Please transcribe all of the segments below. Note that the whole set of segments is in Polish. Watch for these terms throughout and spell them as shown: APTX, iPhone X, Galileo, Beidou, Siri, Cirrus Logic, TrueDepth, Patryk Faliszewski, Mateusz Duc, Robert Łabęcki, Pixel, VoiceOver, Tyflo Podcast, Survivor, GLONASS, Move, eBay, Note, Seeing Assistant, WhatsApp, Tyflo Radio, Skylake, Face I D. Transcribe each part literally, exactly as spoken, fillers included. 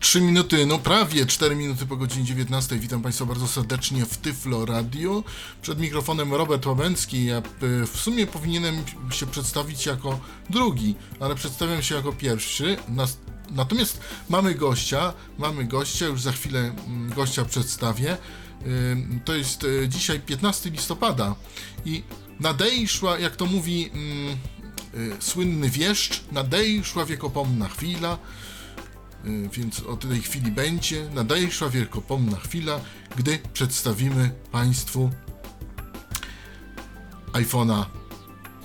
Trzy minuty, no prawie cztery minuty po godzinie dziewiętnastej. Witam Państwa bardzo serdecznie w Tyflo Radio. Przed mikrofonem Robert Łabęcki. Ja w sumie powinienem się przedstawić jako drugi, ale przedstawiam się jako pierwszy. Natomiast mamy gościa, mamy gościa, już za chwilę gościa przedstawię. To jest dzisiaj piętnastego listopada i nadejszła, jak to mówi słynny wieszcz, nadejszła wiekopomna chwila. Więc o tej chwili będzie nadejszła wielkopomna chwila, gdy przedstawimy Państwu iPhone'a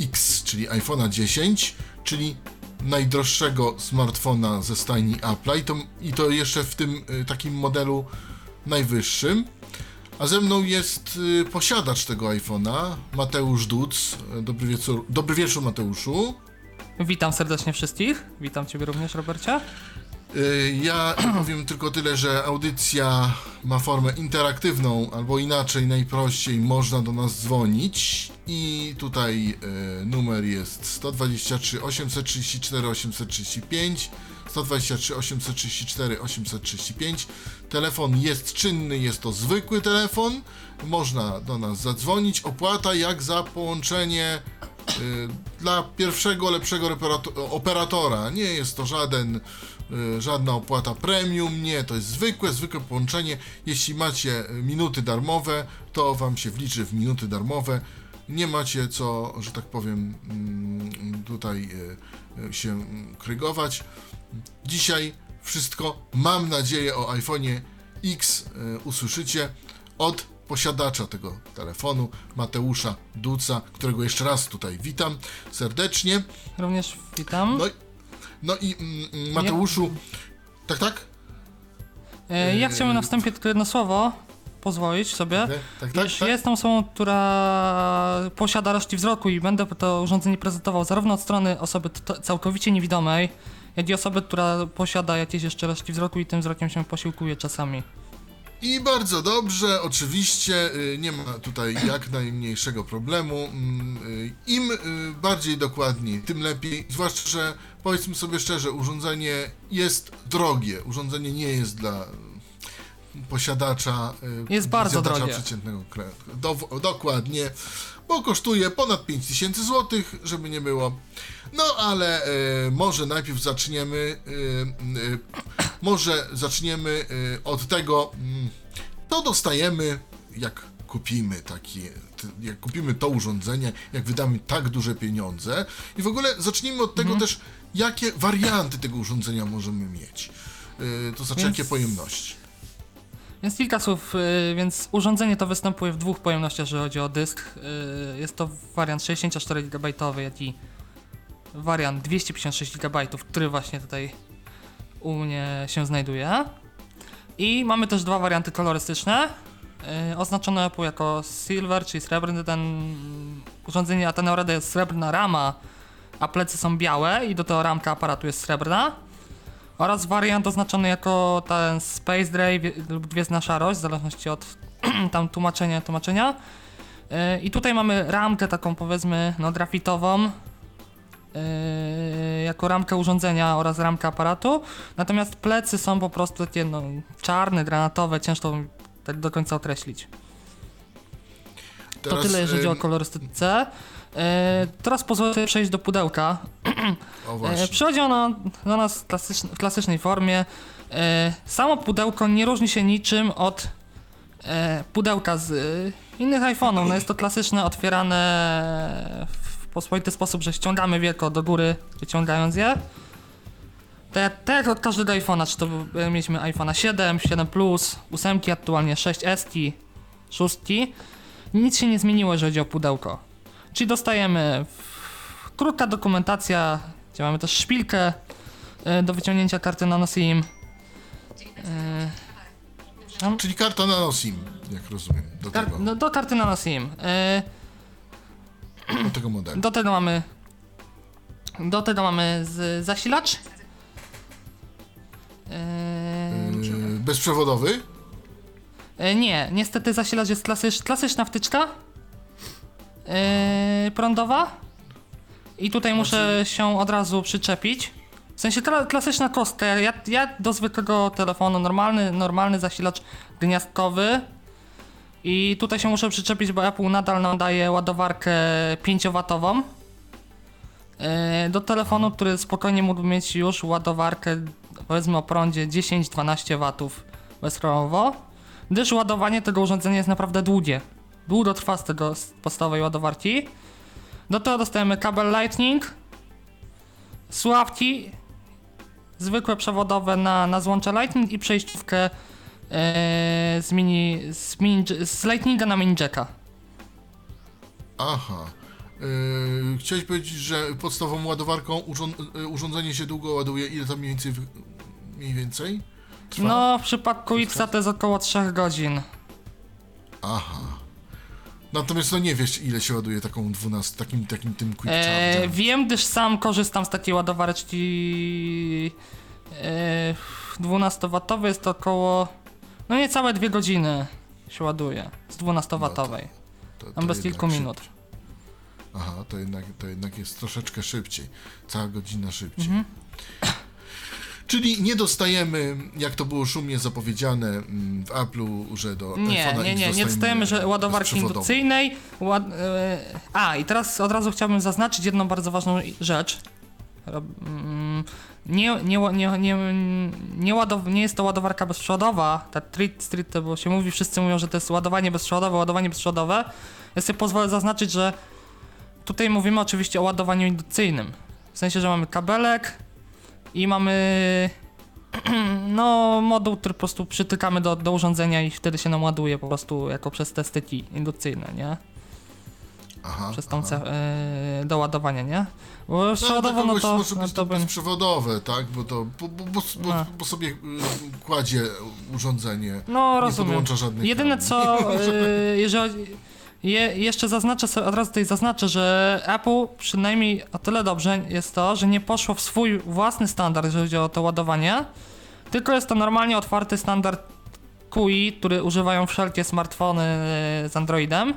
X, czyli iPhone'a dziesięć, czyli najdroższego smartfona ze stajni Apple'a i to, i to jeszcze w tym takim modelu najwyższym. A ze mną jest posiadacz tego iPhone'a, Mateusz Duc. Dobry wieczór, dobry wieczór Mateuszu. Witam serdecznie wszystkich. Witam Ciebie również, Robercie. Ja powiem tylko tyle, że audycja ma formę interaktywną, albo inaczej, najprościej można do nas dzwonić i tutaj y, numer jest sto dwadzieścia trzy osiemset trzydzieści cztery osiemset trzydzieści pięć, sto dwadzieścia trzy osiemset trzydzieści cztery osiemset trzydzieści pięć. Telefon jest czynny, jest to zwykły telefon, można do nas zadzwonić, opłata jak za połączenie y, dla pierwszego lepszego reparato- operatora, nie jest to żaden Żadna opłata premium, nie, to jest zwykłe, zwykłe połączenie. Jeśli macie minuty darmowe, to wam się wliczy w minuty darmowe. Nie macie co, że tak powiem, tutaj się krygować. Dzisiaj wszystko, mam nadzieję, o iPhonie X usłyszycie od posiadacza tego telefonu, Mateusza Duca, którego jeszcze raz tutaj witam serdecznie. Również witam. No i No i mm, Mateuszu, ja... tak, tak? E, ja chciałbym na wstępie tylko jedno słowo pozwolić sobie. Okay. Tak, tak, Jeśli tak? Jestem osobą, która posiada resztki wzroku i będę to urządzenie prezentował zarówno od strony osoby t- całkowicie niewidomej, jak i osoby, która posiada jakieś jeszcze resztki wzroku i tym wzrokiem się posiłkuje czasami. I bardzo dobrze, oczywiście nie ma tutaj jak najmniejszego problemu. Im bardziej dokładnie, tym lepiej. Zwłaszcza, że powiedzmy sobie szczerze, urządzenie jest drogie. Urządzenie nie jest dla posiadacza, jest bardzo drogie. Przeciętnego kraju. Do, dokładnie, bo kosztuje ponad pięć tysięcy złotych, żeby nie było. No ale y, może najpierw zaczniemy, y, y, może zaczniemy y, od tego, y, to dostajemy, jak kupimy takie, t, jak kupimy to urządzenie, jak wydamy tak duże pieniądze. I w ogóle zacznijmy od tego mhm. też, jakie warianty tego urządzenia możemy mieć, y, to znaczy Więc... jakie pojemności. Więc kilka słów, więc urządzenie to występuje w dwóch pojemnościach, jeżeli chodzi o dysk. Jest to wariant sześćdziesiąt cztery gigabajty, jak i wariant dwieście pięćdziesiąt sześć gigabajtów, który właśnie tutaj u mnie się znajduje. I mamy też dwa warianty kolorystyczne, oznaczone Apple jako silver, czyli srebrny. Ten urządzenie, a ta naprawdę jest srebrna rama, a plecy są białe i do tego ramka aparatu jest srebrna. Oraz wariant oznaczony jako ten Space Gray lub Gwiezdna Szarość, w zależności od tam tłumaczenia, tłumaczenia. Yy, I tutaj mamy ramkę taką, powiedzmy, no grafitową, yy, jako ramkę urządzenia oraz ramkę aparatu. Natomiast plecy są po prostu takie no, czarne, granatowe, ciężko tak do końca określić. Teraz, to tyle, jeżeli chodzi yy... o kolorystyce. E, teraz pozwolę sobie przejść do pudełka. E, przychodzi ono do nas w, klasycz, w klasycznej formie. E, samo pudełko nie różni się niczym od e, pudełka z e, innych iPhone'ów. No jest to klasyczne, otwierane w pospolity sposób, że ściągamy wielko do góry, wyciągając je. Tak te, jak od każdego iPhone'a, czy to mieliśmy iPhone'a siedem, siedem plus, osiem, aktualnie sześć S, szóstka. Nic się nie zmieniło, jeżeli chodzi o pudełko. Czyli dostajemy krótka dokumentacja, gdzie mamy też szpilkę do wyciągnięcia karty nano SIM. E, Czyli karta nano SIM, jak rozumiem. Do, kar- tego. No, do karty nano SIM. E, do tego modelu. Do tego mamy Do tego mamy z zasilacz. Yy... Bezprzewodowy? Yy, nie, niestety zasilacz jest klasycz, klasyczna wtyczka yy, prądowa. I tutaj muszę się od razu przyczepić. W sensie tra- klasyczna kostka. Ja, ja do zwykłego telefonu normalny, normalny zasilacz gniazdkowy. I tutaj się muszę przyczepić, bo Apple nadal nam daje ładowarkę pięciowatową. Do telefonu, który spokojnie mógłby mieć już ładowarkę, powiedzmy o prądzie dziesięć dwanaście watów bezproblemowo, gdyż ładowanie tego urządzenia jest naprawdę długie. Długo trwa z tego z podstawowej ładowarki. Do tego dostajemy kabel Lightning, sławki, zwykłe przewodowe na, na złącze Lightning i przejściówkę yy, z, mini, z, mini, z Lightninga na mini jacka. Aha. Yy, chciałeś powiedzieć, że podstawową ładowarką urząd- urządzenie się długo ładuje, ile to mniej więcej, w... mniej więcej trwa? No, w przypadku X to jest około trzech godzin. Aha. Natomiast no nie wiesz, ile się ładuje taką dwunastką, takim, takim tym quick charge'em. Eee, wiem, gdyż sam korzystam z takiej ładowareczki eee, dwunastowatowej, jest to około, no niecałe dwie godziny się ładuje z dwunastowatowej, no tam bez kilku minut. Szybciej. Aha, to jednak, to jednak jest troszeczkę szybciej, cała godzina szybciej. Mhm. Czyli nie dostajemy, jak to było szumnie zapowiedziane w Apple'u, że do nie, iPhone'a nie, nie, nie dostajemy że ładowarki indukcyjnej. Ład... A, i teraz od razu chciałbym zaznaczyć jedną bardzo ważną rzecz. Nie, nie, nie, nie, nie, ładow... nie jest to ładowarka bezprzewodowa, ta street, street to bo się mówi, wszyscy mówią, że to jest ładowanie bezprzewodowe, ładowanie bezprzewodowe. Ja sobie pozwolę zaznaczyć, że tutaj mówimy oczywiście o ładowaniu indukcyjnym, w sensie, że mamy kabelek i mamy no moduł, który po prostu przytykamy do, do urządzenia i wtedy się nam ładuje po prostu jako przez te styki indukcyjne, nie? Aha, przez tą cechę yy, do ładowania, nie? Bo przewodowo, no, no to... Może być no to bym... bezprzewodowe, tak? Bo to... Bo, bo, bo, bo, no. bo sobie kładzie urządzenie, no, nie rozumiem. Podłącza żadnych... Jedyne kabel. Co... Yy, jeżeli... Je, jeszcze zaznaczę sobie, od razu tutaj zaznaczę, że Apple przynajmniej o tyle dobrze jest to, że nie poszło w swój własny standard, jeżeli chodzi o to ładowanie, tylko jest to normalnie otwarty standard Q I, który używają wszelkie smartfony z Androidem.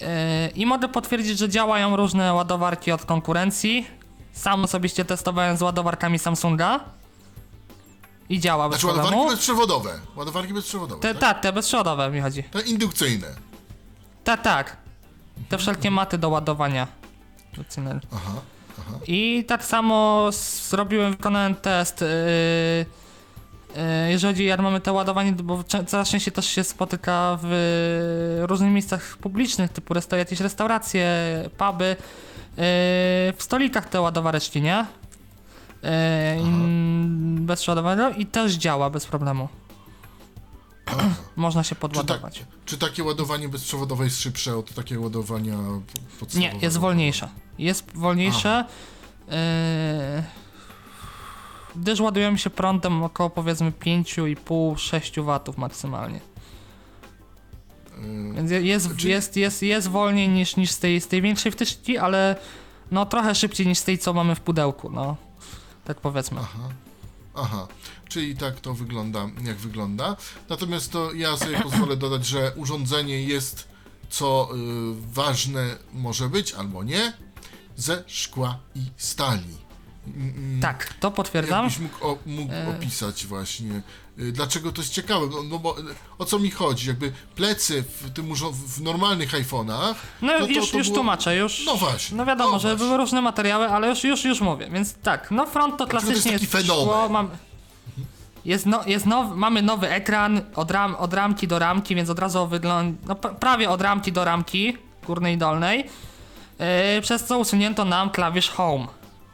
Yy, I mogę potwierdzić, że działają różne ładowarki od konkurencji. Sam osobiście testowałem z ładowarkami Samsunga i działa bez znaczy, problemu. Ładowarki bezprzewodowe. Ładowarki bezprzewodowe. Te, tak? tak, te bezprzewodowe mi chodzi. Te indukcyjne. Tak, tak. Te wszelkie maty do ładowania. Aha, aha. I tak samo zrobiłem, wykonałem test, yy, yy, jeżeli jak mamy to ładowanie, bo coraz częściej też się spotyka w yy, różnych miejscach publicznych, typu resta- jakieś restauracje, puby, yy, w stolikach te ładowareczki, nie? Yy, bez przeładowania i też działa bez problemu. Aha. Można się podładować. Czy, ta, czy takie ładowanie bezprzewodowe jest szybsze od takiego ładowania podstawowego? Nie, jest wolniejsze. Jest wolniejsze, yy, gdyż ładujemy się prądem około powiedzmy pięć i pół do sześciu watów maksymalnie. Yy, Więc jest, czyli... jest, jest, jest wolniej niż, niż z, tej, z tej większej wtyczki, ale no trochę szybciej niż z tej, co mamy w pudełku, no tak powiedzmy. Aha. Aha, czyli tak to wygląda, jak wygląda. Natomiast to ja sobie pozwolę dodać, że urządzenie jest, co yy, ważne może być, albo nie, ze szkła i stali. Mm, tak, to potwierdzam. Jakbyś mógł, o, mógł e... opisać właśnie, yy, dlaczego to jest ciekawe, no, no bo o co mi chodzi, jakby plecy w tym urząd- w normalnych iPhone'ach... No, no to, już, to już było... tłumaczę, już... No właśnie. No wiadomo, no że właśnie. Były różne materiały, ale już, już, już mówię, więc tak, no front to klasycznie to jest, taki jest szkło, mam... Jest no, jest now, mamy nowy ekran od, ram, od ramki do ramki, więc od razu wygląda... No, prawie od ramki do ramki, górnej i dolnej, yy, przez co usunięto nam klawisz Home.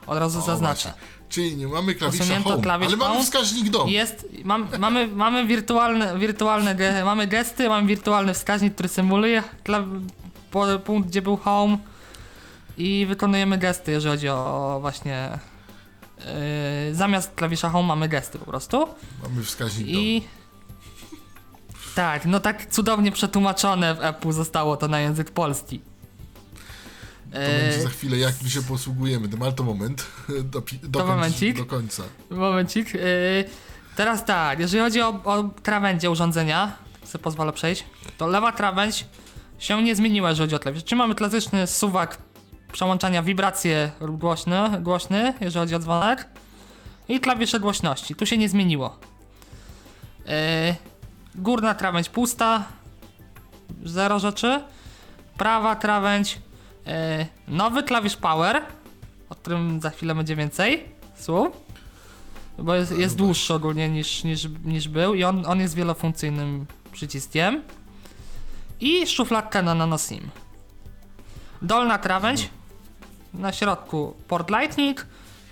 Od razu o, zaznaczę. Właśnie. Czyli nie mamy klawisza home, klawisz ale home. Mamy wskaźnik dom. Jest, mam, mamy, mamy wirtualne, wirtualne ge- mamy gesty, mamy wirtualny wskaźnik, który symuluje klaw- punkt, gdzie był home i wykonujemy gesty, jeżeli chodzi o, o właśnie... Yy, zamiast klawisza home mamy gesty po prostu. Mamy wskaźnik I... dom. Tak, no tak cudownie przetłumaczone w Apple zostało to na język polski. To będzie za chwilę, jak my się posługujemy tym, ale to moment, do, do, to końc, do końca. Momencik. Teraz tak, jeżeli chodzi o, o krawędzie urządzenia, sobie pozwolę przejść, to lewa krawędź się nie zmieniła, jeżeli chodzi o telewizor. Czyli mamy klasyczny suwak przełączania wibracje głośny, głośny, jeżeli chodzi o dzwonek, i klawisze głośności. Tu się nie zmieniło. Yy, górna krawędź pusta, zero rzeczy. Prawa krawędź, yy, nowy klawisz power, o którym za chwilę będzie więcej słów, bo jest, jest dłuższy ogólnie niż, niż, niż był i on, on jest wielofunkcyjnym przyciskiem. I szufladka na nanoSIM. Dolna krawędź, na środku port Lightning,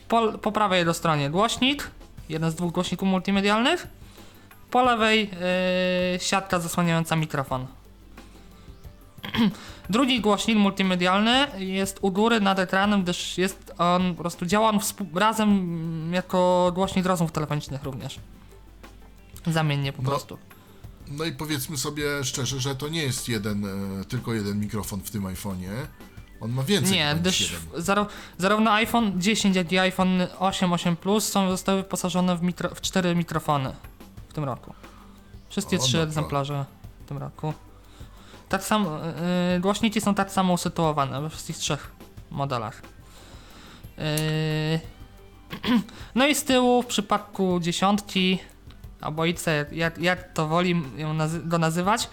po, po prawej jego stronie głośnik, jeden z dwóch głośników multimedialnych, po lewej yy, siatka zasłaniająca mikrofon. Drugi głośnik multimedialny jest u góry nad ekranem, gdyż jest on, po prostu działa on współ, razem jako głośnik rozmów telefonicznych również. Zamiennie po no. prostu. No i powiedzmy sobie szczerze, że to nie jest jeden, tylko jeden mikrofon w tym iPhone'ie. On ma więcej. Nie, gdyż zaró- zarówno iPhone dziesięć, jak i iPhone osiem, osiem plus są, zostały wyposażone w, mikro- w cztery mikrofony w tym roku. Wszystkie o, trzy no, egzemplarze w tym roku. Tak samo, yy, głośniki są tak samo usytuowane we wszystkich trzech modelach. Yy, no i z tyłu w przypadku dziesiątki albo I C, jak, jak to woli go nazywać,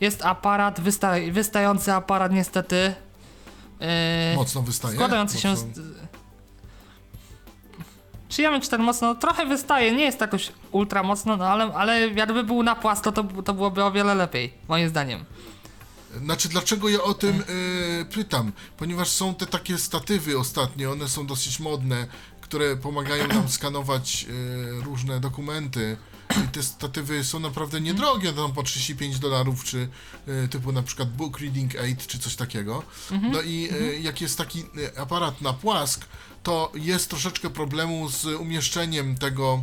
jest aparat, wysta- wystający aparat niestety. Yy, mocno wystaje? Składający mocno. się... Z... Przyjemy czy ten mocno, trochę wystaje, nie jest jakoś ultra mocno, no ale, ale jakby był na płasko, to, to byłoby o wiele lepiej, moim zdaniem. Znaczy, dlaczego ja o tym yy, pytam? Ponieważ są te takie statywy ostatnio, one są dosyć modne, które pomagają nam skanować yy, różne dokumenty. I te statywy są naprawdę niedrogie, tam po trzydzieści pięć dolarów, czy y, typu na przykład Book Reading osiem, czy coś takiego. Mm-hmm. No i y, jak jest taki y, aparat na płask, to jest troszeczkę problemu z umieszczeniem tego y,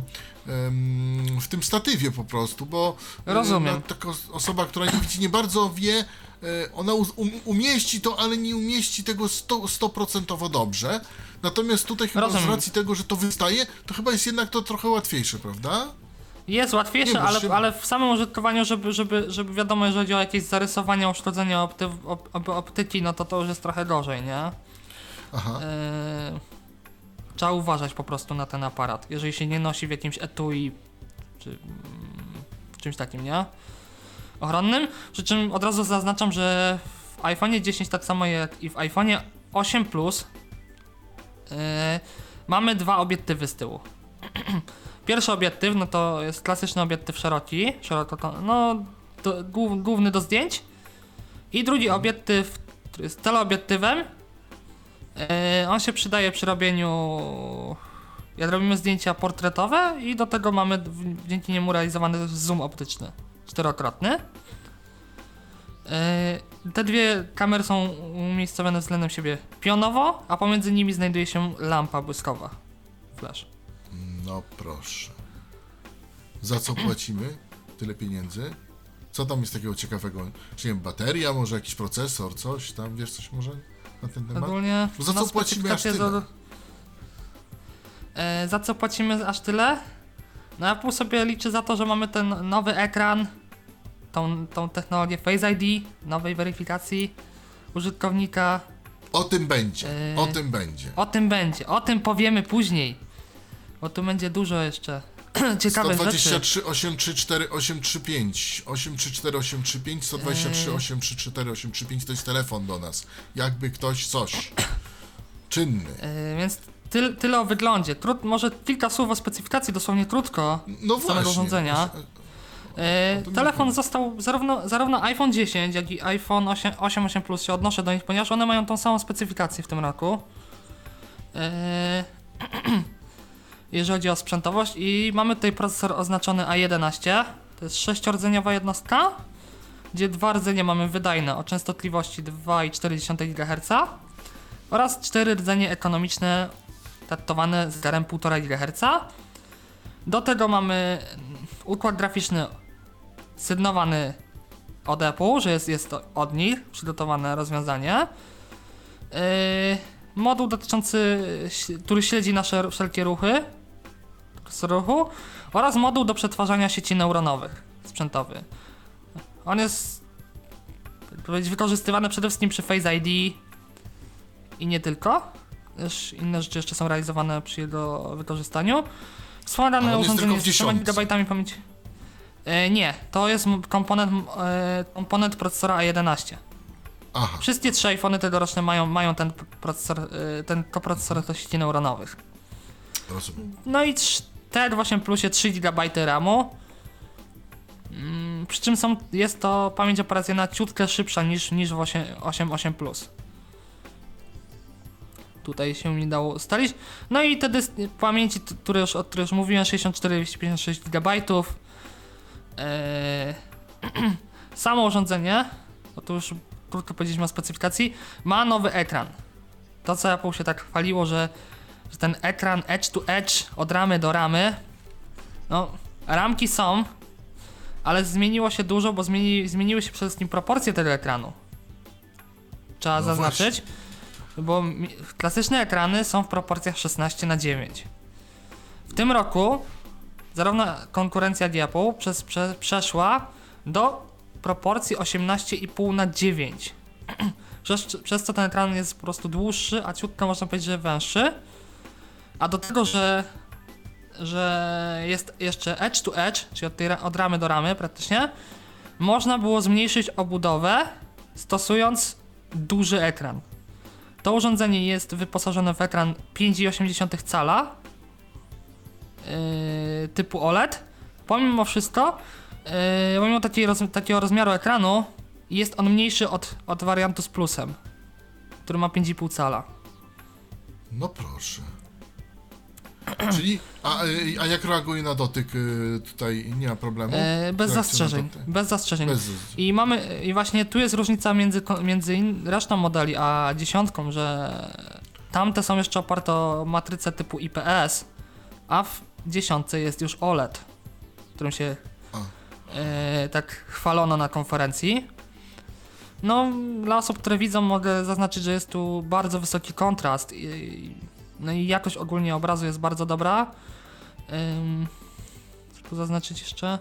w tym statywie po prostu, bo y, Rozumiem. taka osoba, która nie widzi, nie bardzo wie, y, ona um, umieści to, ale nie umieści tego sto procent dobrze. Natomiast tutaj chyba Rozumiem. z racji tego, że to wystaje, to chyba jest jednak to trochę łatwiejsze, prawda? Jest łatwiejsze, nie, ale, się... ale w samym użytkowaniu, żeby, żeby, żeby wiadomo, jeżeli chodzi o jakieś zarysowania, uszkodzenia opty- op- optyki, no to to już jest trochę gorzej, nie? Aha. Yy... Trzeba uważać po prostu na ten aparat, jeżeli się nie nosi w jakimś etui, czy w czymś takim, nie? Ochronnym, przy czym od razu zaznaczam, że w iPhone'ie dziesięć, tak samo jak i w iPhone'ie osiem plus, yy... mamy dwa obiektywy z tyłu. Pierwszy obiektyw, no to jest klasyczny obiektyw szeroki, szeroko, no do, głów, główny do zdjęć. I drugi obiektyw, który jest teleobiektywem, yy, on się przydaje przy robieniu, jak robimy zdjęcia portretowe i do tego mamy w, dzięki niemu realizowany zoom optyczny, czterokrotny. Yy, te dwie kamery są umiejscowione względem siebie pionowo, a pomiędzy nimi znajduje się lampa błyskowa, flash. No proszę. Za co płacimy tyle pieniędzy? Co tam jest takiego ciekawego? Czy nie wiem, bateria, może jakiś procesor, coś tam, wiesz coś może na ten temat? Ogólnie za co płacimy aż tyle? Za... E, za co płacimy aż tyle? No Apple sobie liczy za to, że mamy ten nowy ekran, tą, tą technologię Face I D, nowej weryfikacji użytkownika. O tym będzie, e, o tym będzie. O tym będzie, o tym powiemy później. Bo tu będzie dużo jeszcze ciekawych sto dwadzieścia trzy, rzeczy. sto dwadzieścia trzy, osiem trzy cztery, osiem trzy pięć. osiem trzy cztery, osiem trzy pięć, sto dwadzieścia trzy, osiem trzy cztery, osiem trzy pięć to jest telefon do nas. Jakby ktoś coś. Czynny. Yy, więc ty, tyle o wyglądzie. Krót, może kilka słów o specyfikacji, dosłownie krótko. No samego urządzenia. Yy, telefon został, zarówno, zarówno iPhone dziesięć, jak i iPhone osiem, osiem plus się odnoszę do nich, ponieważ one mają tą samą specyfikację w tym roku. Yy, jeżeli chodzi o sprzętowość i mamy tutaj procesor oznaczony A jedenaście, to jest sześciordzeniowa jednostka, gdzie dwa rdzenie mamy wydajne o częstotliwości dwa przecinek cztery gigaherca oraz cztery rdzenie ekonomiczne traktowane zegarem półtora gigaherca. Do tego mamy układ graficzny sygnowany od Apple, że jest, jest to od nich przygotowane rozwiązanie. yy, moduł dotyczący, który śledzi nasze wszelkie ruchy z ruchu oraz moduł do przetwarzania sieci neuronowych, sprzętowy. On jest wykorzystywany przede wszystkim przy Face I D i nie tylko. Inne rzeczy jeszcze są realizowane przy jego wykorzystaniu. Wspomniane urządzenie jest z trzema gigabajtami pamięci. E, nie, to jest komponent, e, komponent procesora A jedenaście. Aha. Wszystkie trzy iPhony tegoroczne mają, mają ten procesor, e, ten koprocesor do sieci neuronowych. Rozumiem. No i te właśnie plusie trzy gigabajty ramu. Mm, przy czym są, jest to pamięć operacyjna ciutkę szybsza niż, niż w osiem osiem plus. Tutaj się nie dało ustalić. No i te dysk- pamięci, które już, o których już mówiłem, sześćdziesiąt cztery, dwieście pięćdziesiąt sześć gigabajtów. Eee, samo urządzenie, bo tu już krótko powiedzieliśmy o specyfikacji, ma nowy ekran. To co Apple się tak chwaliło, że, że ten ekran edge to edge, od ramy do ramy. No, ramki są, ale zmieniło się dużo, bo zmieni, zmieniły się przede wszystkim proporcje tego ekranu. Trzeba no zaznaczyć. Właśnie. Bo klasyczne ekrany są w proporcjach szesnaście na dziewięć. W tym roku zarówno konkurencja Apple przez, prze, przeszła do proporcji osiemnaście i pół na dziewięć. przez, przez co ten ekran jest po prostu dłuższy, a ciutkę można powiedzieć, że węższy. A do tego, że, że jest jeszcze edge to edge, czyli od, tej, od ramy do ramy praktycznie, można było zmniejszyć obudowę stosując duży ekran. To urządzenie jest wyposażone w ekran pięć przecinek osiem cala yy, typu O L E D. Pomimo wszystko, yy, pomimo takiej roz, takiego rozmiaru ekranu, jest on mniejszy od, od wariantu z plusem, który ma pięć przecinek pięć cala. No proszę. Czyli, a, a jak reaguje na dotyk tutaj, nie ma problemu? Yy, bez, zastrzeżeń, bez zastrzeżeń, bez zastrzeżeń. I mamy, i właśnie tu jest różnica między, między in, resztą modeli a dziesiątką, że tamte są jeszcze oparte o matrycę typu I P S, a w dziesiątce jest już O L E D, którym się yy, tak chwalono na konferencji. No, dla osób, które widzą, mogę zaznaczyć, że jest tu bardzo wysoki kontrast. I, No i jakość ogólnie obrazu jest bardzo dobra. Ym, co tu zaznaczyć jeszcze?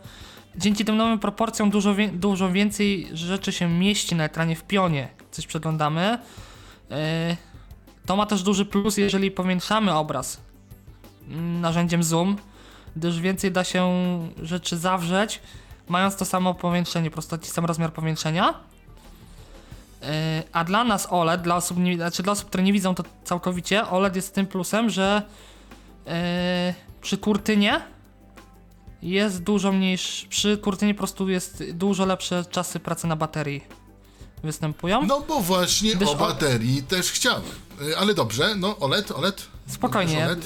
Dzięki tym nowym proporcjom dużo, wie- dużo więcej rzeczy się mieści na ekranie w pionie. Coś przeglądamy. Yy, to ma też duży plus, jeżeli powiększamy obraz narzędziem zoom, gdyż więcej da się rzeczy zawrzeć, mając to samo powiększenie, po prostu taki sam rozmiar powiększenia. A dla nas O L E D, dla osób, nie, znaczy dla osób, które nie widzą to całkowicie, O L E D jest tym plusem, że yy, przy kurtynie jest dużo mniejszy, przy kurtynie po prostu jest dużo lepsze czasy pracy na baterii występują. No bo właśnie Gdyż o baterii o... też chciałem, ale dobrze, no O L E D, O L E D. Spokojnie, O L E D,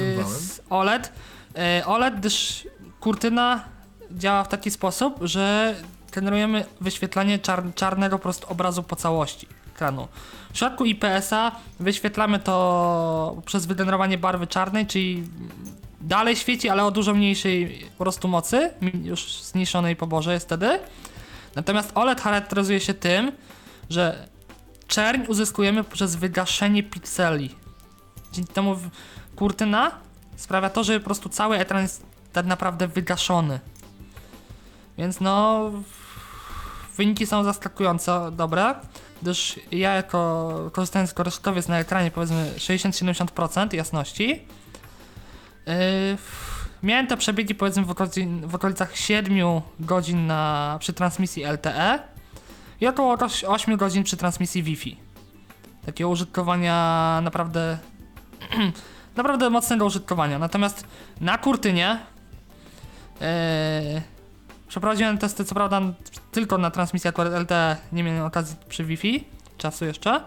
yy, OLED, yy, OLED, gdyż kurtyna działa w taki sposób, że generujemy wyświetlanie czar- czarnego po prostu obrazu po całości ekranu. W przypadku I P S a wyświetlamy to przez wygenerowanie barwy czarnej, czyli dalej świeci, ale o dużo mniejszej po prostu mocy, już zmniejszonej poborze jest wtedy. Natomiast O L E D charakteryzuje się tym, że czerń uzyskujemy przez wygaszenie pikseli. Dzięki temu kurtyna sprawia to, że po prostu cały ekran jest tak naprawdę wygaszony. Więc no, wyniki są zaskakująco dobre, gdyż ja jako korzystając jako resztkowiec na ekranie powiedzmy sześćdziesiąt do siedemdziesięciu procent jasności yy, miałem te przebiegi powiedzmy w, okolic- w okolicach siedmiu godzin na, przy transmisji L T E i około ośmiu godzin przy transmisji Wi-Fi. Takiego użytkowania naprawdę, naprawdę mocnego użytkowania. Natomiast na kurtynie yy, przeprowadziłem testy, co prawda tylko na transmisji L T E, nie miałem okazji przy Wi-Fi, czasu jeszcze,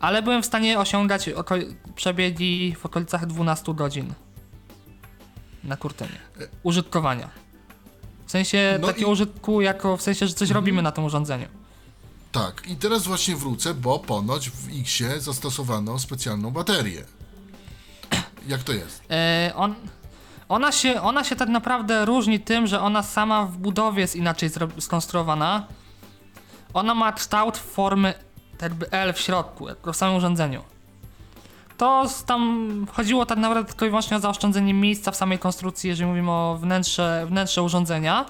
ale byłem w stanie osiągać okol- przebiegi w okolicach dwunastu godzin na kurtynie użytkowania. W sensie no takiego i... użytku, jako w sensie, że coś mhm. robimy na tym urządzeniu. Tak, i teraz właśnie wrócę, bo ponoć w X-ie zastosowano specjalną baterię. Jak to jest? Yy, on... Ona się, ona się tak naprawdę różni tym, że ona sama w budowie jest inaczej zro- skonstruowana. Ona ma kształt formy jakby L w środku, jak w samym urządzeniu. To tam chodziło tak naprawdę tylko i wyłącznie o zaoszczędzenie miejsca w samej konstrukcji, jeżeli mówimy o wnętrze, wnętrze urządzenia.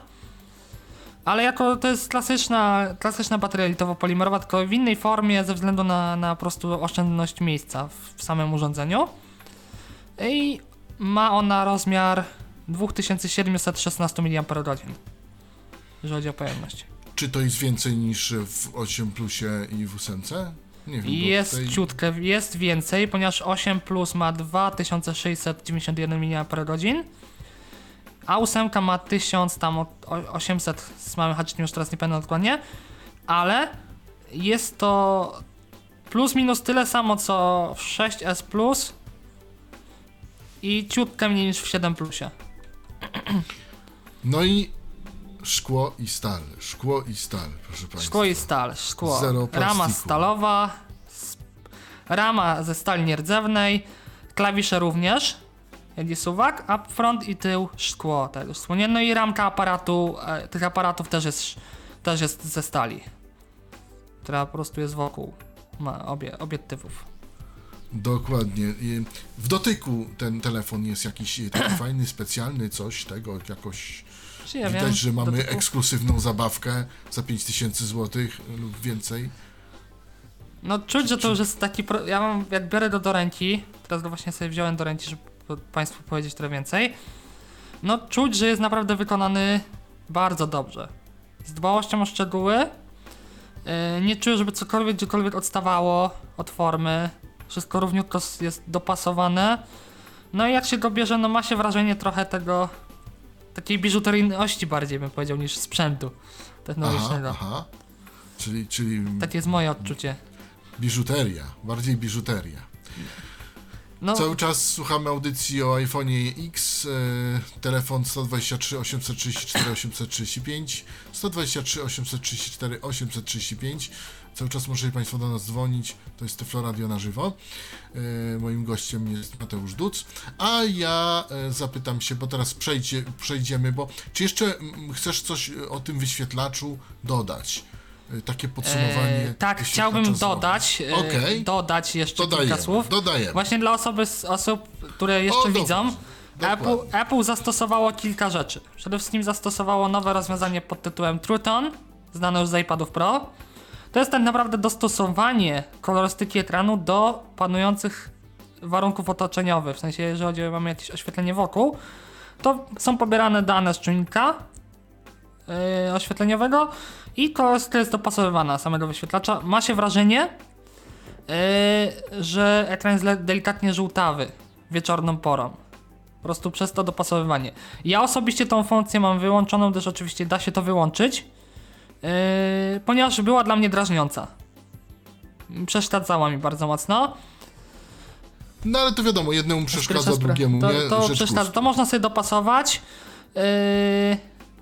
Ale jako to jest klasyczna, klasyczna bateria litowo-polimerowa, tylko w innej formie ze względu na, na po prostu oszczędność miejsca w, w samym urządzeniu. I ma ona rozmiar dwa tysiące siedemset szesnaście miliamperogodzin, jeżeli chodzi o pojemność. Czy to jest więcej niż w osiem plusie i w ósemce? Nie wiem. Jest tutaj... ciutkę, jest więcej, ponieważ osiem plus ma dwa tysiące sześćset dziewięćdziesiąt jeden miliamperogodzin, a ósemka ma tysiąc, tam osiemset z małym haczykiem, już teraz nie pamiętam dokładnie, ale jest to plus minus tyle samo co w sześć S plus i ciutkę mniej niż w siedem plusie. No i szkło i stal, szkło i stal, proszę Państwa. Szkło i stal, szkło. Rama stalowa, rama ze stali nierdzewnej, klawisze również, jak jest suwak, a front i tył szkło. Tak, nie, no i ramka aparatu, tych aparatów też jest, też jest ze stali, która po prostu jest wokół, ma obie, obie typów. Dokładnie. W dotyku ten telefon jest jakiś taki fajny, specjalny, coś tego jakoś. Ja widać, wiem, że mamy dotyku ekskluzywną zabawkę za pięć tysięcy złotych lub więcej. No czuć, czy, że to czy... już jest taki... Pro... Ja mam, jak biorę go do ręki, teraz go właśnie sobie wziąłem do ręki, żeby Państwu powiedzieć trochę więcej. No czuć, że jest naprawdę wykonany bardzo dobrze. Z dbałością o szczegóły. Yy, nie czuję, żeby cokolwiek, gdziekolwiek odstawało od formy. Wszystko równiutko jest dopasowane. No i jak się go bierze, no ma się wrażenie trochę tego... takiej biżuteryjności bardziej, bym powiedział, niż sprzętu technologicznego. Aha, aha. Czyli, czyli... takie jest moje odczucie. Biżuteria, bardziej biżuteria. No. Cały czas słuchamy audycji o iPhone'ie X, yy, telefon jeden dwa trzy, osiem trzy cztery, osiem trzy pięć, jeden dwa trzy, osiem trzy cztery, osiem trzy pięć. Cały czas możecie Państwo do nas dzwonić, to jest Tyflo Radio na żywo. Yy, moim gościem jest Mateusz Duc, a ja yy, zapytam się, bo teraz przejdzie, przejdziemy, bo czy jeszcze m, chcesz coś o tym wyświetlaczu dodać? Yy, takie podsumowanie. Yy, tak, chciałbym dodać, yy, okay. dodać jeszcze dodajemy, kilka słów. Dodajemy. Właśnie dla osoby, osób, które jeszcze o, widzą, Apple, Apple zastosowało kilka rzeczy. Przede wszystkim zastosowało nowe rozwiązanie pod tytułem True Tone, znane już z iPadów Pro. To jest tak naprawdę dostosowanie kolorystyki ekranu do panujących warunków otoczeniowych. W sensie, jeżeli chodzi, mamy jakieś oświetlenie wokół, to są pobierane dane z czujnika yy, oświetleniowego i kolorystyka jest dopasowywana samego wyświetlacza. Ma się wrażenie, yy, że ekran jest delikatnie żółtawy wieczorną porą. Po prostu przez to dopasowywanie. Ja osobiście tą funkcję mam wyłączoną, gdyż oczywiście da się to wyłączyć. Yy, ponieważ była dla mnie drażniąca. Przeszkadzała mi bardzo mocno. No ale to wiadomo, jednemu przeszkadza, drugiemu to, nie. To, przeszkadza. To można sobie dopasować. Yy,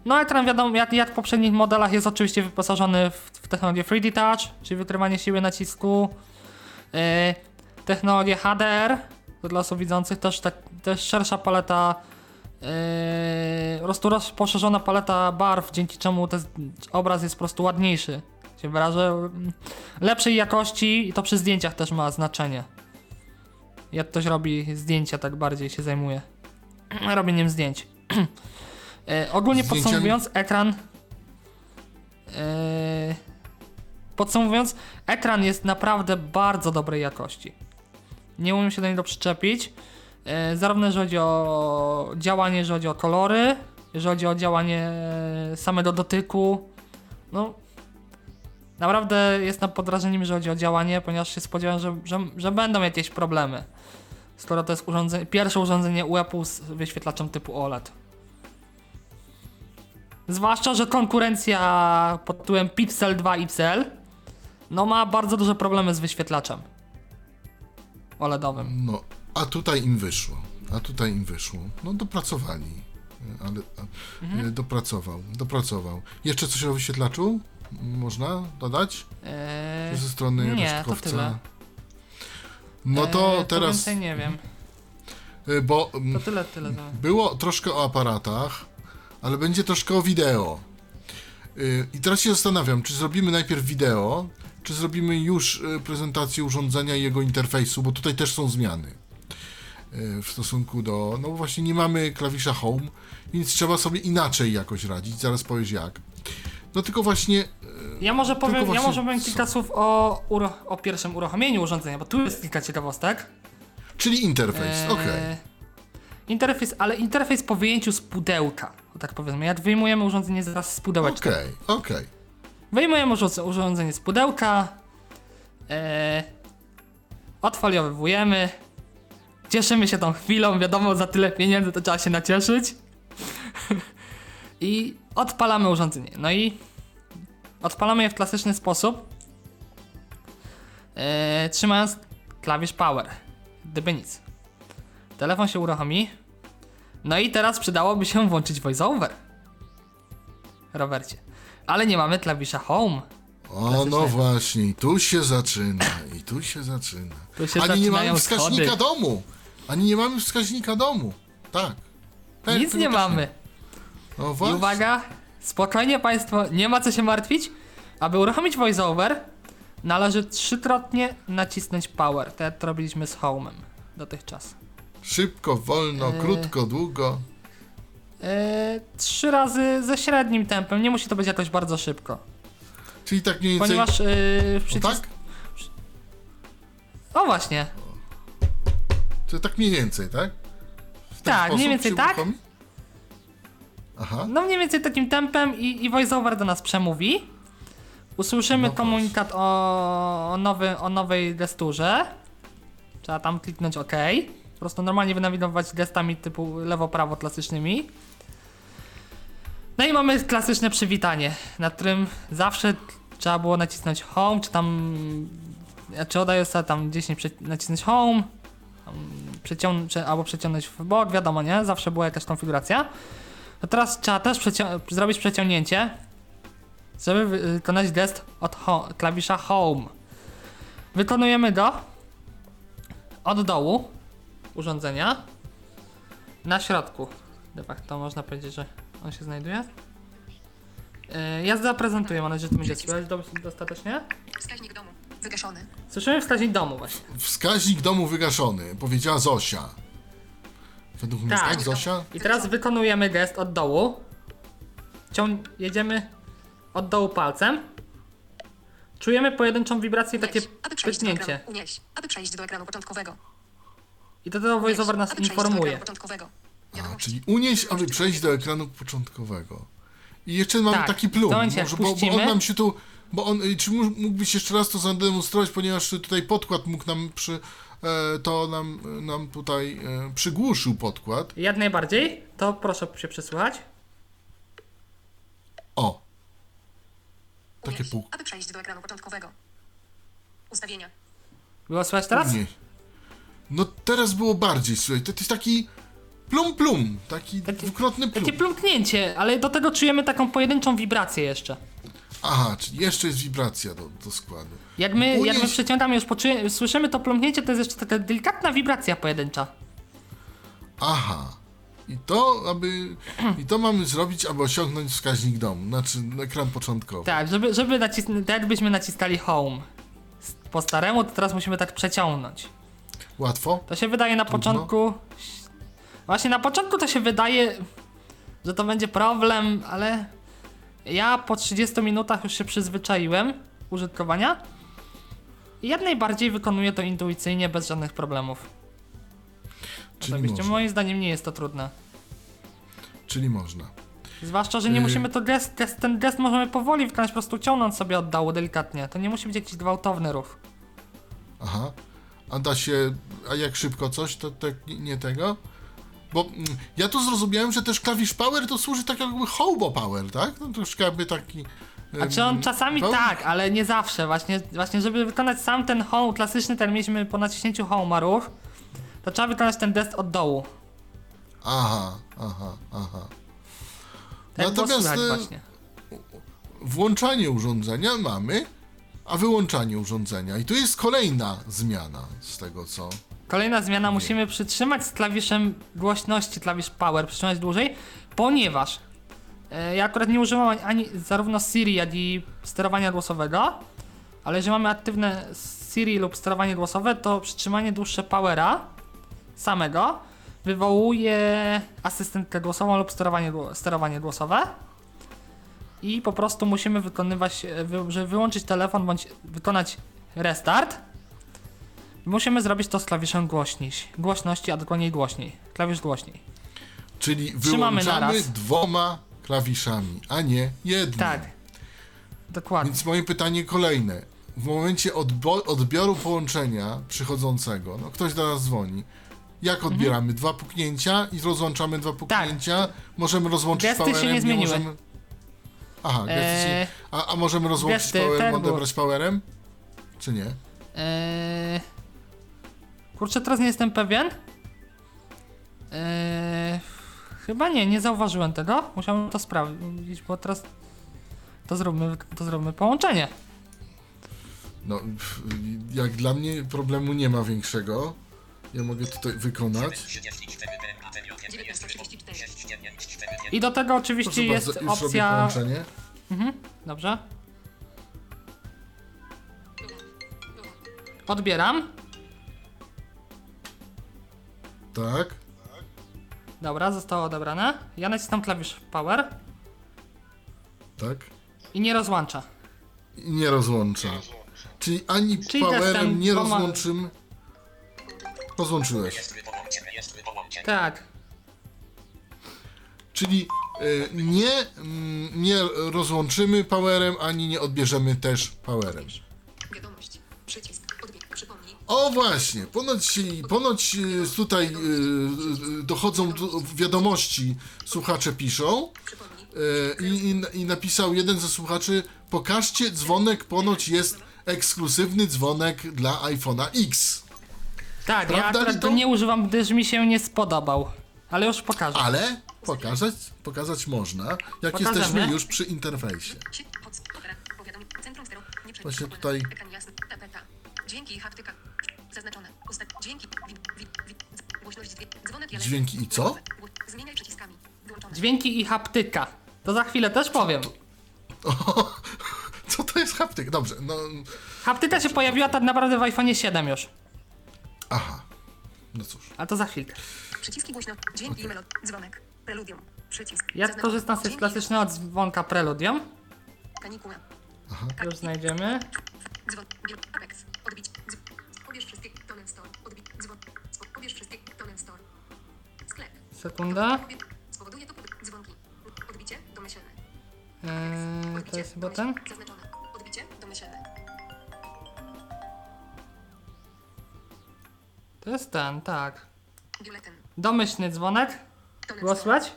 no ekran wiadomo, jak, jak w poprzednich modelach jest oczywiście wyposażony w, w technologię trzy D Touch, czyli wykrywanie siły nacisku. Yy, technologię H D R, to dla osób widzących też, tak, też szersza paleta. Yy, po prostu roz, poszerzona paleta barw, dzięki czemu ten obraz jest po prostu ładniejszy, się wyrażę, lepszej jakości i to przy zdjęciach też ma znaczenie. Jak ktoś robi zdjęcia, tak bardziej się zajmuje robieniem zdjęć. Yy, ogólnie Zdjęciami? podsumowując ekran yy, podsumowując ekran jest naprawdę bardzo dobrej jakości. Nie umiem się do niego przyczepić. Zarówno jeżeli chodzi o działanie, jeżeli chodzi o kolory, jeżeli chodzi o działanie samego dotyku. No, naprawdę jestem pod wrażeniem, jeżeli chodzi o działanie, ponieważ się spodziewałem, że, że, że będą jakieś problemy. Skoro to jest urządzenie, pierwsze urządzenie u Apple z wyświetlaczem typu O L E D. Zwłaszcza, że konkurencja pod tytułem Pixel dwa X L no ma bardzo duże problemy z wyświetlaczem O L E D owym. No. A tutaj im wyszło, a tutaj im wyszło. No dopracowali, ale mhm. dopracował, dopracował. Jeszcze coś o wyświetlaczu można dodać? Eee, Ze strony nie, to tyle. No to eee, teraz... To nie wiem. Bo to tyle, tyle. No. Było troszkę o aparatach, ale będzie troszkę o wideo. I teraz się zastanawiam, czy zrobimy najpierw wideo, czy zrobimy już prezentację urządzenia i jego interfejsu, bo tutaj też są zmiany w stosunku do... No właśnie nie mamy klawisza Home, więc trzeba sobie inaczej jakoś radzić, zaraz powiesz jak. No tylko właśnie... Ja może powiem, właśnie, ja może powiem kilka słów o, uro, o pierwszym uruchomieniu urządzenia, bo tu jest kilka ciekawostek. Czyli interfejs, eee, okej. Okay. Interfejs, ale interfejs po wyjęciu z pudełka, tak powiedzmy. Jak wyjmujemy urządzenie zaraz z pudełeczka. Okej, okay, okej. Okay. Wyjmujemy urządzenie z pudełka, eee, odfoliowujemy, cieszymy się tą chwilą, wiadomo, za tyle pieniędzy to trzeba się nacieszyć. I odpalamy urządzenie. No i odpalamy je w klasyczny sposób, yy, trzymając klawisz power, gdyby nic. Telefon się uruchomi. No i teraz przydałoby się włączyć voiceover, Robercie. Ale nie mamy klawisza home. O, no właśnie, tu się zaczyna i tu się zaczyna. Tu się ani nie mamy wskaźnika schody. domu. Ani nie mamy wskaźnika domu. Tak. tak nic nie mamy. Nie. No właśnie. I uwaga, spokojnie Państwo, nie ma co się martwić. Aby uruchomić voiceover, należy trzykrotnie nacisnąć power. To jak to robiliśmy z home'em dotychczas. Szybko, wolno, yy... krótko, długo. Yy, trzy razy ze średnim tempem, nie musi to być jakoś bardzo szybko. Czyli tak mniej więcej... Ponieważ yy, przycisk... O tak? O właśnie. To tak mniej więcej, tak? Tak, mniej więcej tak. Uruchomi? Aha. No mniej więcej takim tempem i, i voiceover do nas przemówi. Usłyszymy no komunikat o, o, nowy, o nowej gesturze. Trzeba tam kliknąć OK. Po prostu normalnie wynawigować gestami typu lewo-prawo klasycznymi. No i mamy klasyczne przywitanie, na którym zawsze trzeba było nacisnąć home, czy tam... Czy oddaję sobie tam gdzieś nie, nacisnąć home, tam przecią, czy, albo przeciągnąć w bok, wiadomo, nie? Zawsze była jakaś konfiguracja. No teraz trzeba też przecią- zrobić przeciągnięcie, żeby wykonać gest od ho- klawisza home. Wykonujemy go od dołu urządzenia na środku. De facto można powiedzieć, że on się znajduje. Yy, ja zaprezentuję, mam nadzieję, że to będzie słychać dostatecznie. Wskaźnik domu wygaszony. Słyszymy wskaźnik domu właśnie. Wskaźnik domu wygaszony, powiedziała Zosia. Według mnie tak, Zosia. I teraz wykonujemy gest od dołu. Cią- jedziemy od dołu palcem. Czujemy pojedynczą wibrację i takie pyknięcie. Unieś, aby przejść do ekranu początkowego. I to ten voiceover nas informuje. A, czyli unieś, aby przejść do ekranu początkowego. I jeszcze mamy tak, taki plus, może, bo, bo on nam się tu... Bo on, czy mógłbyś jeszcze raz to zademonstrować, ponieważ tutaj podkład mógł nam przy... To nam, nam tutaj przygłuszył podkład. Jak najbardziej, to proszę się przesłuchać. O. Takie pół. Aby przejść do ekranu początkowego. Ustawienia. Było słychać teraz? Nie. No teraz było bardziej słychać. To jest taki plum plum, taki, taki dwukrotny plum. Takie plumknięcie, ale do tego czujemy taką pojedynczą wibrację jeszcze. Aha, czyli jeszcze jest wibracja do, do składu. Jak my, Unieś... jak my przeciągamy, już poczuj... słyszymy to plumknięcie, to jest jeszcze taka delikatna wibracja pojedyncza. Aha. I to, aby... I to mamy zrobić, aby osiągnąć wskaźnik domu, znaczy ekran początkowy. Tak, żeby, żeby nacisnąć, tak jakbyśmy naciskali home. Po staremu, to teraz musimy tak przeciągnąć. Łatwo? To się wydaje na Trudno? początku... Właśnie na początku to się wydaje, że to będzie problem, ale... Ja po trzydziestu minutach już się przyzwyczaiłem użytkowania i jak najbardziej wykonuję to intuicyjnie, bez żadnych problemów. Czyli Oczywiście, można. Moim zdaniem nie jest to trudne. Czyli można. Zwłaszcza, że nie yy... musimy to gest, gest, ten gest możemy powoli wykonać, po prostu ciągnąc sobie od dołu delikatnie. To nie musi być jakiś gwałtowny ruch. Aha. A da się, a jak szybko coś, to, to nie tego? Bo ja tu zrozumiałem, że też klawisz power to służy tak jakby hobo power, tak? No troszkę jakby taki... Um, A czy on czasami power? Tak, ale nie zawsze. Właśnie, właśnie żeby wykonać sam ten home, klasyczny ten mieliśmy po naciśnięciu home'a ruch, to trzeba wykonać ten gest od dołu. Aha, aha, aha. Tak. Natomiast właśnie. Włączanie urządzenia mamy, a wyłączanie urządzenia. I tu jest kolejna zmiana z tego, co... Kolejna zmiana, musimy przytrzymać z klawiszem głośności, klawisz power, przytrzymać dłużej, ponieważ e, ja akurat nie używam ani zarówno Siri, jak i sterowania głosowego, ale jeżeli mamy aktywne Siri lub sterowanie głosowe, to przytrzymanie dłuższe powera samego wywołuje asystentkę głosową lub sterowanie, sterowanie głosowe i po prostu musimy wykonywać, żeby wyłączyć telefon bądź wykonać restart, musimy zrobić to z klawiszem głośniej, głośności, a dokładniej głośniej, klawisz głośniej. Czyli wyłączamy dwoma klawiszami, a nie jednym. Tak, dokładnie. Więc moje pytanie kolejne. W momencie odbo- odbioru połączenia przychodzącego, no ktoś do nas dzwoni, jak odbieramy? Mhm. Dwa puknięcia i rozłączamy dwa puknięcia? Tak. Możemy rozłączyć gesty powerem? Się nie zmieniły. Nie możemy... Aha, gesty eee... się... a, a możemy rozłączyć gesty, powerem, odebrać był... powerem? Czy nie? Eee... Kurczę, teraz nie jestem pewien. Eee... Chyba nie, nie zauważyłem tego. Musiałem to sprawdzić, bo teraz to zróbmy, to zróbmy połączenie. No, jak dla mnie problemu nie ma większego. Ja mogę tutaj wykonać. I do tego oczywiście jest bardzo, opcja... Mhm, dobrze. Odbieram. Tak. Dobra, zostało odebrane. Ja naciskam klawisz power. Tak. I nie rozłącza. I nie rozłącza. Czyli ani Czyli powerem nie rozłączymy. Rozłączyłeś. Tak. Czyli y, nie, mm, nie rozłączymy powerem, ani nie odbierzemy też powerem. Wiadomość. Przycisk. O właśnie, ponoć, ponoć tutaj y, dochodzą do wiadomości, słuchacze piszą y, i, i napisał jeden ze słuchaczy, pokażcie dzwonek, ponoć jest ekskluzywny dzwonek dla iPhone'a X. Tak, prawda, ja akurat to nie używam, gdyż mi się nie spodobał, ale już pokażę. Ale pokazać, pokazać można, jak Pokażemy. jesteśmy już przy interfejsie. Właśnie tutaj... Dźwięki, haptyka, zaznaczone, ustaw, dźwięki, głośność, dzwonek, dźwięki i co? Zmieniaj przyciskami, wyłączone. Dźwięki i haptyka, to za chwilę też powiem. Co to, o, co to jest haptyka? Dobrze, no... Haptyka się pojawiła tak naprawdę w iPhone'ie siedem już. Aha, no cóż. A to za chwilkę. Przyciski głośno, dźwięki i okay. melod, dzwonek, preludium, przycisk. Ja korzystam z klasycznego dzwonka preludium. Kanikula. Aha. Już znajdziemy. Dzwon, apex. Odbić. Pobierz wszystkie tonem store. Odbić. Dzwon. Pobierz wszystkie tonem store. Sklep. Sekunda. Spowoduje to dzwonki. Odbicie domyślne. Eee, to jest chyba ten? Zaznaczone. Odbicie domyślne. To jest ten, tak. Biuletyn. Domyślny dzwonek. Było słychać?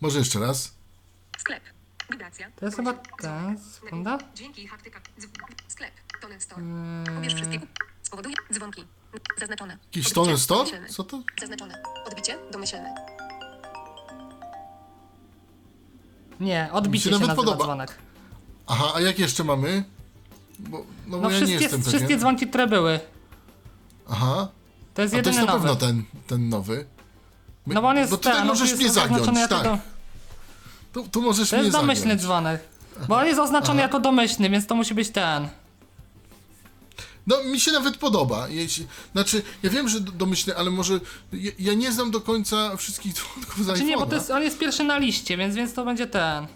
Może jeszcze raz. Sklep. Wibracja. To jest chyba ten, sekunda. Dzięki, haptyka. Sklep. Tonen store. Pobierz wszystkie. Spowoduje dzwonki. Zaznaczone. Jakiś tonen store? Co to? Zaznaczone. Odbicie domyślne. Nie, odbicie się, się nazywa dzwonek. Aha, a jak jeszcze mamy? Bo, no bo no ja wszystkie, nie jestem wszystkie dzwonki, które były. Aha. To jest a jedyny nowy. to jest na nowy. pewno ten, ten nowy. My, no bo on jest bo tutaj ten, możesz mnie zagiąć, tak. Jako... Tu, tu możesz to jest domyślny zagrać. dzwonek, bo on jest oznaczony Aha. jako domyślny, więc to musi być ten. No mi się nawet podoba, jeśli, znaczy ja wiem, że domyślny, ale może ja, ja nie znam do końca wszystkich dzwonków z znaczy iPhone'a. Nie, bo to jest, on jest pierwszy na liście, więc, więc to będzie ten.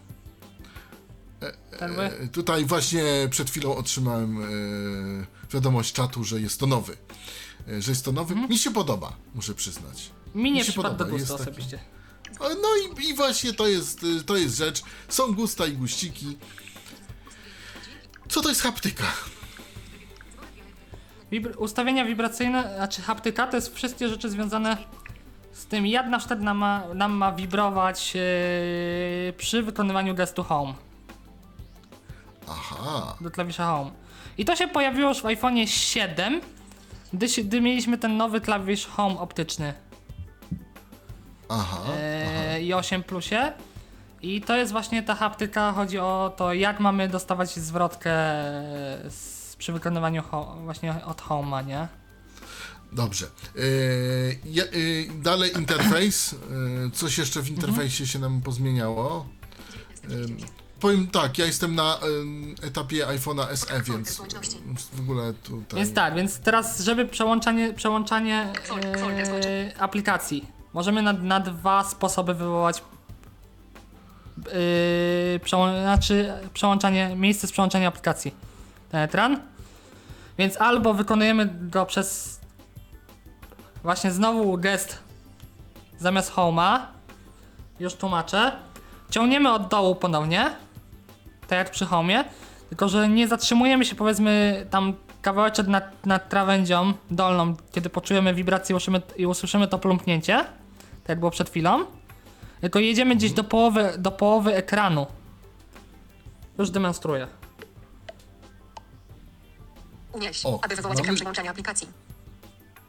E, e, tutaj właśnie przed chwilą otrzymałem e, wiadomość czatu, że jest to nowy, e, że jest to nowy, hmm? mi się podoba, muszę przyznać. Mi nie mi się przypadł podoba. do gustu osobiście. Taki... No i, i właśnie to jest, to jest rzecz. Są gusta i guściki. Co to jest haptyka? Wibr- ustawienia wibracyjne, znaczy haptyka to jest wszystkie rzeczy związane z tym, jak na przykład nam ma, nam ma wibrować yy, przy wykonywaniu gestu home. Aha. Do klawisza home. I to się pojawiło już w iPhone'ie siedem, gdy, gdy mieliśmy ten nowy klawisz home optyczny. Aha, aha. I osiem plusie i to jest właśnie ta haptyka, chodzi o to, jak mamy dostawać zwrotkę z, przy wykonywaniu ho- właśnie od home'a, nie? Dobrze, yy, yy, dalej interfejs, yy, coś jeszcze w interfejsie się nam pozmieniało, yy, powiem tak, ja jestem na um, etapie iPhone'a S E, więc w ogóle tutaj... Więc tak, więc teraz, żeby przełączanie, przełączanie e, aplikacji, możemy na, na dwa sposoby wywołać e, przełą- znaczy przełączanie, miejsce z przełączania aplikacji. Ten ekran. Więc albo wykonujemy go przez właśnie znowu gest zamiast home'a, już tłumaczę. Ciągniemy od dołu ponownie, tak jak przy homie, tylko że nie zatrzymujemy się, powiedzmy, tam kawałeczek nad, nad krawędzią dolną, kiedy poczujemy wibrację i usłyszymy to plumpnięcie, tak jak było przed chwilą, tylko jedziemy gdzieś do połowy, do połowy ekranu. Już demonstruję. Unieś, o, aby wywołać mamy... ekran przełączania aplikacji.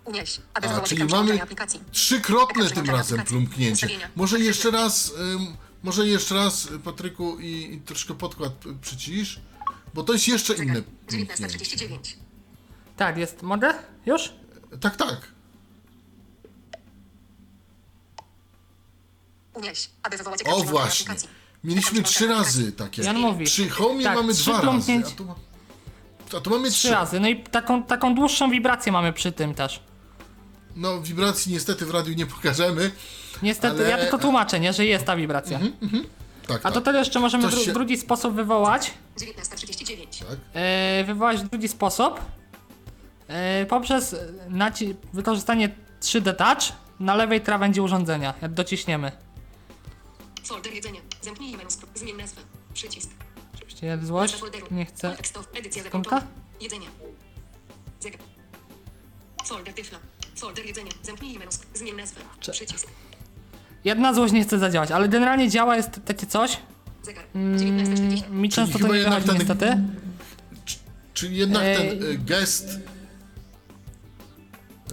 Unieś, aby A, wywołać ekran przełączania aplikacji. Trzykrotne tym razem plumknięcie. Może jeszcze raz... Ym... Może jeszcze raz, Patryku, i, i troszkę podkład przycisz, bo to jest jeszcze inne. dziewiętnaście trzydzieści dziewięć Tak, jest. Mogę? Już? Tak, tak. Unieś, aby wywołać ekran przełączania aplikacji. O właśnie. Mieliśmy trzy razy takie. Jan mówi. Przy homie tak, mamy dwa razy. A tu, ma... A tu mamy trzy. Trzy razy. No i taką, taką dłuższą wibrację mamy przy tym też. No, wibracji niestety w radiu nie pokażemy. Niestety, ale... ja tylko tłumaczę, nie, że jest ta wibracja. Mm-hmm, mm-hmm. Tak, a to tak. Też jeszcze możemy dru- się... drugi sposób wywołać. dziewiętnaście trzydzieści dziewięć Tak. Yy, wywołać drugi sposób yy, poprzez naci- wykorzystanie trzy D Touch na lewej krawędzi urządzenia, jak dociśniemy. Folder jedzenia. Zamknij menu. Zmień nazwę. Przycisk. Oczywiście złość. Nie chcę. Skąpka? Jedzenie. Zegar. Folder Tyflo. Folder jedzenia. Zamknij menu. Zmień nazwę. Przycisk. Jedna złość nie chce zadziałać, ale generalnie działa, jest takie coś. Mm, mi często to nie wychodzi ten, niestety. Czy, czyli jednak e, ten e, gest...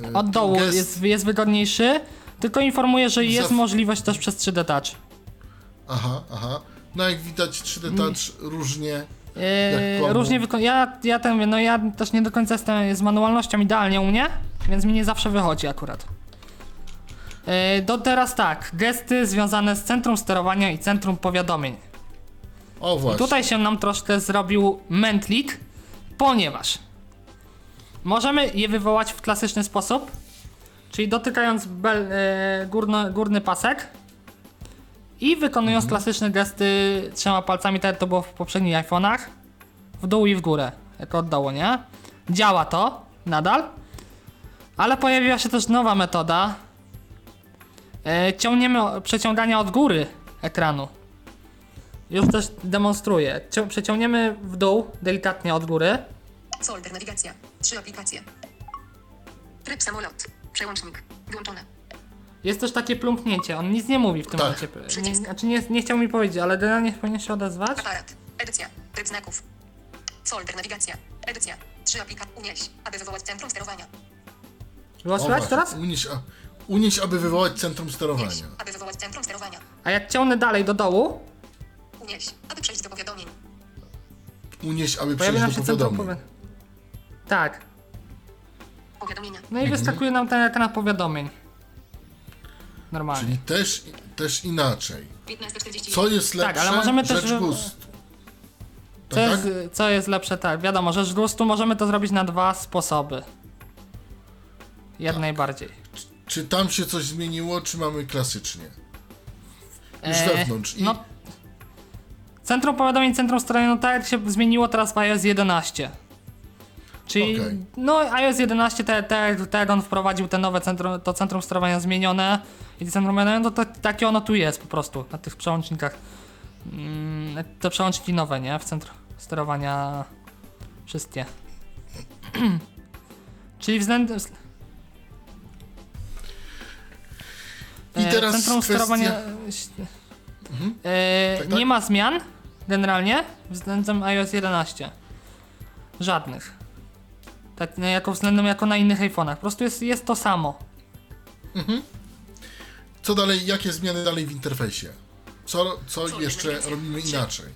E, od dołu gest jest, jest wygodniejszy, tylko informuję, że jest zaf... możliwość też przez trzy D Touch. Aha, aha. No jak widać trzy D Touch mm. różnie... E, różnie wyko- ja, ja ten, no ja też nie do końca jestem z manualnością idealnie u mnie, więc mi nie zawsze wychodzi akurat. Do teraz tak, gesty związane z centrum sterowania i centrum powiadomień. O właśnie. I tutaj się nam troszkę zrobił mętlik, ponieważ możemy je wywołać w klasyczny sposób, czyli dotykając bel, e, górno, górny pasek i wykonując mhm. klasyczne gesty trzema palcami, tak jak to było w poprzednich iPhone'ach, w dół i w górę, jako oddało, nie? Działa to nadal, ale pojawiła się też nowa metoda. Ciągniemy przeciągania od góry ekranu. Już też demonstruję. Cią- przeciągniemy w dół delikatnie od góry. Folder nawigacja. Trzy aplikacje. Tryb samolot. Przełącznik. Włączone. Jest też takie plumpnięcie. On nic nie mówi w tym tak. momencie. Nie, znaczy nie, nie chciał mi powiedzieć, ale generalnie powinien się odezwać. Aparat. Edycja. Tryb znaków. Folder nawigacja. Edycja. Trzy aplikacje. Unieś, aby wywołać centrum sterowania. Było słychać teraz? Unieś, a... Unieść, aby wywołać centrum sterowania. Unieść, aby wywołać centrum sterowania. A jak ciągnę dalej do dołu? Unieść, aby przejść do powiadomień. Unieść, aby pojawia przejść do powiadomień. Powi- tak. Powiadomienia. No i mhm. wyskakuje nam ten ekran powiadomień. Normalnie. Czyli też, też inaczej. Co jest lepsze, tak, ale możemy rzecz też, gustu. Tak, co, jest, tak? co jest lepsze, tak. Wiadomo, rzecz gustu możemy to zrobić na dwa sposoby. Jak tak. najbardziej. Czy tam się coś zmieniło, czy mamy klasycznie? Już eee, wewnątrz. I... No, centrum powiadomień, centrum sterowania, no tak jak się zmieniło teraz w iOS jedenaście. Czyli okay. no iOS jedenaście, tak te, te, te on wprowadził te nowe centrum, to centrum sterowania zmienione i centrum powiadomień, no to takie ono tu jest po prostu na tych przełącznikach. Mm, te przełączniki nowe, nie? W centrum sterowania wszystkie. Czyli względem... I teraz centrum kwestia... sterowania mhm. e, tak, tak. nie ma zmian generalnie względem iOS jedenaście. Żadnych. Tak no, jako względem jako na innych iPhone'ach. Po prostu jest, jest to samo. Mhm. Co dalej? Jakie zmiany dalej w interfejsie? Co, co, co jeszcze robimy inaczej?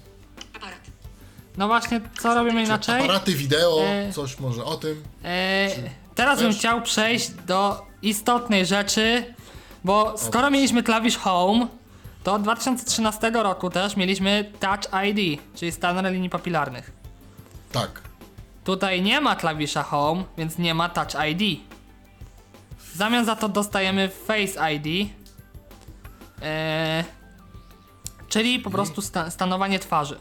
No właśnie, co robimy inaczej? Aparaty wideo, e... coś może o tym. E... Teraz bym chciał przejść do istotnej rzeczy. Bo skoro mieliśmy klawisz Home, To od dwa tysiące trzynastego roku też mieliśmy Touch I D, czyli standard linii papilarnych. Tak. Tutaj nie ma klawisza Home, więc nie ma Touch I D. W zamian za to dostajemy Face I D, yy, czyli po prostu sta- skanowanie twarzy.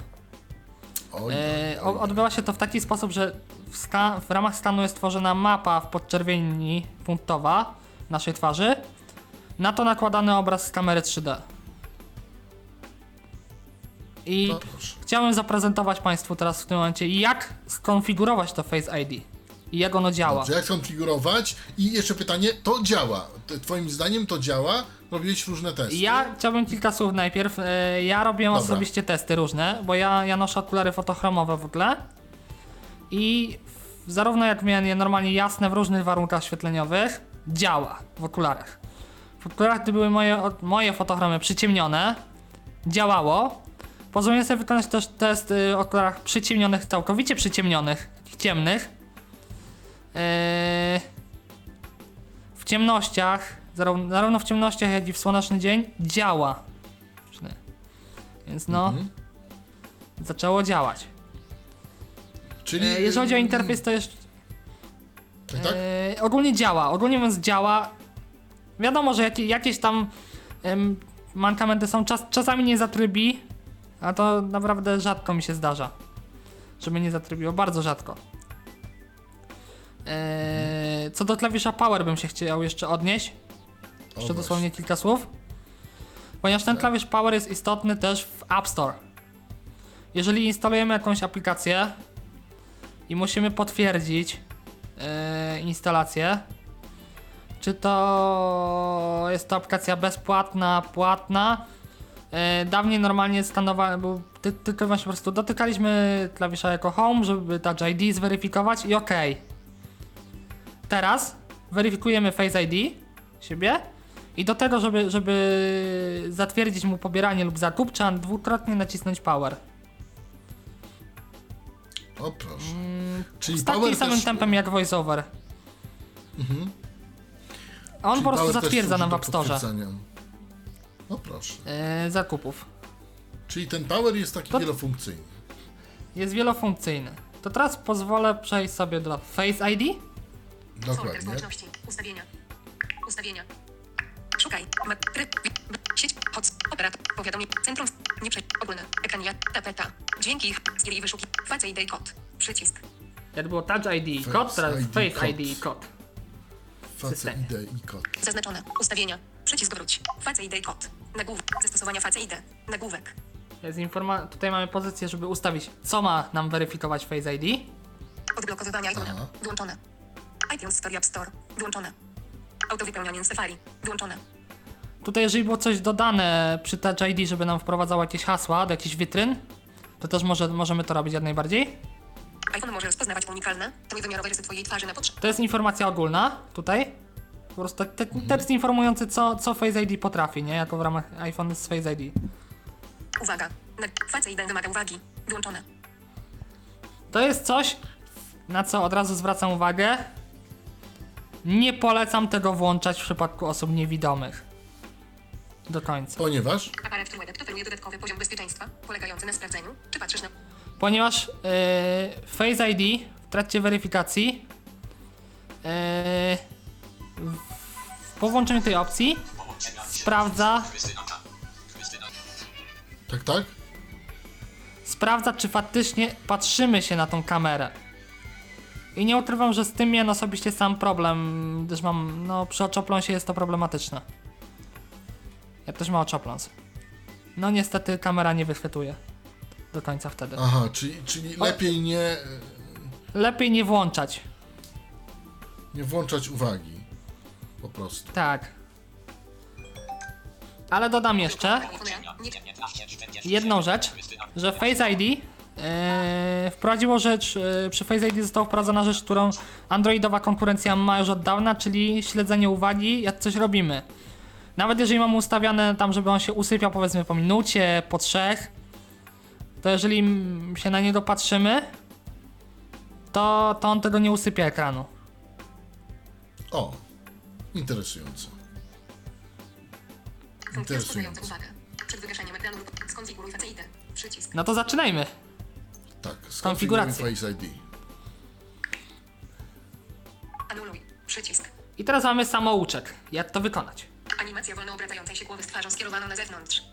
Yy, odbywa się to w taki sposób, że w, sta- w ramach skanu jest tworzona mapa w podczerwieni punktowa naszej twarzy. Na to nakładany obraz z kamery trzy D. I chciałem zaprezentować Państwu teraz w tym momencie, jak skonfigurować to Face I D i jak ono działa. Dobrze, jak skonfigurować? I jeszcze pytanie, to działa? Twoim zdaniem to działa? Robiłeś różne testy? Ja chciałbym kilka słów najpierw. Ja robiłem Dobra. osobiście testy różne, bo ja, ja noszę okulary fotochromowe w ogóle. I zarówno jak miałem je normalnie jasne w różnych warunkach świetleniowych, działa w okularach. W okularach, gdy były moje, moje fotochromy przyciemnione, działało. Pozwoliłem sobie wykonać też test w okularach przyciemnionych, całkowicie przyciemnionych, ciemnych. Yy, w ciemnościach, zarówno, zarówno w ciemnościach, jak i w słoneczny dzień, działa. Więc no, mhm. zaczęło działać. Czyli... Yy, jeżeli chodzi o interfejs, to jeszcze... Yy, tak? Ogólnie działa, ogólnie mówiąc działa. Wiadomo, że jak, jakieś tam ym, mankamenty są, czas, czasami nie zatrybi. A to naprawdę rzadko mi się zdarza, żeby nie zatrybiło, bardzo rzadko. Eee, co do klawisza Power bym się chciał jeszcze odnieść. Jeszcze o dosłownie właśnie. kilka słów. Ponieważ ten klawisz Power jest istotny też w App Store. Jeżeli instalujemy jakąś aplikację i musimy potwierdzić eee, instalację, czy to jest to aplikacja bezpłatna, płatna, dawniej normalnie skanowałem, bo ty, tylko właśnie po prostu dotykaliśmy klawisza jako Home, żeby Touch I D zweryfikować i OK. Teraz weryfikujemy Face I D siebie i do tego, żeby, żeby zatwierdzić mu pobieranie lub zakup, trzeba dwukrotnie nacisnąć Power. O proszę. Mm, czyli z takim samym też... tempem jak VoiceOver. Mhm. A on czyli po prostu zatwierdza nam w App Store. No proszę. Yy, zakupów. Czyli ten Power jest taki to wielofunkcyjny. Jest wielofunkcyjny. To teraz pozwolę przejść sobie do Face I D. Dokładnie. Ustawienia. Ustawienia. Szukaj. Sieć. Operator. Powiadomienie. Centrum. Nie przejść. Ogólne. Ekrania. Tapeta. Dźwięki. Siri wyszuki. Face I D. Kod. Przycisk. Jak było Touch I D i kod, teraz Face I D i kod. Face I D i kod. Zaznaczone. Ustawienia. Przycisk wróć. Face I D kod. Nagłówek. Zastosowania Face I D. Nagłówek. Jest informa- tutaj mamy pozycję, żeby ustawić, co ma nam weryfikować Face I D. Odblokowywanie iPhone'a. Włączone. iTunes Store App Store. Włączone. Autowypełnianie Safari. Włączone. Tutaj jeżeli było coś dodane przy Touch I D, żeby nam wprowadzało jakieś hasła do jakichś witryn, to też może, możemy to robić jak najbardziej. iPhone może rozpoznawać unikalne, trójwymiarowe rysy Twojej twarzy na potrzeby. To jest informacja ogólna tutaj. Po prostu te, te, tekst informujący, co, co Face I D potrafi, nie? Jako w ramach iPhone z Face I D. Uwaga! Face I D wymaga uwagi. Wyłączone. To jest coś, na co od razu zwracam uwagę. Nie polecam tego włączać w przypadku osób niewidomych. Do końca. Ponieważ? Aparat TrueDepth oferuje dodatkowy poziom bezpieczeństwa, polegający na sprawdzeniu, czy patrzysz na... Ponieważ yy, Face I D w trakcie weryfikacji yy, po włączeniu tej opcji sprawdza tak, tak? sprawdza, czy faktycznie patrzymy się na tą kamerę. I nie ukrywam, że z tym miałem osobiście sam problem, gdyż mam, no przy oczopląsie jest to problematyczne. Ja też mam oczopląs. No niestety kamera nie wychwytuje do końca wtedy. Aha, czyli, czyli lepiej nie... Lepiej nie włączać. Nie włączać uwagi. Po prostu. Tak. Ale dodam jeszcze jedną rzecz, że Face I D yy, wprowadziło rzecz, yy, przy Face I D została wprowadzona rzecz, którą androidowa konkurencja ma już od dawna, czyli śledzenie uwagi, jak coś robimy. Nawet jeżeli mamy ustawiane tam, żeby on się usypiał powiedzmy po minucie, po trzech, to jeżeli się na niego patrzymy, to, to on tego nie usypia ekranu. O. Interesujące. Interesujące. wygaszaniem ekranu. Skonfiguruj Face I D. Przycisk. No to zaczynajmy. Tak, skonfiguruj Face I D. Anuluj. Przycisk. I teraz mamy samouczek. Jak to wykonać? Animacja wolno obracającej się głowy z twarzą skierowaną na zewnątrz.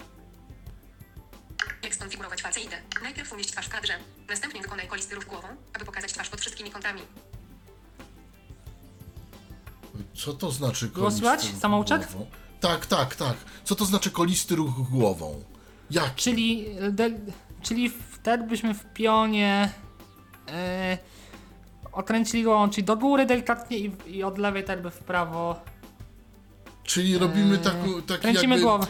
Jak skonfigurować Face I D? Najpierw umieść twarz w kadrze. Następnie wykonaj kolisty ruch głową, aby pokazać twarz pod wszystkimi kątami. Co to znaczy kolisty słychać? Ruch samouczek? Głową? Tak, tak, tak. Co to znaczy kolisty ruch głową? Jak? Czyli, de, czyli wtedy byśmy w pionie e, okręcili go, czyli do góry delikatnie i, i od lewej tak by w prawo. Czyli robimy e, tak, tak kręcimy jakby, głowę.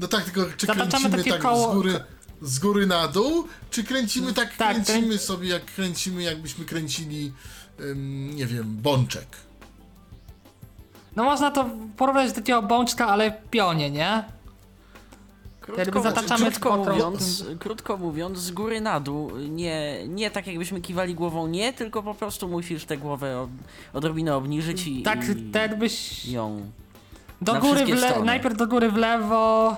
No tak, tylko czy zataczamy kręcimy tak koło... z góry, z góry na dół, czy kręcimy tak, tak kręcimy kręc... sobie, jak kręcimy, jakbyśmy kręcili, ym, nie wiem, bączek. No można to porównać do takiego bączka, ale w pionie, nie? Krótko, zataczamy krótko, mówiąc, krótko mówiąc, z góry na dół, nie, nie tak jakbyśmy kiwali głową, nie, tylko po prostu musisz tę głowę od, odrobinę obniżyć i, tak, i tak byś ją do góry w le- najpierw do góry w lewo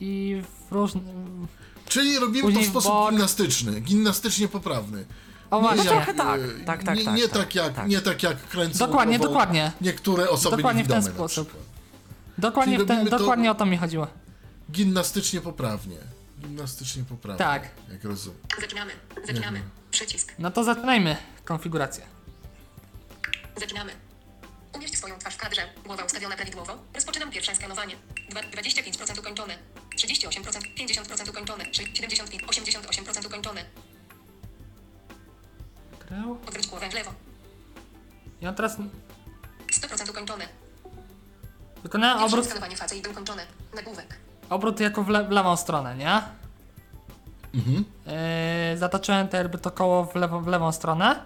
i w różnym... Czyli robimy to w sposób bok. gimnastyczny, gimnastycznie poprawny. O właśnie, no tak, tak, tak, tak. Nie, nie, tak, tak, jak, tak. nie tak jak kręcą dokładnie, głową dokładnie. niektóre osoby dokładnie w ten sposób. Dokładnie, w ten, dokładnie to... o to mi chodziło. Gimnastycznie poprawnie. Gimnastycznie poprawnie. Tak. Jak rozumiem. Zaczynamy. Zaczynamy. Mhm. Przycisk. No to zaczynajmy konfigurację. Zaczynamy. Umieść swoją twarz w kadrze. Głowa ustawiona prawidłowo. Rozpoczynam pierwsze skanowanie. dwadzieścia pięć procent ukończone. trzydzieści osiem procent. pięćdziesiąt procent ukończone. siedemdziesiąt pięć procent. osiemdziesiąt osiem procent ukończone. Kreł. Odwróć głowę w lewo. Ja teraz... sto procent ukończone. Wykonałem obrót... skanowanie facy i był ukończone. Nagłówek. Obrót jako w, le- w lewą stronę, nie? Mhm. Yy, zataczyłem to jakby to koło w, lewo, w lewą stronę.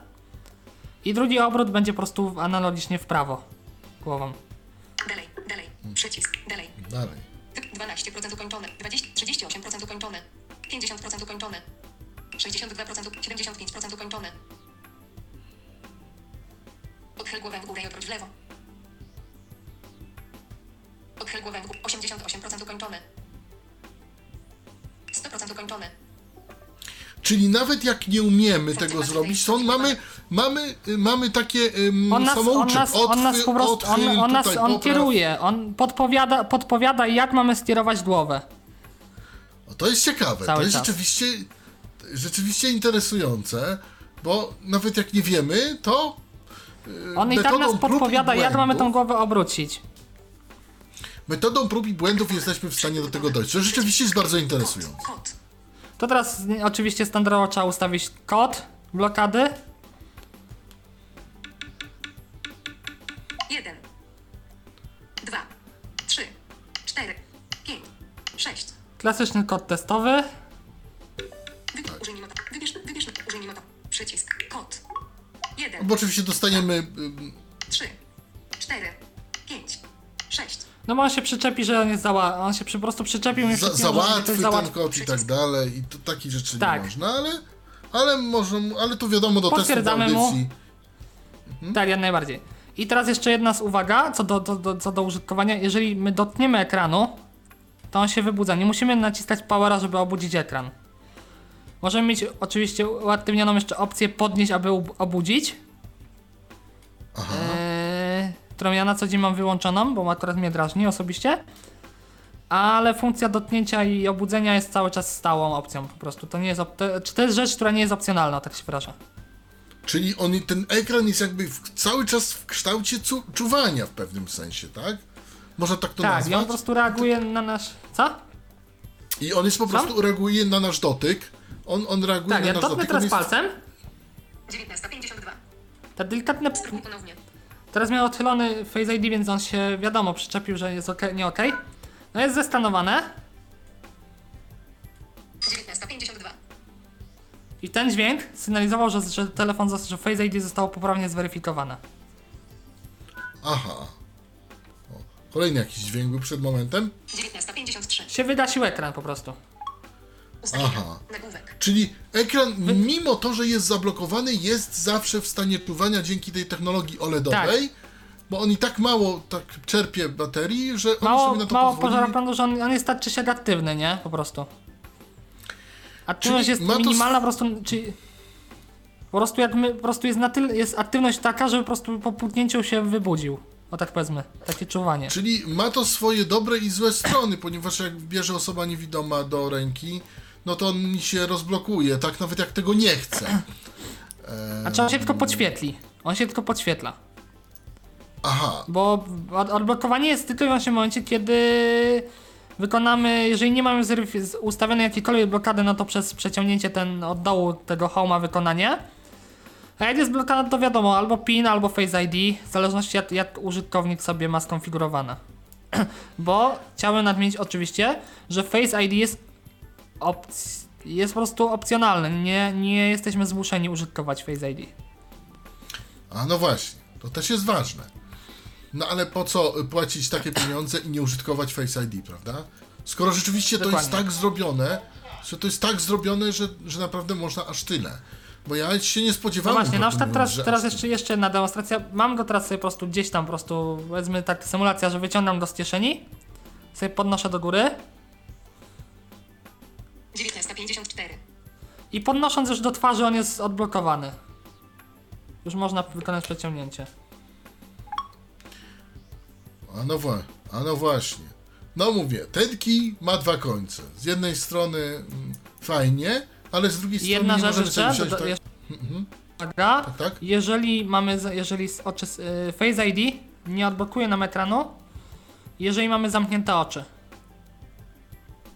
I drugi obrót będzie po prostu analogicznie w prawo. Głową. Dalej, dalej, przycisk, dalej. Dalej. dwanaście procent ukończone, dwadzieścia, trzydzieści osiem procent ukończone, pięćdziesiąt procent ukończone, sześćdziesiąt dwa procent, siedemdziesiąt pięć procent ukończone. Odchyl głowę w górę i obróć w lewo. Odchyl głowę w górę, osiemdziesiąt osiem procent ukończone. sto procent ukończone. Czyli nawet jak nie umiemy Funkcja tego zrobić, to mamy, mamy, mamy takie um, on nas, samouczek. On nas, odchwy, on nas po prostu, odchyl, on, on, nas, tutaj, on kieruje, on podpowiada, podpowiada jak mamy sterować głowę. O, to jest ciekawe, Cały to jest rzeczywiście, rzeczywiście interesujące, bo nawet jak nie wiemy, to on i tak nas podpowiada jak mamy tą głowę obrócić. Metodą prób i błędów jesteśmy w stanie do tego dojść, co rzeczywiście jest bardzo interesujące. To teraz oczywiście standardowo trzeba ustawić kod blokady. jeden, dwa, trzy, cztery, pięć, sześć. Klasyczny kod testowy. Wybierz, użyj mimo to. Przycisk, kod. jeden. Bo oczywiście dostaniemy... trzy, cztery, pięć, sześć. No bo on się przyczepi, że on jest za ła... on się po prostu przyczepił. Za, za łatwy ten kod i tak dalej i to takich rzeczy tak. nie można, ale ale może, ale tu wiadomo do testu do audycji. Mhm. Tak, jak najbardziej. I teraz jeszcze jedna z uwaga co do, do, do, co do użytkowania. Jeżeli my dotkniemy ekranu, to on się wybudza. Nie musimy naciskać powera, żeby obudzić ekran. Możemy mieć oczywiście uaktywnioną jeszcze opcję podnieść, aby obudzić. Aha. E- którą ja na co dzień mam wyłączoną, bo akurat mnie drażni osobiście, ale funkcja dotknięcia i obudzenia jest cały czas stałą opcją po prostu. To nie jest op- czy to jest rzecz, która nie jest opcjonalna, tak się wyraża. Czyli on, ten ekran jest jakby w, cały czas w kształcie cu- czuwania w pewnym sensie, tak? Można tak to tak, nazwać? Tak, i on po prostu reaguje na nasz... Co? I on jest po prostu, Co? reaguje na nasz dotyk. On, on reaguje tak, na ja nasz dotyk. Tak, ja dotknę teraz palcem. dziewiętnaście pięćdziesiąt dwa. Ta delikatna... Teraz miał odchylony Face I D, więc on się wiadomo przyczepił, że jest okay, nie okej. Okay. No jest zeskanowane. dziewiętnaście pięćdziesiąt dwa. I ten dźwięk sygnalizował, że, że telefon, że Face I D zostało poprawnie zweryfikowane. Aha. O, kolejny jakiś dźwięk był przed momentem. dziewiętnaście pięćdziesiąt trzy. Się wygasił ekran po prostu. Aha. Czyli ekran, mimo to, że jest zablokowany, jest zawsze w stanie czuwania dzięki tej technologii o el e dowej. Tak. bo on i tak mało tak czerpie baterii, że on mało, sobie na to mało pozwoli. Mało pożera prądu, że on, on jest tak czy siak aktywny, nie? Po prostu. Aktywność jest minimalna, to... po prostu... Czyli... Po prostu, jak my, po prostu jest, na tyle, jest aktywność taka, żeby po prostu po puknięciu się wybudził. O tak powiedzmy, takie czuwanie. Czyli ma to swoje dobre i złe strony, ponieważ jak bierze osoba niewidoma do ręki, no to on się rozblokuje, tak nawet jak tego nie chce. Ehm... A czy on się tylko podświetli? On się tylko podświetla. Aha. Bo odblokowanie jest tylko i wyłącznie w momencie, kiedy wykonamy, jeżeli nie mamy ustawionej jakiejkolwiek blokady, no to przez przeciągnięcie ten od dołu tego home'a wykonanie. A jak jest blokada, to wiadomo, albo PIN, albo Face I D, w zależności jak, jak użytkownik sobie ma skonfigurowane. Bo chciałbym nadmienić oczywiście, że Face I D jest, opc- jest po prostu opcjonalny, nie, nie jesteśmy zmuszeni użytkować Face I D. A no właśnie, to też jest ważne. No ale po co płacić takie pieniądze i nie użytkować Face I D, prawda? Skoro rzeczywiście Dokładnie. To jest tak zrobione, że to jest tak zrobione, że, że naprawdę można aż tyle. Bo ja się nie spodziewałem. No właśnie, na przykład teraz, teraz jeszcze, jeszcze jedna demonstracja. Mam go teraz sobie po prostu gdzieś tam po prostu, powiedzmy tak symulacja, że wyciągam go z kieszeni, sobie podnoszę do góry. dziewiętnaście pięćdziesiąt cztery. I podnosząc już do twarzy on jest odblokowany. Już można wykonać przeciągnięcie. A no, wa- a no właśnie. No mówię, ten kij ma dwa końce. Z jednej strony m, fajnie, ale z drugiej strony jedna rzecz jeszcze, wziąć, do, do, tak? jeszcze mhm. Aga, tak, tak? jeżeli mamy, jeżeli oczy, Face I D nie odblokuje nam ekranu, jeżeli mamy zamknięte oczy.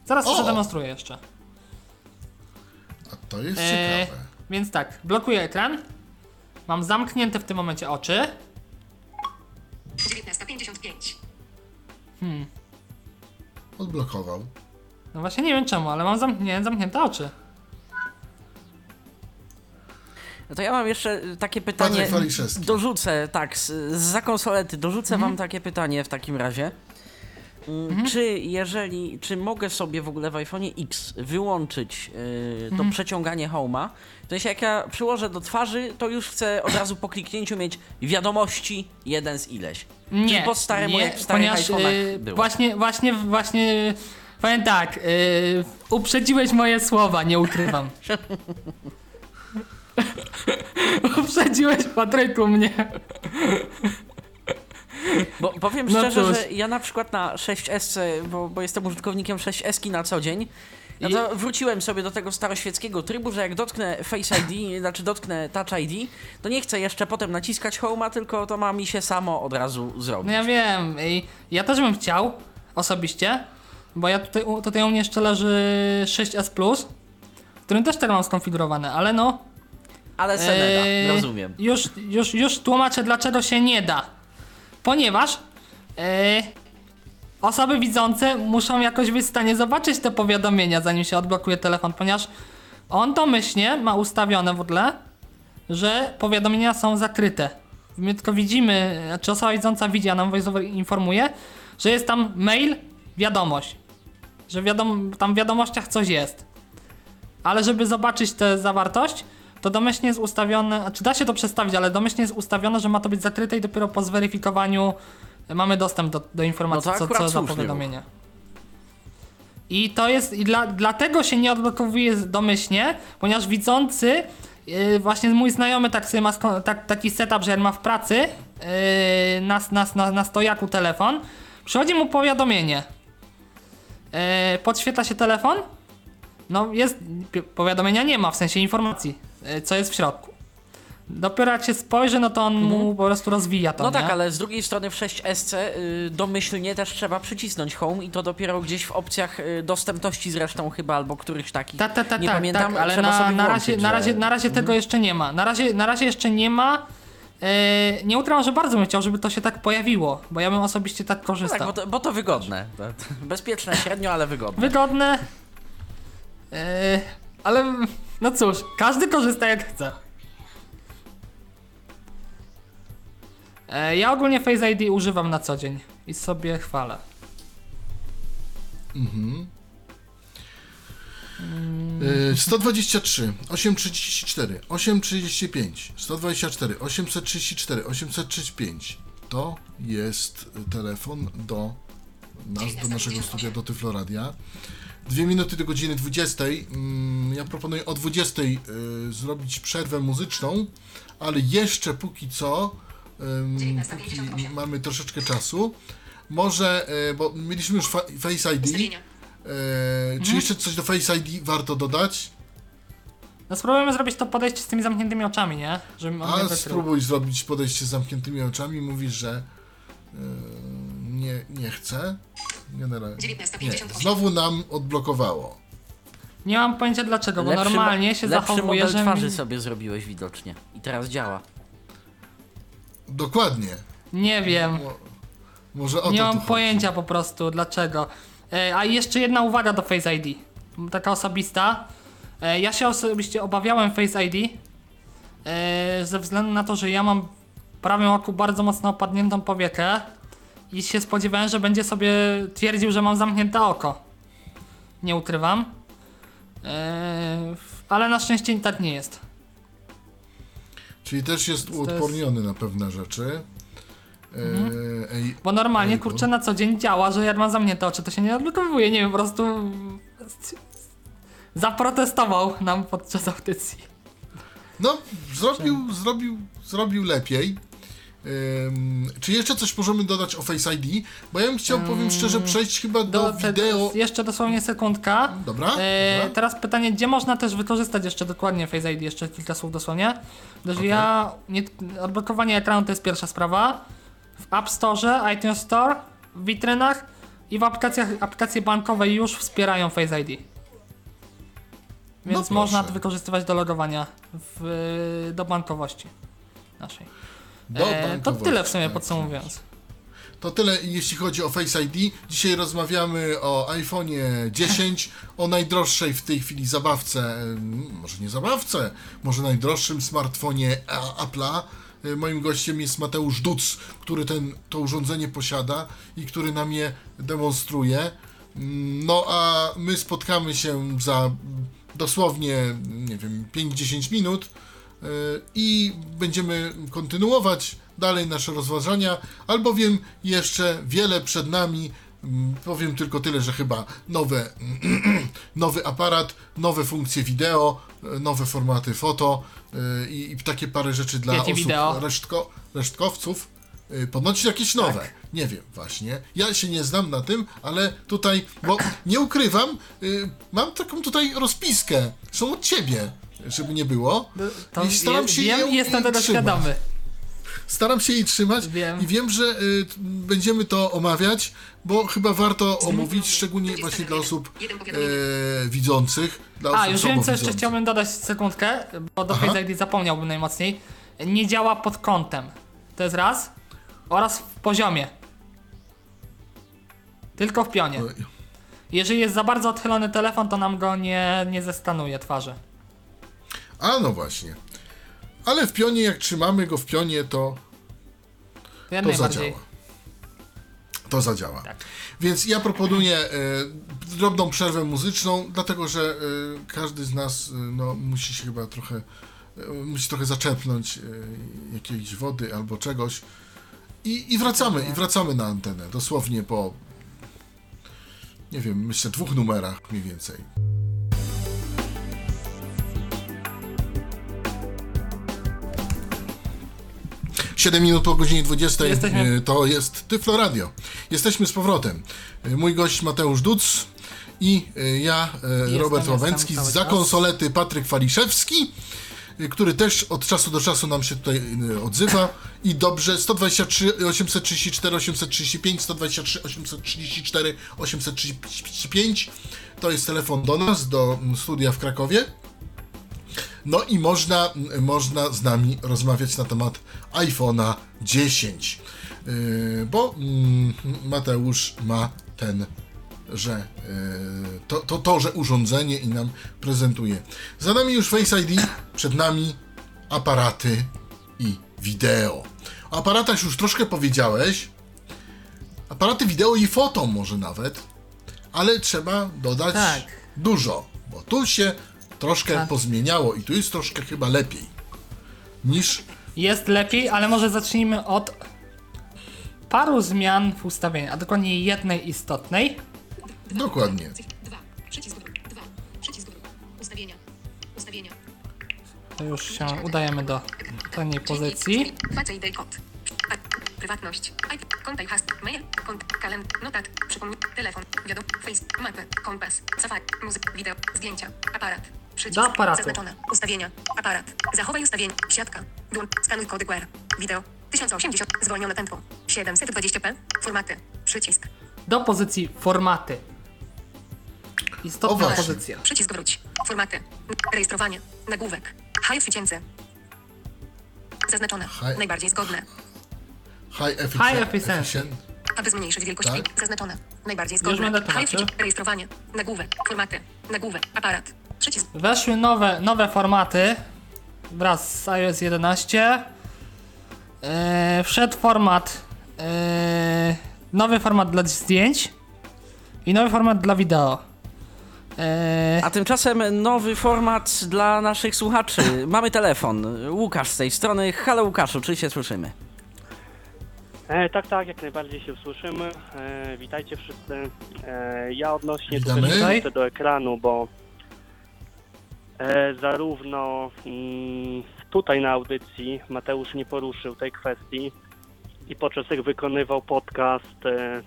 Zaraz to zademonstruję jeszcze. A to jest e, ciekawe. Więc tak, blokuję ekran, mam zamknięte w tym momencie oczy. dziewiętnaście pięćdziesiąt pięć. Hmm. Odblokował. No właśnie nie wiem czemu, ale mam zamknię, zamknięte oczy. No to ja mam jeszcze takie pytanie, dorzucę, tak, zza konsolety, dorzucę mhm. wam takie pytanie w takim razie. Mhm. Czy jeżeli, czy mogę sobie w ogóle w iPhone'ie X wyłączyć yy, to mhm. przeciąganie home'a? To jest jak ja przyłożę do twarzy, to już chcę od razu po kliknięciu mieć wiadomości jeden z ileś. Nie, Czyli po starym, nie, w starych ponieważ, iPhone'ach było. Właśnie, właśnie, właśnie... Powiem tak, yy, uprzedziłeś moje słowa, nie ukrywam. Uprzedziłeś, Patryku, mnie. Bo powiem no szczerze, cóż. Że ja na przykład na sześć S, bo, bo jestem użytkownikiem sześć S na co dzień, no to wróciłem sobie do tego staroświeckiego trybu, że jak dotknę Face I D, znaczy dotknę Touch I D, to nie chcę jeszcze potem naciskać home'a, tylko to ma mi się samo od razu zrobić. No ja wiem, i ja też bym chciał osobiście, bo ja tutaj, tutaj u mnie jeszcze leży sześć S plus, w którym też teraz mam skonfigurowane, ale no... Ale se nie da, rozumiem. Już, już, już tłumaczę, dlaczego się nie da. Ponieważ yy, osoby widzące muszą jakoś być w stanie zobaczyć te powiadomienia, zanim się odblokuje telefon, ponieważ on domyślnie ma ustawione w ogóle, że powiadomienia są zakryte. My tylko widzimy, znaczy osoba widząca widzi, a nam voiceover informuje, że jest tam mail, wiadomość. Że wiadomo, tam w wiadomościach coś jest. Ale żeby zobaczyć tę zawartość, to domyślnie jest ustawione, znaczy da się to przestawić, ale domyślnie jest ustawione, że ma to być zakryte i dopiero po zweryfikowaniu mamy dostęp do, do informacji, no co, co za powiadomienie. I to jest, i dla, dlatego się nie odblokowuje domyślnie, ponieważ widzący, yy, właśnie mój znajomy tak sobie ma sko- tak, taki setup, że jak ma w pracy yy, na, na, na, na stojaku telefon, przychodzi mu powiadomienie, yy, podświetla się telefon, no jest, powiadomienia nie ma, w sensie informacji, co jest w środku. Dopiero jak się spojrzy, no to on mm. mu po prostu rozwija to, No nie? tak, ale z drugiej strony w sześć S yy, domyślnie też trzeba przycisnąć home i to dopiero gdzieś w opcjach yy, dostępności zresztą chyba, albo którychś takich, ta, ta, ta, nie ta, pamiętam, tak, ale trzeba na, sobie na razie, włączyć, na razie, że... na razie tego mm. jeszcze nie ma. Na razie, na razie jeszcze nie ma. Yy, nie ukrywam, że bardzo bym chciał, żeby to się tak pojawiło, bo ja bym osobiście tak korzystał. No tak, bo to, bo to wygodne. Bezpieczne średnio, ale wygodne. Wygodne. Yy, ale... No cóż, każdy korzysta jak chce. E, ja ogólnie Face I D używam na co dzień i sobie chwalę. Mhm. E, sto dwadzieścia trzy, osiemset trzydzieści cztery, osiemset trzydzieści pięć, sto dwadzieścia cztery, osiemset trzydzieści cztery, osiemset trzydzieści pięć, to jest telefon do nas, do naszego studia, do Tyflo Radia. Dwie minuty do godziny dwudziestej. Ja proponuję o dwudziestej zrobić przerwę muzyczną, ale jeszcze póki co, póki mamy troszeczkę czasu, może, bo mieliśmy już Face I D, czy jeszcze coś do Face I D warto dodać? No spróbujemy zrobić to podejście z tymi zamkniętymi oczami, nie? Żeby A nie spróbuj zrobić podejście z zamkniętymi oczami, mówisz, że yy, nie, nie chce. Generalnie. dziewiętnaście pięćdziesiąt osiem. Znowu nam odblokowało. Nie mam pojęcia dlaczego, bo lepszy, normalnie się zachowuje, że... Lepszy model twarzy sobie zrobiłeś widocznie i teraz działa. Dokładnie. Nie wiem. Mo- może o nie to mam pojęcia chodzi. Po prostu dlaczego. E, a jeszcze jedna uwaga do Face I D. Taka osobista. Ja się osobiście obawiałem Face I D ze względu na to, że ja mam w prawym oku bardzo mocno opadniętą powiekę i się spodziewałem, że będzie sobie twierdził, że mam zamknięte oko. Nie ukrywam. Ale na szczęście tak nie jest. Czyli też jest uodporniony jest... na pewne rzeczy. Mhm. Ej, Bo normalnie, ej, kurczę, na co dzień działa, że jak mam zamknięte oczy, to się nie odblokowuje. Nie wiem, po prostu... Zaprotestował nam podczas audycji. No, zrobił, zrobił, zrobił lepiej. Um, czy jeszcze coś możemy dodać o Face I D? Bo ja bym chciał, um, powiem szczerze, przejść chyba do, do wideo... Jeszcze dosłownie sekundka. Dobra, e, dobra. Teraz pytanie, gdzie można też wykorzystać jeszcze dokładnie Face I D? Jeszcze kilka słów dosłownie. Gdyż okay. ja... Nie, odblokowanie ekranu to jest pierwsza sprawa. W App Store, iTunes Store, w witrynach i w aplikacjach, aplikacje bankowe już wspierają Face I D. Więc no można to wykorzystywać do logowania w, do bankowości naszej. Do bankowości, to tyle w sumie, tak, podsumowując. To tyle jeśli chodzi o Face I D. Dzisiaj rozmawiamy o iPhone'ie dziesięć, o najdroższej w tej chwili zabawce, może nie zabawce, może najdroższym smartfonie Apple'a. Moim gościem jest Mateusz Duc, który ten, to urządzenie posiada i który nam je demonstruje. No a my spotkamy się za... dosłownie, nie wiem, pięć do dziesięciu minut yy, i będziemy kontynuować dalej nasze rozważania, albowiem jeszcze wiele przed nami. Powiem tylko tyle, że chyba nowe, nowy aparat, nowe funkcje wideo, nowe formaty foto yy, i takie parę rzeczy dla Wiecie osób wideo. Resztko, resztkowców. Yy, ponoć jakieś nowe. Tak. Nie wiem właśnie. Ja się nie znam na tym, ale tutaj, bo nie ukrywam, y, mam taką tutaj rozpiskę. Są od ciebie, żeby nie było. To I staram je, się wiem, ją, jestem tego świadomy. Staram się jej trzymać wiem. i wiem, że y, będziemy to omawiać, bo chyba warto omówić, szczególnie właśnie dla osób y, widzących. Dla osób A, już wiem, co jeszcze chciałbym dodać sekundkę, bo do Face I D zapomniałbym najmocniej. Nie działa pod kątem. To jest raz. Oraz w poziomie. Tylko w pionie. Jeżeli jest za bardzo odchylony telefon, to nam go nie, nie zeskanuje twarzy. A no właśnie. Ale w pionie, jak trzymamy go w pionie, to ja to zadziała. To zadziała. Tak. Więc ja proponuję e, drobną przerwę muzyczną, dlatego że e, każdy z nas e, no, musi się chyba trochę, e, musi trochę zaczerpnąć e, jakiejś wody albo czegoś. I, I wracamy, i wracamy na antenę, dosłownie po, nie wiem, myślę dwóch numerach mniej więcej. siedem minut po godzinie dwudziestej, Jesteśmy... to jest Tyflo Radio. Jesteśmy z powrotem. Mój gość Mateusz Duc i ja, jestem, Robert Łabęcki, za konsolety Patryk Faliszewski, który też od czasu do czasu nam się tutaj odzywa i dobrze. Sto dwadzieścia trzy osiemset trzydzieści cztery osiemset trzydzieści pięć, sto dwadzieścia trzy osiemset trzydzieści cztery osiemset trzydzieści pięć to jest telefon do nas, do studia w Krakowie. No i można, można z nami rozmawiać na temat iPhone'a dziesięć, bo Mateusz ma ten że yy, to, to, to, że urządzenie i nam prezentuje. Za nami już Face I D, przed nami aparaty i wideo. O aparatach już troszkę powiedziałeś. Aparaty wideo i foto może nawet, ale trzeba dodać tak. dużo, bo tu się troszkę tak. pozmieniało i tu jest troszkę chyba lepiej niż... Jest lepiej, ale może zacznijmy od paru zmian w ustawieniu, a dokładnie jednej istotnej. Dokładnie. To już się udajemy do taniej pozycji. Prywatność, kontakt, mail, kontakt, kalendarz, notat, przypomnij, telefon, wiadomo, Facebook, mapę, kompas, safari, muzyka, wideo, zdjęcia, aparat, przycisk, zaznaczone, ustawienia, aparat, zachowaj ustawienie, siatka, włącz, skanuj kody Q R, wideo, tysiąc osiemdziesiąt, zwolnione tempo, siedemset dwadzieścia p, formaty, przycisk. Do pozycji formaty. Istotna pozycja. Przycisk wróć, formaty, rejestrowanie, nagłówek, high efficiency, zaznaczone, high. Najbardziej zgodne. High efficiency. Aby zmniejszyć wielkość, tak? Zaznaczone. Najbardziej zgodne. Rejestrowanie. Nagłówek. Formaty. Nagłówek. Aparat. Przycisk. Weszły nowe, nowe formaty wraz z iOS jedenaście. Yy, wszedł format. Yy, nowy format dla zdjęć i nowy format dla wideo. A tymczasem nowy format dla naszych słuchaczy. Mamy telefon. Łukasz z tej strony. Halo Łukaszu, czy się słyszymy? E, tak, tak, jak najbardziej się słyszymy. E, witajcie wszyscy. E, ja odnośnie tutaj do ekranu, bo e, zarówno mm, tutaj na audycji Mateusz nie poruszył tej kwestii i podczas jak wykonywał podcast e,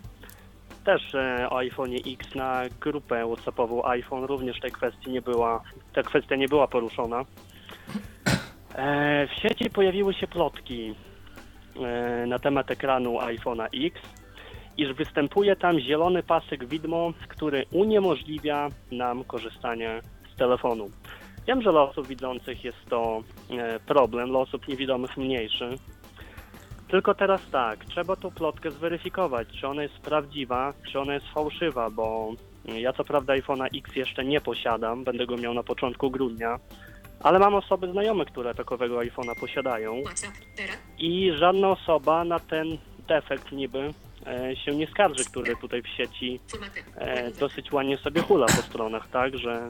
też e, o iPhone'ie X na grupę WhatsAppową iPhone, również tej kwestii nie była, ta kwestia nie była poruszona. E, w sieci pojawiły się plotki na temat ekranu iPhone'a X, iż występuje tam zielony pasek widmo, który uniemożliwia nam korzystanie z telefonu. Wiem, że dla osób widzących jest to problem, dla osób niewidomych mniejszy. Tylko teraz tak, trzeba tą plotkę zweryfikować, czy ona jest prawdziwa, czy ona jest fałszywa, bo ja co prawda iPhone'a X jeszcze nie posiadam, będę go miał na początku grudnia, ale mam osoby znajome, które takowego iPhone'a posiadają i żadna osoba na ten defekt niby e, się nie skarży, który tutaj w sieci e, dosyć ładnie sobie hula po stronach, tak, że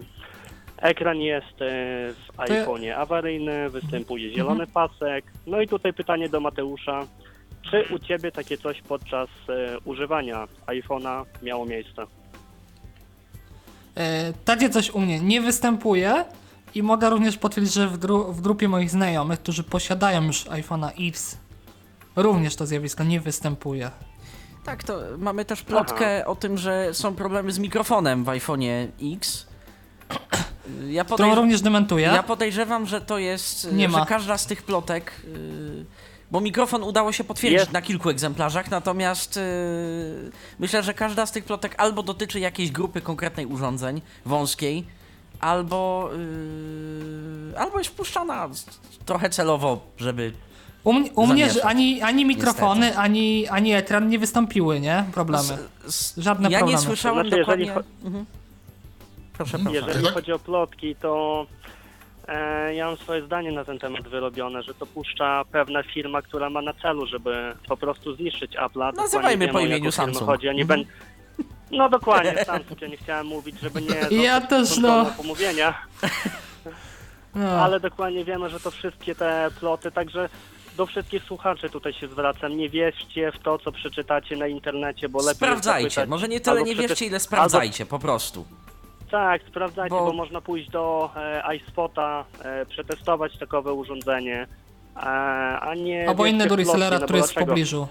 ekran jest e, w iPhone'ie awaryjny, występuje zielony pasek, no i tutaj pytanie do Mateusza, czy u Ciebie takie coś podczas e, używania iPhone'a miało miejsce? E, takie coś u mnie nie występuje. I mogę również potwierdzić, że w, dru- w grupie moich znajomych, którzy posiadają już iPhone'a X, również to zjawisko nie występuje. Tak, to mamy też plotkę Aha. o tym, że są problemy z mikrofonem w iPhone'ie X. Ja podejrz- Którą również dementuję. Ja podejrzewam, że to jest, nie że ma. każda z tych plotek, yy, bo mikrofon udało się potwierdzić jest. na kilku egzemplarzach, natomiast yy, myślę, że każda z tych plotek albo dotyczy jakiejś grupy konkretnej urządzeń, wąskiej, Albo, yy, albo jest wpuszczana trochę celowo, żeby... U, m- u mnie że ani, ani mikrofony, ani, ani ekran nie wystąpiły, nie? Problemy. S- s- Żadne ja problemy. Ja nie słyszałem znaczy, dokładnie... Jeżeli cho- mhm. Proszę, proszę. Jeżeli chodzi o plotki, to e, ja mam swoje zdanie na ten temat wyrobione, że to puszcza pewna firma, która ma na celu, żeby po prostu zniszczyć Apple'a. Nazywajmy po imieniu Samsung. Chodzi. Ja nie mhm. ben- No dokładnie, Samsung, ja nie chciałem mówić, żeby nie... Ja też, no... pomówienia. No. Ale dokładnie wiemy, że to wszystkie te ploty, także do wszystkich słuchaczy tutaj się zwracam. Nie wierzcie w to, co przeczytacie na internecie, bo lepiej... Sprawdzajcie, zapytać, może nie tyle nie wierzcie, ile sprawdzajcie, albo... po prostu. Tak, sprawdzajcie, bo, bo można pójść do e, iSpota, e, przetestować takowe urządzenie, a, a nie... Albo inny do resellera, no, który jest w pobliżu.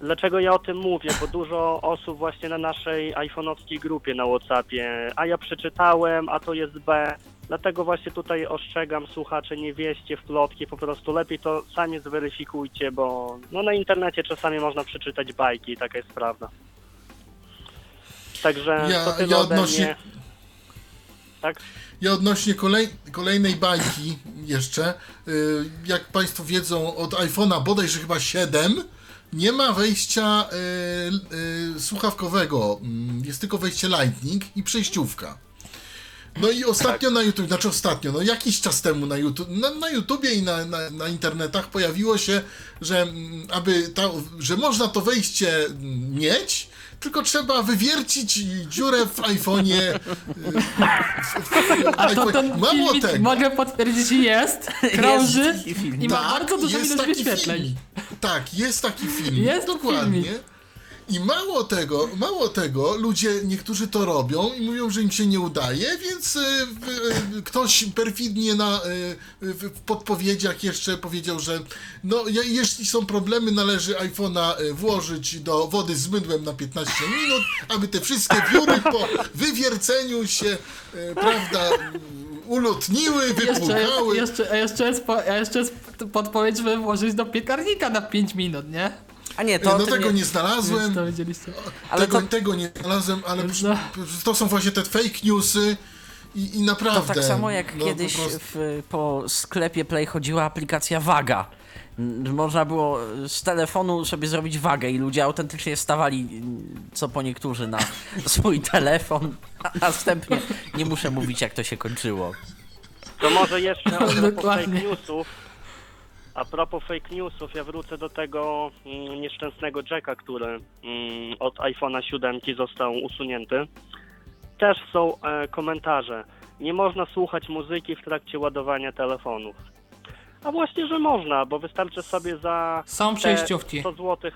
Dlaczego ja o tym mówię? Bo dużo osób właśnie na naszej iPhone'owskiej grupie na WhatsAppie, a ja przeczytałem, a to jest B. Dlatego właśnie tutaj ostrzegam słuchaczy, nie wieźcie w plotki, po prostu lepiej to sami zweryfikujcie, bo no na internecie czasami można przeczytać bajki, taka jest prawda. Także ja, to tyle ja ode odnośnie... mnie. Tak? Ja odnośnie kolej, kolejnej bajki jeszcze, jak Państwo wiedzą, od iPhone'a bodajże chyba siedem, nie ma wejścia y, y, słuchawkowego, jest tylko wejście Lightning i przejściówka. No i ostatnio na YouTube, znaczy ostatnio, no jakiś czas temu na YouTube, na, na YouTubie i na, na, na internetach pojawiło się, że, aby ta, że można to wejście mieć, tylko trzeba wywiercić dziurę w iPhonie. Mało tego. Mogę potwierdzić, jest, krąży i ma bardzo dużo ilość wyświetleń. Film. Tak, jest taki filmik. Jest dokładnie. Filmik. I mało tego, mało tego, ludzie, niektórzy to robią i mówią, że im się nie udaje, więc y, y, ktoś perfidnie na, y, w podpowiedziach jeszcze powiedział, że no, jeśli są problemy, należy iPhone'a włożyć do wody z mydłem na piętnaście minut, aby te wszystkie wióry po wywierceniu się, y, prawda, ulotniły, wypłukały. Jeszcze, jeszcze, jeszcze, jest po, jeszcze jest podpowiedź, żeby włożyć do piekarnika na pięć minut, nie? A nie, to no tego nie, nie znalazłem, to ale tego, to... tego nie znalazłem, ale no. To są właśnie te fake newsy i, i naprawdę... To tak samo jak no, kiedyś po, prostu... w, po sklepie Play chodziła aplikacja Waga. Można było z telefonu sobie zrobić wagę i ludzie autentycznie stawali, co po niektórzy, na swój telefon, a następnie nie muszę mówić, jak to się kończyło. To może jeszcze no, no, po fake newsów. A propos fake newsów, ja wrócę do tego mm, nieszczęsnego jacka, który mm, od iPhone'a siódemki został usunięty. Też są e, komentarze. Nie można słuchać muzyki w trakcie ładowania telefonów. A właśnie, że można, bo wystarczy sobie za Są przejściówki. sto złotych.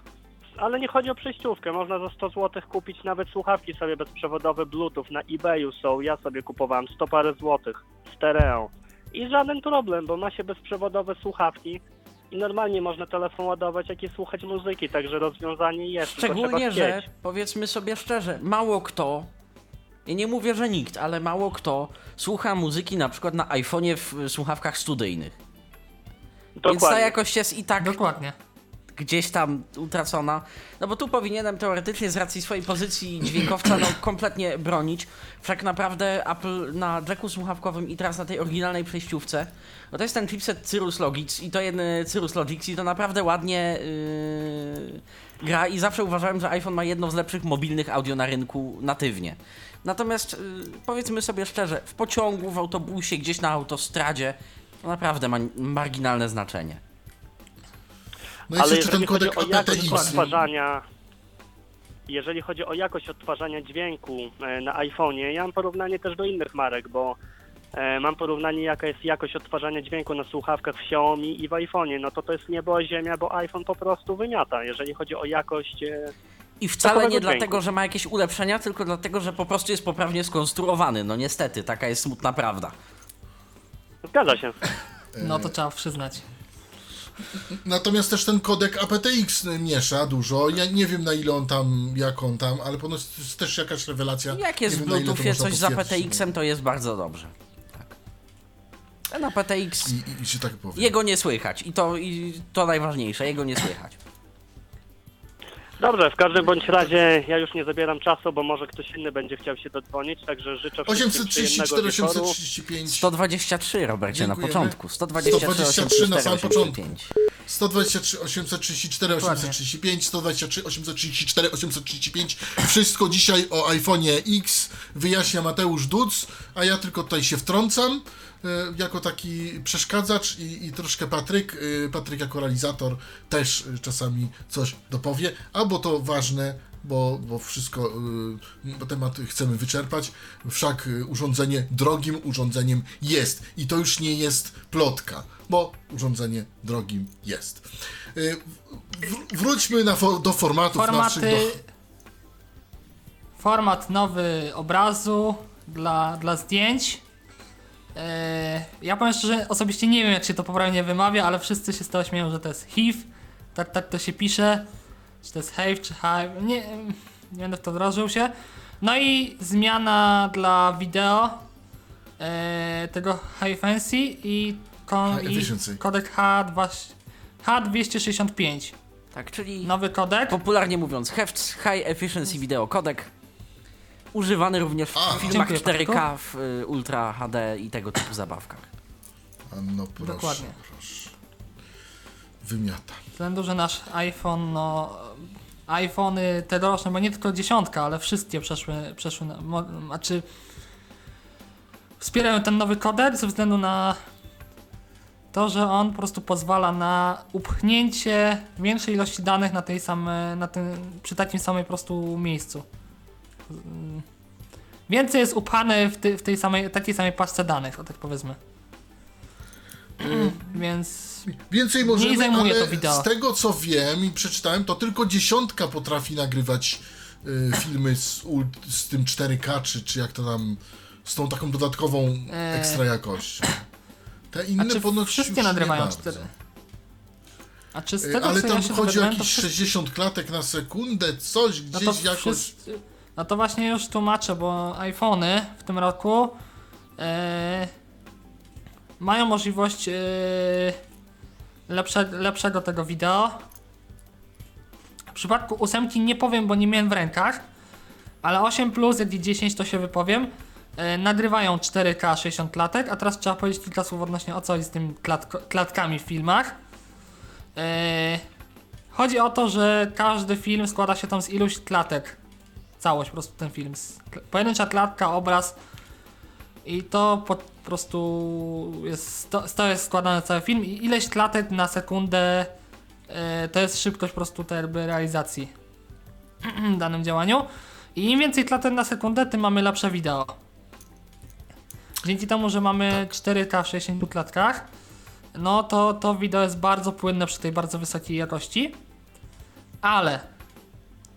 Ale nie chodzi o przejściówkę, można za sto złotych kupić nawet słuchawki sobie bezprzewodowe Bluetooth. Na eBayu są, ja sobie kupowałem sto parę złotych, stereo. I żaden problem, bo ma się bezprzewodowe słuchawki i normalnie można telefon ładować, jak i słuchać muzyki, także rozwiązanie jest. Szczególnie, że powiedzmy sobie szczerze, mało kto, i nie mówię, że nikt, ale mało kto słucha muzyki na przykład na iPhonie w słuchawkach studyjnych. Dokładnie. Więc ta jakość jest i tak Dokładnie. gdzieś tam utracona. No bo tu powinienem teoretycznie z racji swojej pozycji dźwiękowca no, kompletnie bronić. Wszak naprawdę Apple na jacku słuchawkowym i teraz na tej oryginalnej przejściówce, no to jest ten chipset Cirrus Logic i to jedny Cirrus Logic i to naprawdę ładnie yy, gra i zawsze uważałem, że iPhone ma jedno z lepszych mobilnych audio na rynku natywnie. Natomiast yy, powiedzmy sobie szczerze, w pociągu, w autobusie, gdzieś na autostradzie to naprawdę ma marginalne znaczenie. No ale jeżeli ten chodzi o jakość odtwarzania, jeżeli chodzi o jakość odtwarzania dźwięku na iPhonie, ja mam porównanie też do innych marek, bo mam porównanie, jaka jest jakość odtwarzania dźwięku na słuchawkach w Xiaomi i w iPhonie. No to to jest niebo a ziemia, bo iPhone po prostu wymiata, jeżeli chodzi o jakość. I wcale nie dźwięku. Dlatego, że ma jakieś ulepszenia, tylko dlatego, że po prostu jest poprawnie skonstruowany. No niestety, taka jest smutna prawda. Zgadza się. No to trzeba przyznać. Natomiast też ten kodek A P T X miesza dużo. Ja nie wiem, na ile on tam, jak on tam, ale ponoć jest też jakaś rewelacja. Jak jest w Bluetoothie coś z A P T X-em, to jest bardzo dobrze. Tak. Ten A P T X, I, i się tak powiem. Jego nie słychać. I to, i to najważniejsze, jego nie słychać. Dobrze, w każdym bądź razie ja już nie zabieram czasu, bo może ktoś inny będzie chciał się dodzwonić, także życzę wszystkim przyjemnego wieczoru. osiemset trzydzieści cztery, osiemset trzydzieści pięć. sto dwadzieścia trzy, Robercie, na początku. sto dwadzieścia trzy, sto dwadzieścia trzy na samym początku. sto dwadzieścia trzy, osiemset trzydzieści cztery, osiemset trzydzieści pięć, sto dwadzieścia trzy, osiemset trzydzieści cztery, osiemset trzydzieści pięć. Wszystko dzisiaj o iPhone'ie X wyjaśnia Mateusz Duc, a ja tylko tutaj się wtrącam jako taki przeszkadzacz i, i troszkę Patryk, Patryk jako realizator też czasami coś dopowie, albo to ważne, bo, bo wszystko, bo temat chcemy wyczerpać, wszak urządzenie drogim urządzeniem jest i to już nie jest plotka, bo urządzenie drogim jest. W, wróćmy na, do formatów. Formaty, naszych, do... Format nowy obrazu dla, dla zdjęć. Ja powiem szczerze, że osobiście nie wiem, jak się to poprawnie wymawia, ale wszyscy się z tego śmieją, że to jest H I V, tak, tak to się pisze, czy to jest H I V, czy H I V, nie, nie będę w to wdrożył się. No i zmiana dla wideo e, tego High Fancy i, kon, i kodek H dwieście sześćdziesiąt pięć. Tak, czyli nowy kodek. Popularnie mówiąc, H E V C, High Efficiency Video Kodek. Używany również w A, filmach dziękuję, cztery K, w y, Ultra H D i tego typu zabawkach. A no proszę, Dokładnie. proszę. Wymiata. Względu, że nasz iPhone, no... iPhony tegoroczne, bo nie tylko dziesiątka, ale wszystkie przeszły... przeszły na, mo, znaczy... Wspierają ten nowy kodek ze względu na... to, że on po prostu pozwala na upchnięcie większej ilości danych na tej same, na tym, przy takim samym po prostu miejscu. Więcej jest upchane w, ty, w tej samej, takiej samej paczce danych, o tak powiedzmy. Więc więcej możemy, nie zajmuje to wideo. Z tego co wiem i przeczytałem, to tylko dziesiątka potrafi nagrywać y, filmy z, u, z tym cztery K, czy, czy jak to tam, z tą taką dodatkową ekstra jakością. Te inne A czy ponoć wszystkie nagrywają cztery K? A czy z tego, ale co tam ja chodzi o jakieś wszystko... sześćdziesiąt klatek na sekundę, coś gdzieś no jakoś... Wszyscy... No to właśnie już tłumaczę, bo iPhony w tym roku yy, mają możliwość yy, lepsze, lepszego tego wideo. W przypadku ósemki nie powiem, bo nie miałem w rękach, ale osiem plus, jak i dziesięć to się wypowiem. Yy, nagrywają cztery K sześćdziesiąt klatek, a teraz trzeba powiedzieć kilka słów odnośnie o co jest z tymi klatko- klatkami w filmach. Yy, chodzi o to, że każdy film składa się tam z iluś klatek. Całość po prostu ten film. Pojedyncza klatka, obraz i to po prostu jest, to, to jest składany cały film i ileś klatek na sekundę yy, to jest szybkość po prostu tej realizacji w danym działaniu. I im więcej klatek na sekundę, tym mamy lepsze wideo. Dzięki temu, że mamy cztery K w sześćdziesięciu klatkach, no to to wideo jest bardzo płynne przy tej bardzo wysokiej jakości, ale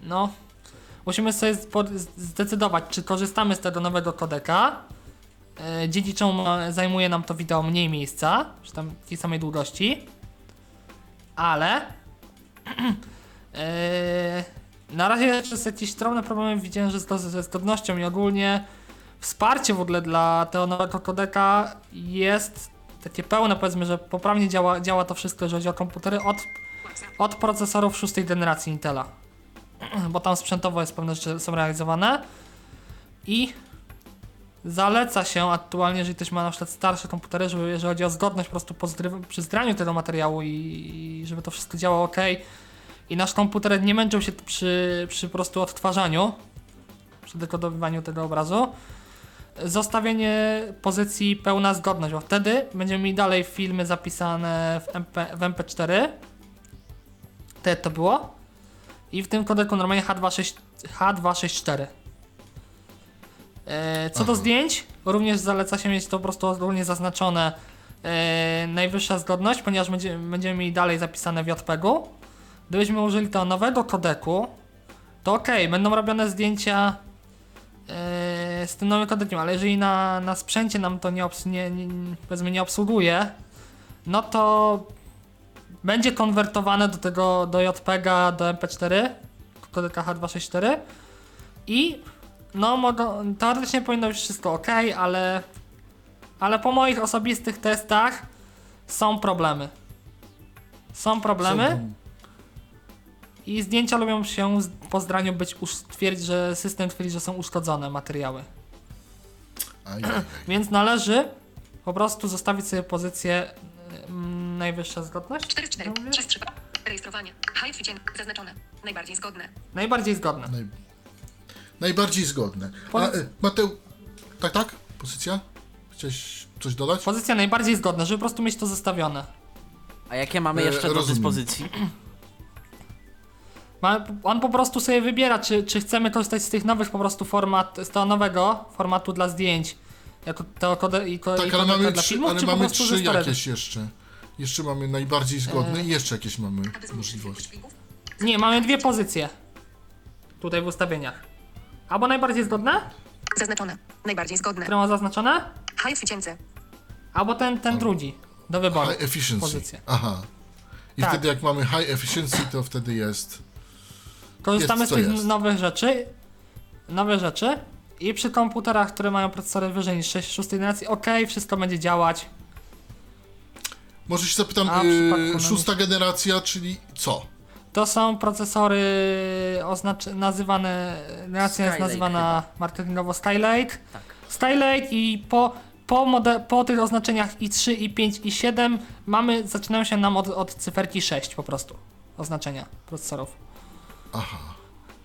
no musimy sobie zdecydować, czy korzystamy z tego nowego kodeka, yy, dzięki czemu zajmuje nam to wideo mniej miejsca, czy tam tej samej długości, ale yy, na razie jeszcze są jakieś drobne problemy, widziałem, że z, ze zgodnością i ogólnie wsparcie w ogóle dla tego nowego kodeka jest takie pełne, powiedzmy, że poprawnie działa, działa to wszystko, jeżeli chodzi o komputery od, od procesorów szóstej generacji Intela, bo tam sprzętowo jest pewne rzeczy są realizowane i zaleca się aktualnie, jeżeli ktoś ma na przykład starsze komputery, żeby jeżeli chodzi o zgodność po prostu po zdry- przy zgraniu tego materiału i, i żeby to wszystko działało ok i nasz komputer nie męczył się przy, przy prostu odtwarzaniu, przy dekodowaniu tego obrazu, zostawienie pozycji pełna zgodność, bo wtedy będziemy mieli dalej filmy zapisane w, M P, w M P cztery, tak to było. I w tym kodeku normalnie H dwieście sześćdziesiąt cztery. E, co Aha. do zdjęć, również zaleca się mieć to po prostu ogólnie zaznaczone e, najwyższa zgodność, ponieważ będzie, będziemy mieli dalej zapisane w J P G-u. Gdybyśmy użyli tego nowego kodeku, to ok, będą robione zdjęcia e, z tym nowym kodekiem, ale jeżeli na, na sprzęcie nam to nie, obs- nie, nie, powiedzmy nie obsługuje, no to będzie konwertowane do tego, do J P G-a, do M P cztery, kodeka H dwieście sześćdziesiąt cztery i no mogą, teoretycznie powinno być wszystko ok, ale, ale po moich osobistych testach są problemy. Są problemy i zdjęcia lubią się po zdraniu być, twierdzi, że system twierdzi, że są uszkodzone materiały. Więc należy po prostu zostawić sobie pozycję najwyższa zgodność? cztery cztery sześć trzy Rejestrowanie. High widget zaznaczone. Najbardziej zgodne. Najbardziej zgodne. Naj... Najbardziej zgodne. Pozyc... E, Mateusz, tak, tak? Pozycja? Chciałeś coś dodać? Pozycja najbardziej zgodna, żeby po prostu mieć to zestawione. A jakie mamy jeszcze e, do dyspozycji? On po prostu sobie wybiera, czy, czy chcemy korzystać z tych nowych po prostu format, z tego nowego formatu dla zdjęć. Jako to kode, i ko- tak, i ale mamy trzy, filmów, ale mamy trzy jakieś jeszcze. Jeszcze mamy najbardziej zgodne i jeszcze jakieś mamy możliwości. Nie, mamy dwie pozycje. Tutaj w ustawieniach. Albo najbardziej zgodne? Zaznaczone. Najbardziej zgodne. Które ma zaznaczone? High efficiency. Albo ten, ten drugi do wyboru. High efficiency. Pozycję. Aha. I tak. Wtedy jak mamy high efficiency, to wtedy jest... Korzystamy jest, z tych jest. nowych rzeczy. Nowe rzeczy. I przy komputerach, które mają procesory wyżej niż szóstej generacji, ok, wszystko będzie działać. Może się zapytam, yy, szósta generacja, czyli co? To są procesory oznacz- nazywane, generacja jest nazywana chyba. marketingowo Skylake. Tak. Skylake i po, po, mode- po tych oznaczeniach i trzy, i pięć, i siedem mamy, zaczynają się nam od, od cyferki sześć po prostu, oznaczenia procesorów. Aha.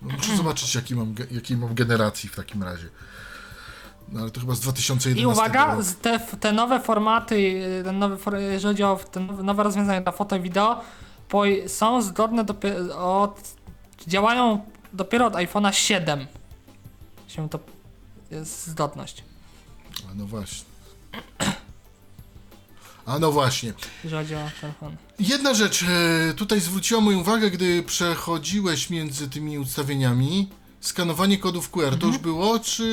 No, muszę zobaczyć, jakiej mam, jaki mam generacji w takim razie. No, ale to chyba z dwa tysiące jedenastego. I uwaga, te, te nowe formaty, ten nowy, jeżeli chodzi o te nowe rozwiązania dla foto i wideo, po, są zgodne, dopiero od, działają dopiero od iPhone'a siedem. Się to jest zgodność. A no właśnie. A no właśnie. Zadziała telefon. Jedna rzecz tutaj zwróciła moją uwagę, gdy przechodziłeś między tymi ustawieniami. Skanowanie kodów Q R, mhm. to już było, czy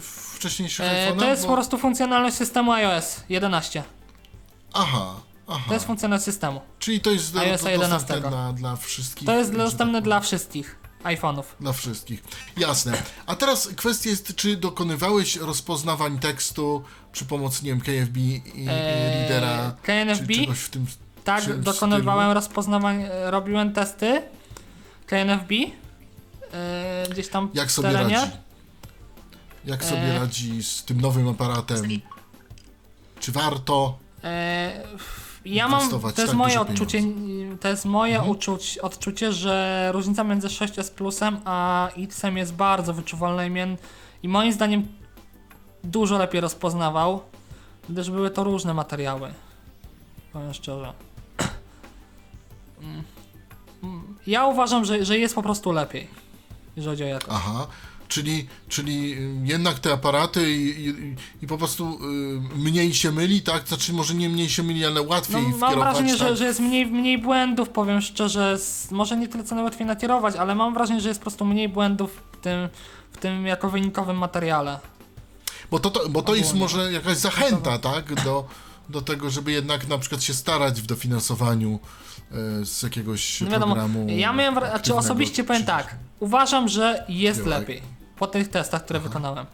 w wcześniejszych e, telefonach? To jest bo... po prostu funkcjonalność systemu iOS jedenaście. Aha, aha. To jest funkcjonalność systemu. Czyli to jest iOS dostępne dla, dla wszystkich? To jest dostępne tak dla wszystkich iPhone'ów. Dla wszystkich, jasne. A teraz kwestia jest, czy dokonywałeś rozpoznawań tekstu przy pomocy, nie wiem, K N F B i e, Readera? K N F B? Czy czegoś w tym, tak, czy, dokonywałem rozpoznawań, robiłem testy K N F B. Yy, gdzieś tam jak sobie terenie radzi? Jak yy. sobie radzi z tym nowym aparatem? Czy warto yy, ja mam, to jest tak moje odczucie pieniądze. To jest moje mhm. uczuć, odczucie, że różnica między sześć S Plusem a Xem jest bardzo wyczuwalna i, mien, i moim zdaniem dużo lepiej rozpoznawał, gdyż były to różne materiały, powiem szczerze. Ja uważam, że, że jest po prostu lepiej, jeżeli chodzi o jakość. Aha, czyli, czyli jednak te aparaty i, i, i po prostu y, mniej się myli, tak? Znaczy może nie mniej się myli, ale łatwiej no, mam wrażenie, tak? że, że jest mniej, mniej błędów, powiem szczerze, z, może nie tyle co najłatwiej nakierować, ale mam wrażenie, że jest po prostu mniej błędów w tym, w tym jako wynikowym materiale. Bo to, to, bo to jest może jakaś zachęta, tak? Do, do tego, żeby jednak na przykład się starać w dofinansowaniu z jakiegoś no wiadomo, programu. Ja miałem, czy osobiście powiem czy... tak, uważam, że jest Białek. lepiej po tych testach, które Aha. wykonałem.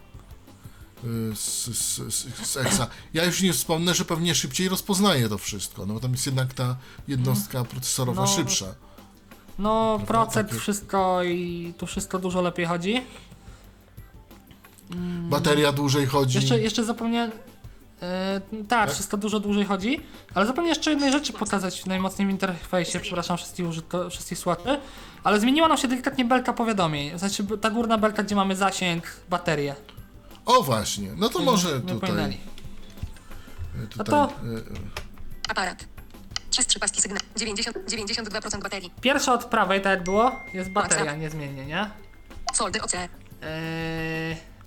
Z, z, z, z Exa. Ja już nie wspomnę, że pewnie szybciej rozpoznaję to wszystko, no bo tam jest jednak ta jednostka hmm. procesorowa no, szybsza. No, prawda? Procent, takie... wszystko i tu wszystko dużo lepiej chodzi. Bateria dłużej chodzi. Jeszcze, jeszcze zapomniałem... Yy, tak, tak, wszystko dużo dłużej chodzi, ale zapomnę jeszcze jednej rzeczy pokazać najmocniej w interfejsie, przepraszam wszystkich, użytko, wszystkich słuchaczy, ale zmieniła nam się delikatnie belka powiadomień, znaczy ta górna belka, gdzie mamy zasięg, baterię. O właśnie, no to może tutaj, tutaj... No to... Aparat. Przez trzy paski sygnał, dziewięćdziesiąt, dziewięćdziesiąt dwa procent baterii. Pierwsza od prawej, tak jak było, jest bateria, niezmiennie, nie? Solder O C. Yy,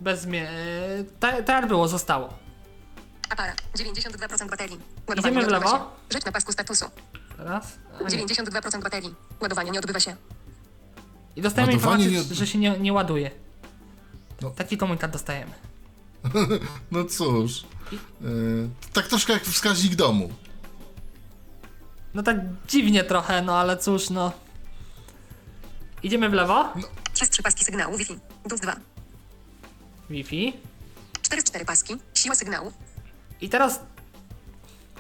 bez zmian... Yy, tak jak było, zostało. Aparat, dziewięćdziesiąt dwa procent baterii. Ładowanie nie odbywa się. Rzecz na pasku statusu. Teraz? dziewięćdziesiąt dwa procent baterii. Ładowanie nie odbywa się. I dostajemy informację, nie... że się nie, nie ładuje. No. Taki komunikat dostajemy. No cóż. Yy, tak troszkę jak wskaźnik domu. No tak dziwnie trochę, no ale cóż, no. Idziemy w lewo. No. Przez trzy paski sygnału Wi-Fi. D U S dwa. Wi-Fi. cztery z czterech paski. Siła sygnału. I teraz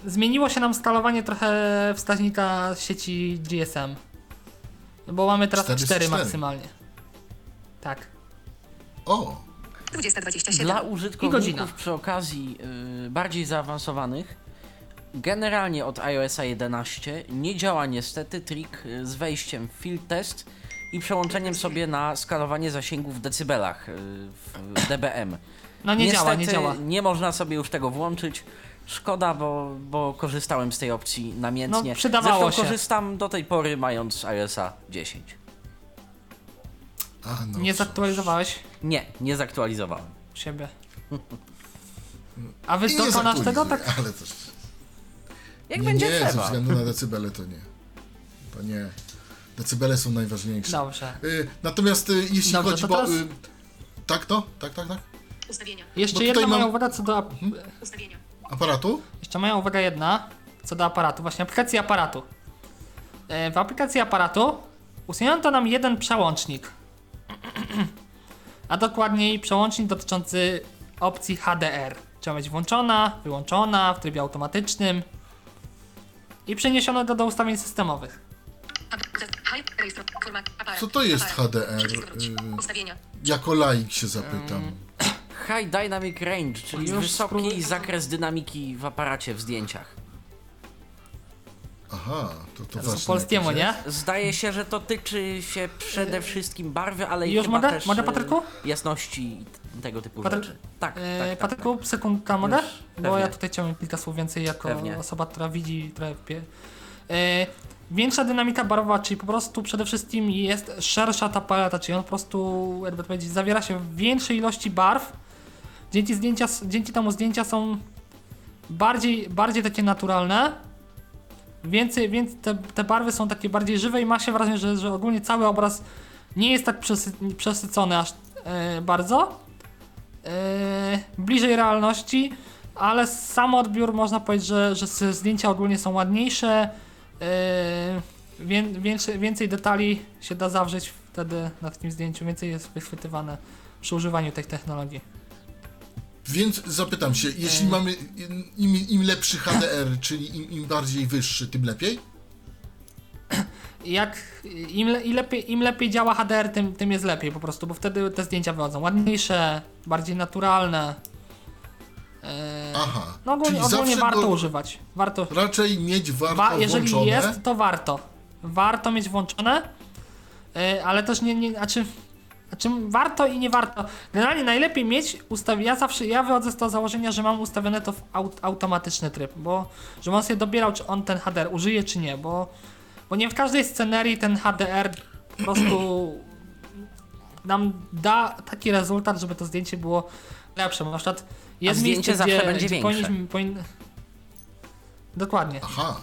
zmieniło się nam skalowanie trochę wskaźnika sieci G S M, bo mamy teraz cztery maksymalnie. Tak. O! dwadzieścia dwadzieścia siedem. Dla użytkowników przy okazji y, bardziej zaawansowanych, generalnie od iOSa jedenaście nie działa niestety trik z wejściem w field test i przełączeniem sobie na skalowanie zasięgu w decybelach y, w D B M. No nie Niestety, działa, nie działa. Nie można sobie już tego włączyć. Szkoda, bo, bo korzystałem z tej opcji namiętnie. No, przydawało Zresztą się. korzystam do tej pory, mając iOSa dziesięć. A, no nie zaktualizowałeś? Nie, nie zaktualizowałem. Siebie. A wy dokonasz tego? Tak? Ale też... Jak nie, będzie nie, trzeba. Nie, ze względu na decybele to nie. To nie. Decybele są najważniejsze. Dobrze. Y, natomiast y, jeśli Dobrze, chodzi o... Teraz... Y, tak to? Tak, tak, tak? Ustawienia. Jeszcze jedna mam... moja uwaga co do ap... Ustawienia. Aparatu? Jeszcze moja uwaga jedna co do aparatu, właśnie aplikacji aparatu. E, w aplikacji aparatu usunięto nam jeden przełącznik, a dokładniej przełącznik dotyczący opcji H D R. Trzeba być włączona, wyłączona w trybie automatycznym i przeniesiono do, do ustawień systemowych. Co to jest H D R? Ustawienia. Jako laik się zapytam. High Dynamic Range, czyli Już wysoki spróbuj. zakres dynamiki w aparacie, w zdjęciach. Aha, to to ważne. Po polskiemu, nie? Zdaje się, że to tyczy się przede wszystkim barwy, ale Już i chyba mogę? też mogę, Patryku? jasności i tego typu Patry... rzeczy. Tak, e, tak, tak, Patryku, tak. sekundka mogę? Już, Bo pewnie. ja tutaj chciałem kilka słów więcej jako pewnie. osoba, która widzi trochę pie... e, Większa dynamika barwowa, czyli po prostu przede wszystkim jest szersza ta paleta, czyli on po prostu, jakby to powiedzieć, zawiera się w większej ilości barw. Dzięki, zdjęcia, dzięki temu zdjęcia są bardziej, bardziej takie naturalne, więcej, więc te, te barwy są takie bardziej żywe i ma się wrażenie, że, że ogólnie cały obraz nie jest tak przesy, przesycony aż yy, bardzo, yy, bliżej realności, ale sam odbiór można powiedzieć, że, że zdjęcia ogólnie są ładniejsze, yy, wie, więcej, więcej detali się da zawrzeć wtedy na takim zdjęciu, więcej jest wychwytywane przy używaniu tych technologii. Więc zapytam się, jeśli mamy im, im lepszy H D R, czyli im, im bardziej wyższy, tym lepiej? Jak im, le, im, lepiej, im lepiej działa H D R, tym, tym jest lepiej po prostu, bo wtedy te zdjęcia wychodzą ładniejsze, bardziej naturalne. Aha. No ogólnie, ogólnie warto go, używać. Warto. Raczej mieć warto Wa- jeżeli włączone. Jeżeli jest, to warto. Warto mieć włączone, yy, ale też nie, nie znaczy, znaczy warto i nie warto. Generalnie najlepiej mieć ustaw. Ja zawsze ja wychodzę z tego założenia, że mam ustawione to w aut- automatyczny tryb, bo że on sobie dobierał, czy on ten H D R użyje, czy nie, bo, bo nie w każdej scenerii ten H D R po prostu nam da taki rezultat, żeby to zdjęcie było lepsze. Bo na przykład jest zdjęcie miejsce, zawsze gdzie, będzie gdzie większe. Powinni... Dokładnie. Aha.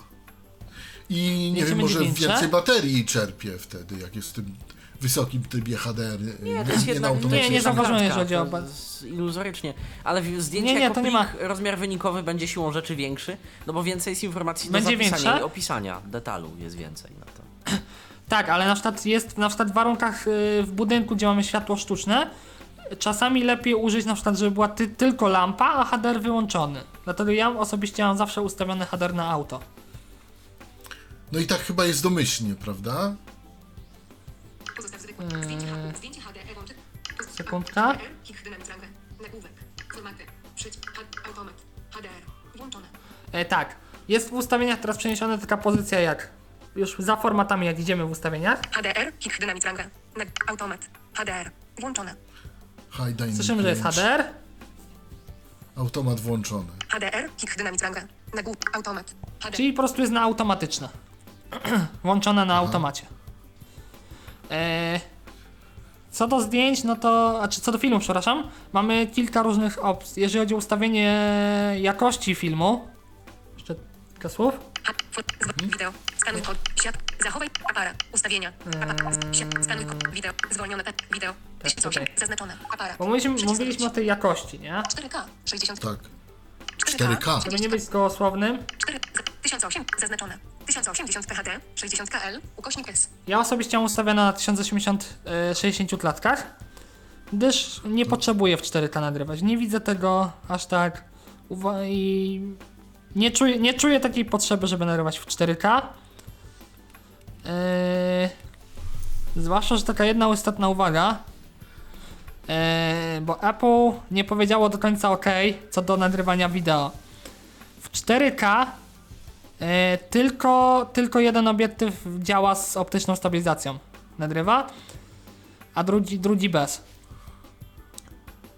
I nie wiem, może większe? Więcej baterii czerpie wtedy, jak jest w tym wysokim trybie H D R. Nie, to jest nie, jednak, nie, nie zauważyłem, że chodzi o iluzorycznie, ale zdjęcie nie, nie, jako plik, nie ma... rozmiar wynikowy będzie siłą rzeczy większy, no bo więcej jest informacji do będzie zapisania większe? I opisania detalu jest więcej na to. Tak, ale na przykład jest na przykład w warunkach w budynku, gdzie mamy światło sztuczne, czasami lepiej użyć na przykład, żeby była ty, tylko lampa, a H D R wyłączony. Dlatego ja osobiście mam zawsze ustawiony H D R na auto. No i tak chyba jest domyślnie, prawda? Eee... Sekundka. Eee, tak. Jest w ustawieniach teraz przeniesiona taka pozycja jak już za formatami, jak idziemy w ustawieniach. H D R, kick dynamic range, automat, H D R, włączone. Słyszymy, że jest H D R. Automat włączony. H D R, kick dynamic range, automat. H D R. Czyli po prostu jest na automatyczne. Włączona na Aha. automacie. Eee, co do zdjęć, no to, a czy co do filmu, przepraszam, mamy kilka różnych opcji. Jeżeli chodzi o ustawienie jakości filmu, jeszcze kilka słów. Wideo, skanuj kod, siat, zachowaj aparat, ustawienia, skanuj kod, wideo, zwolnione, wideo, tysiąc osiem, zaznaczone, aparat. Bo mówiliśmy o tej jakości, nie? cztery K, sześćdziesiąt. Tak. cztery K. Żeby nie być gołosłownym. tysiąc osiem, zaznaczone. tysiąc osiemdziesiąt P H D, sześćdziesiąt K L, ukośnik S. Ja osobiście mam ustawione na tysiąc osiemdziesiąt y, sześćdziesiąt klatkach, gdyż nie potrzebuję w cztery K nagrywać. Nie widzę tego aż tak uwa- i nie czuję, nie czuję takiej potrzeby, żeby nagrywać w cztery K. Yy, zwłaszcza, że taka jedna istotna uwaga, yy, bo Apple nie powiedziało do końca OK co do nagrywania wideo. W cztery K Yy, tylko, tylko jeden obiektyw działa z optyczną stabilizacją, nagrywa, a drugi, drugi bez.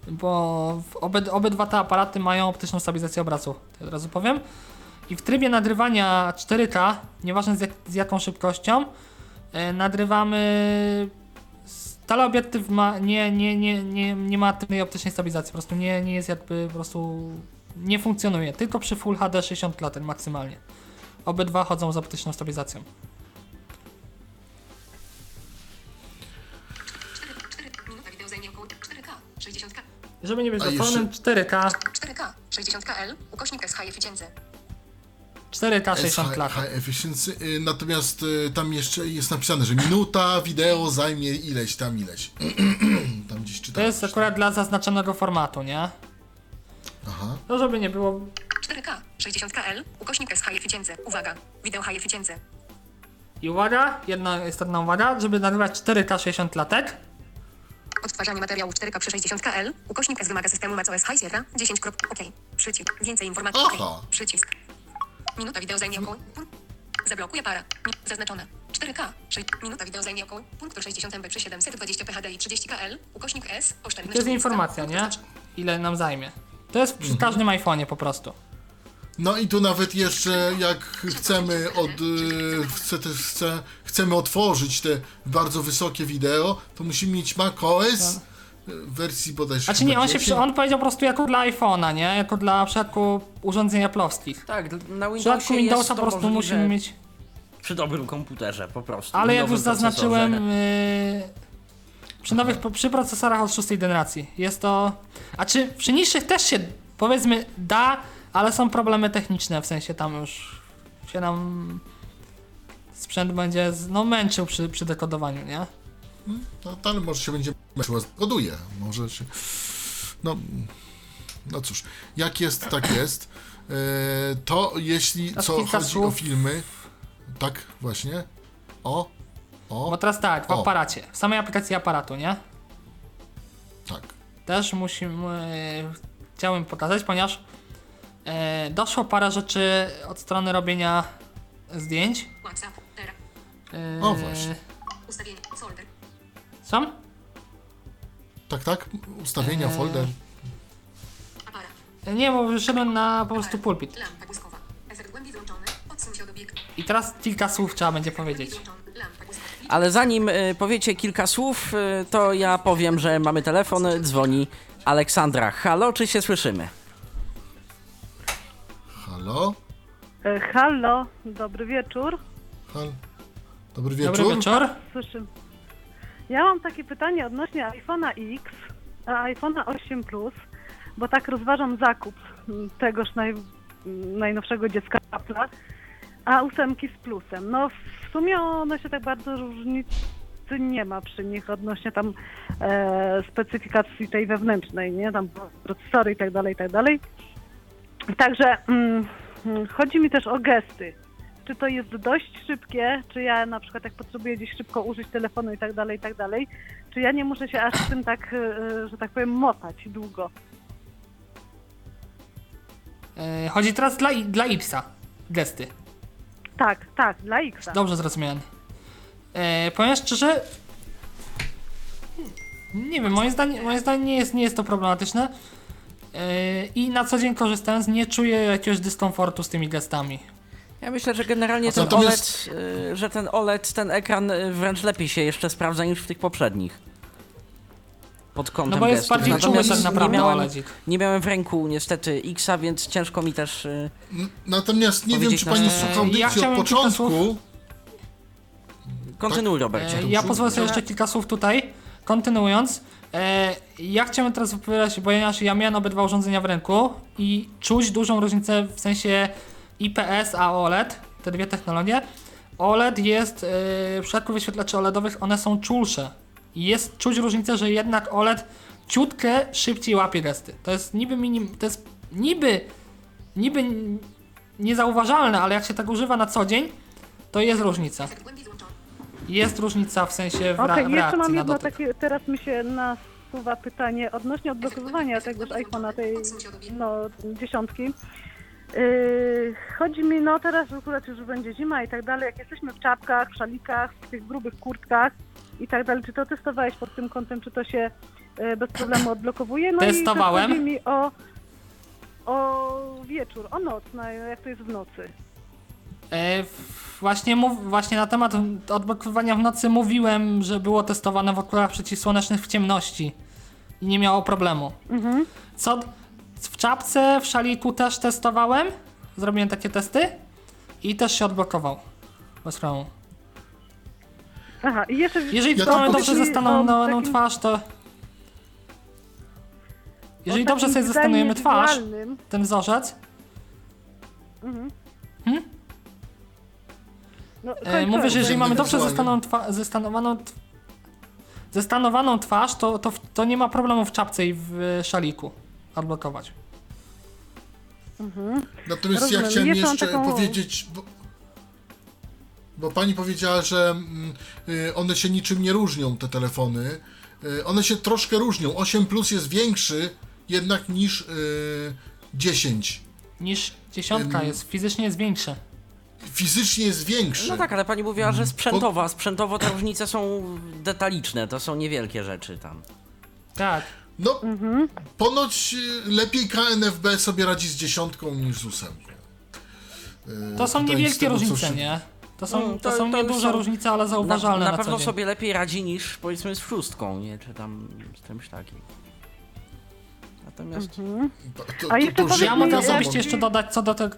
Bo obyd, obydwa te aparaty mają optyczną stabilizację obrazu, to od razu powiem. I w trybie nagrywania cztery K, nieważne z, jak, z jaką szybkością, yy, nagrywamy... Teleobiektyw ma, nie, nie, nie, nie, nie ma aktywnej optycznej stabilizacji, po prostu nie, nie jest jakby po prostu... Nie funkcjonuje, tylko przy Full H D sześćdziesiąt klatek maksymalnie. Obydwa chodzą z optyczną stabilizacją. Żeby nie być zapomnianym, cztery K. cztery K, sześćdziesiąt K L, ukośnik S H Efficiency. cztery K, sześćdziesiąt klatek. Natomiast tam jeszcze jest napisane, że minuta wideo zajmie ileś tam, ileś. Tam gdzieś czytałem. To jest akurat dla zaznaczonego formatu, nie? Aha. No żeby nie było... cztery K, sześćdziesiąt K L, ukośnik S H Efficiency, uwaga, wideo H Efficiency. I uwaga, jedna istotna uwaga, żeby nagrywać cztery K sześćdziesiąt klatek. Odtwarzanie materiału cztery K przy sześćdziesiąt K L, ukośnik S wymaga systemu M A C O S H Sierra, dziesięć. OK, przycisk, więcej informacji, OK, przycisk. Minuta wideo zajmie około... Zablokuje para, zaznaczone. cztery K, minuta wideo zajmie około... Punktu sześćdziesiąt megabajtów przy siedemset dwadzieścia P H D i trzydzieści K L, ukośnik S, oszczędność... To jest informacja, nie? Ile nam zajmie. To jest przy każdym mhm. iPhone'ie po prostu. No i tu nawet jeszcze jak chcemy od, chce, chce, chcemy otworzyć te bardzo wysokie wideo, to musimy mieć macOS, wersji bodajże. Znaczy nie, on, się, on powiedział po prostu jako dla iPhone'a, nie? Jako dla wszelku urządzeń aplowskich. Tak, na Windowsie w przypadku Windowsa po prostu musimy mieć... Przy dobrym komputerze, po prostu. Ale jak już zaznaczyłem, yy, przy nowych, przy procesorach od szóstej generacji jest to... A czy przy niższych też się, powiedzmy, da, ale są problemy techniczne, w sensie tam już się nam sprzęt będzie, no, męczył przy, przy dekodowaniu, nie? No, ale może się będzie męczył, a dekoduje, może się... No, no cóż, jak jest, tak jest. Yy, to jeśli, co chodzi o filmy... Tak, właśnie. O, o. Bo teraz tak, w o. aparacie. W samej aplikacji aparatu, nie? Tak. Też musimy... Chciałem pokazać, ponieważ e, doszło parę rzeczy od strony robienia zdjęć. E, o, właśnie. Ustawienia, folder. Sam? Tak, tak. Ustawienia, e, folder. Nie, bo wyszedłem na po prostu pulpit. I teraz kilka słów trzeba będzie powiedzieć. Ale zanim y, powiecie kilka słów, y, to ja powiem, że mamy telefon, dzwoni Aleksandra. Halo, czy się słyszymy? Halo? E, halo, dobry wieczór. Hal... Dobry wieczór. Dobry wieczór. Słyszymy. Ja mam takie pytanie odnośnie iPhone'a X, a iPhone'a osiem plus, bo tak rozważam zakup tegoż naj... najnowszego dziecka Apple'a. A ósemki z plusem. No w sumie one się tak bardzo różnicy nie ma przy nich odnośnie tam e, specyfikacji tej wewnętrznej, nie? Tam procesory i tak dalej, i tak dalej. Także mm, chodzi mi też o gesty. Czy to jest dość szybkie, czy ja na przykład jak potrzebuję gdzieś szybko użyć telefonu i tak dalej, i tak dalej, czy ja nie muszę się aż z tym tak, e, że tak powiem, motać długo? E, chodzi teraz dla, dla Ipsa. Gesty. Tak, tak, dla X. Dobrze zrozumiałem. E, powiem szczerze, nie wiem, moim zdaniem, moim zdaniem nie, jest, nie jest to problematyczne e, i na co dzień korzystając nie czuję jakiegoś dyskomfortu z tymi gestami. Ja myślę, że generalnie ten natomiast... O L E D, y, że ten O L E D, ten ekran wręcz lepiej się jeszcze sprawdza niż w tych poprzednich. Pod kątem no bo jest gestów. Bardziej czuły tak naprawdę. Nie, nie miałem w ręku niestety X-a, więc ciężko mi też y, natomiast nie wiem, czy pani słucha audycji ja od początku. Kontynuuj, Robercie. Ja pozwolę sobie jeszcze kilka słów tutaj. Kontynuując, e, ja chciałem teraz wypowiadać, ponieważ ja miałem obydwa urządzenia w ręku i czuć dużą różnicę w sensie I P S a O L E D, te dwie technologie. O L E D jest, e, w przypadku wyświetlaczy O L E D owych one są czulsze. Jest czuć różnicę, że jednak O L E D ciutkę szybciej łapie gesty. To jest niby minim, to jest niby, niby niezauważalne, ale jak się tak używa na co dzień, to jest różnica. Jest różnica w sensie w, ra- okay, w reakcji jeszcze mam jedno na takie, teraz mi się nasuwa pytanie odnośnie odblokowywania tegoż iPhone'a, tej no, dziesiątki. Yy, chodzi mi, no teraz akurat już będzie zima i tak dalej, jak jesteśmy w czapkach, w szalikach, w tych grubych kurtkach, i tak dalej. Czy to testowałeś pod tym kątem, czy to się y, bez problemu odblokowuje? No testowałem. I chodzi mi o, o wieczór, o noc, no, jak to jest w nocy. E, właśnie, mów, właśnie na temat odblokowywania w nocy mówiłem, że było testowane w okularach przeciwsłonecznych w ciemności i nie miało problemu. Mhm. Co w czapce, w szaliku też testowałem, zrobiłem takie testy i też się odblokował bez problemu. Aha, i jeszcze... Jeżeli ja dobrze powiem, zastanowioną takim... twarz, to... Jeżeli dobrze sobie zastanujemy twarz, wizualnym. Ten wzorzec... Mhm. Hmm? No, e, mówię, że jeżeli mamy dobrze zastanowaną, twa- zastanowaną, t- zastanowaną twarz, to, to, to nie ma problemu w czapce i w szaliku odblokować. Mhm. Natomiast rozumiem. Ja chciałem jeszcze, jeszcze taką... powiedzieć... Bo... Bo pani powiedziała, że one się niczym nie różnią, te telefony. One się troszkę różnią. osiem plus jest większy jednak niż dziesięć. Niż dziesiątka um, jest, fizycznie jest większe. Fizycznie jest większy. No tak, ale pani mówiła, że sprzętowa. Sprzętowo te różnice są detaliczne, to są niewielkie rzeczy tam. Tak. No, mhm. Ponoć lepiej K N F B sobie radzi z dziesiątką niż z ósemką. To są niewielkie tego, różnice, się... nie? To są, mm, to, to są to nieduże są różnice, ale zauważalne. Na, na, na pewno sobie lepiej radzi niż powiedzmy z szóstką, nie? Czy tam z czymś takim. Natomiast. Mm-hmm. To, to, to, A jeszcze to, to, to ja mogę osobiście jeszcze dodać co do tego.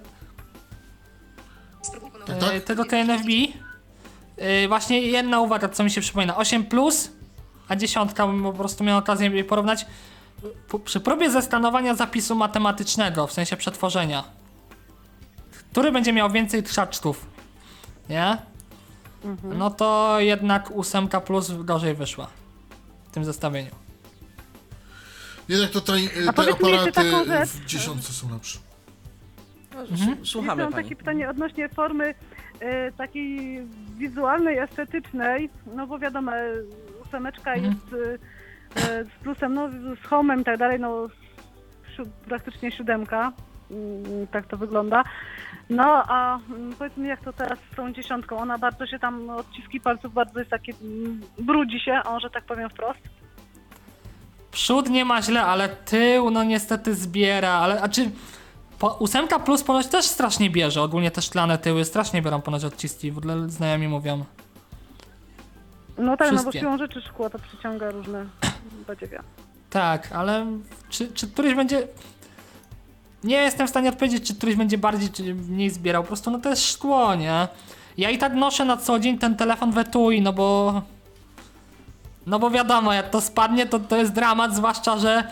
Tak, tak? Tego K N F B. Yy, właśnie jedna uwaga, co mi się przypomina. osiem plus, a dziesiątka, bym po prostu miał okazję porównać. P- przy próbie zestanowania zapisu matematycznego, w sensie przetworzenia, który będzie miał więcej trzaczków, nie? Mhm. No to jednak ósemka plus gorzej wyszła w tym zestawieniu. Jednak to te, te aparaty w dziesiątce są lepsze. Mhm. Słuchamy. Mam takie pytanie odnośnie formy y, takiej wizualnej, estetycznej, no bo wiadomo, ósemeczka mhm. jest y, y, z plusem, no z homem i tak dalej, no si- praktycznie siódemka, y, tak to wygląda. No a powiedzmy jak to teraz z tą dziesiątką, ona bardzo się tam, odciski palców bardzo jest takie, brudzi się, on, że tak powiem wprost. Przód nie ma źle, ale tył no niestety zbiera, ale a czy... Po, ósemka plus ponoć też strasznie bierze, ogólnie też szklane tyły strasznie biorą ponoć odciski, w ogóle znajomi mówią. No tak, wszystkie. No bo siłą rzeczy szkło to przyciąga różne badziewia. Tak, ale czy, czy któryś będzie... Nie jestem w stanie odpowiedzieć, czy któryś będzie bardziej czy mniej zbierał, po prostu no to jest szkło, nie? Ja i tak noszę na co dzień ten telefon w etui, no bo... No bo wiadomo, jak to spadnie, to, to jest dramat, zwłaszcza, że...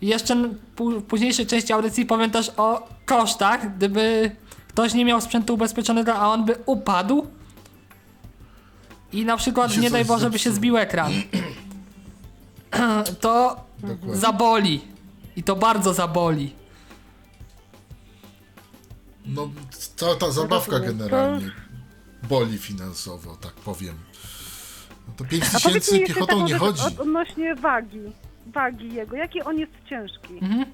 I jeszcze w późniejszej części audycji powiem też o kosztach, gdyby ktoś nie miał sprzętu ubezpieczonego, a on by upadł i na przykład nie daj Boże by się zbił ekran, to dokładnie. Zaboli i to bardzo zaboli. No cała ta zabawka generalnie boli finansowo, tak powiem. No to pięć tysięcy piechotą nie chodzi. Od, odnośnie wagi. Wagi jego, jaki on jest ciężki. Mhm.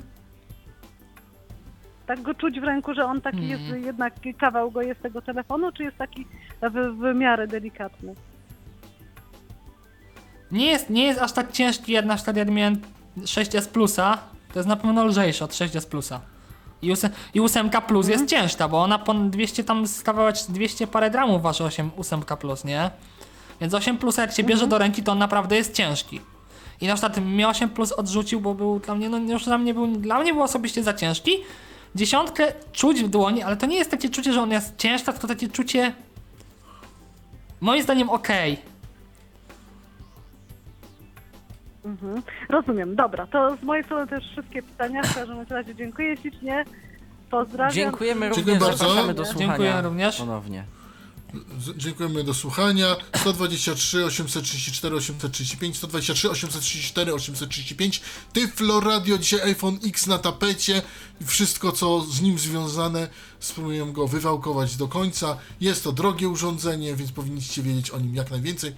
Tak go czuć w ręku, że on taki mhm. jest, jednak kawał go jest tego telefonu, czy jest taki w, w miarę delikatny? Nie jest, nie jest aż tak ciężki, jedna w ja miałem sześć S plusa, to jest na pewno lżejszy od sześć S plusa. I, ósem, i ósemka plus mhm. jest ciężka, bo ona ponad dwieście tam z kawałek, dwieście parę gramów waży osiem, ósemka plus, nie? Więc osiem plus jak się bierze mhm. do ręki, to on naprawdę jest ciężki. I na przykład mi osiem plus odrzucił, bo był dla mnie, no już dla mnie był, dla mnie był osobiście za ciężki. Dziesiątkę czuć w dłoni, ale to nie jest takie czucie, że on jest ciężka, tylko takie czucie, moim zdaniem, okej. Okay. Mhm. Rozumiem, dobra, to z mojej strony też wszystkie pytania, w każdym razie dziękuję ślicznie, pozdrawiam. Dziękujemy również, zapraszamy do słuchania. Dziękuję również. Ponownie. Z- dziękujemy do słuchania. sto dwadzieścia trzy, osiemset trzydzieści cztery, osiemset trzydzieści pięć, sto dwadzieścia trzy, osiemset trzydzieści cztery, osiemset trzydzieści pięć. Tyflo Radio, dzisiaj iPhone X na tapecie. Wszystko, co z nim związane, spróbuję go wywałkować do końca. Jest to drogie urządzenie, więc powinniście wiedzieć o nim jak najwięcej.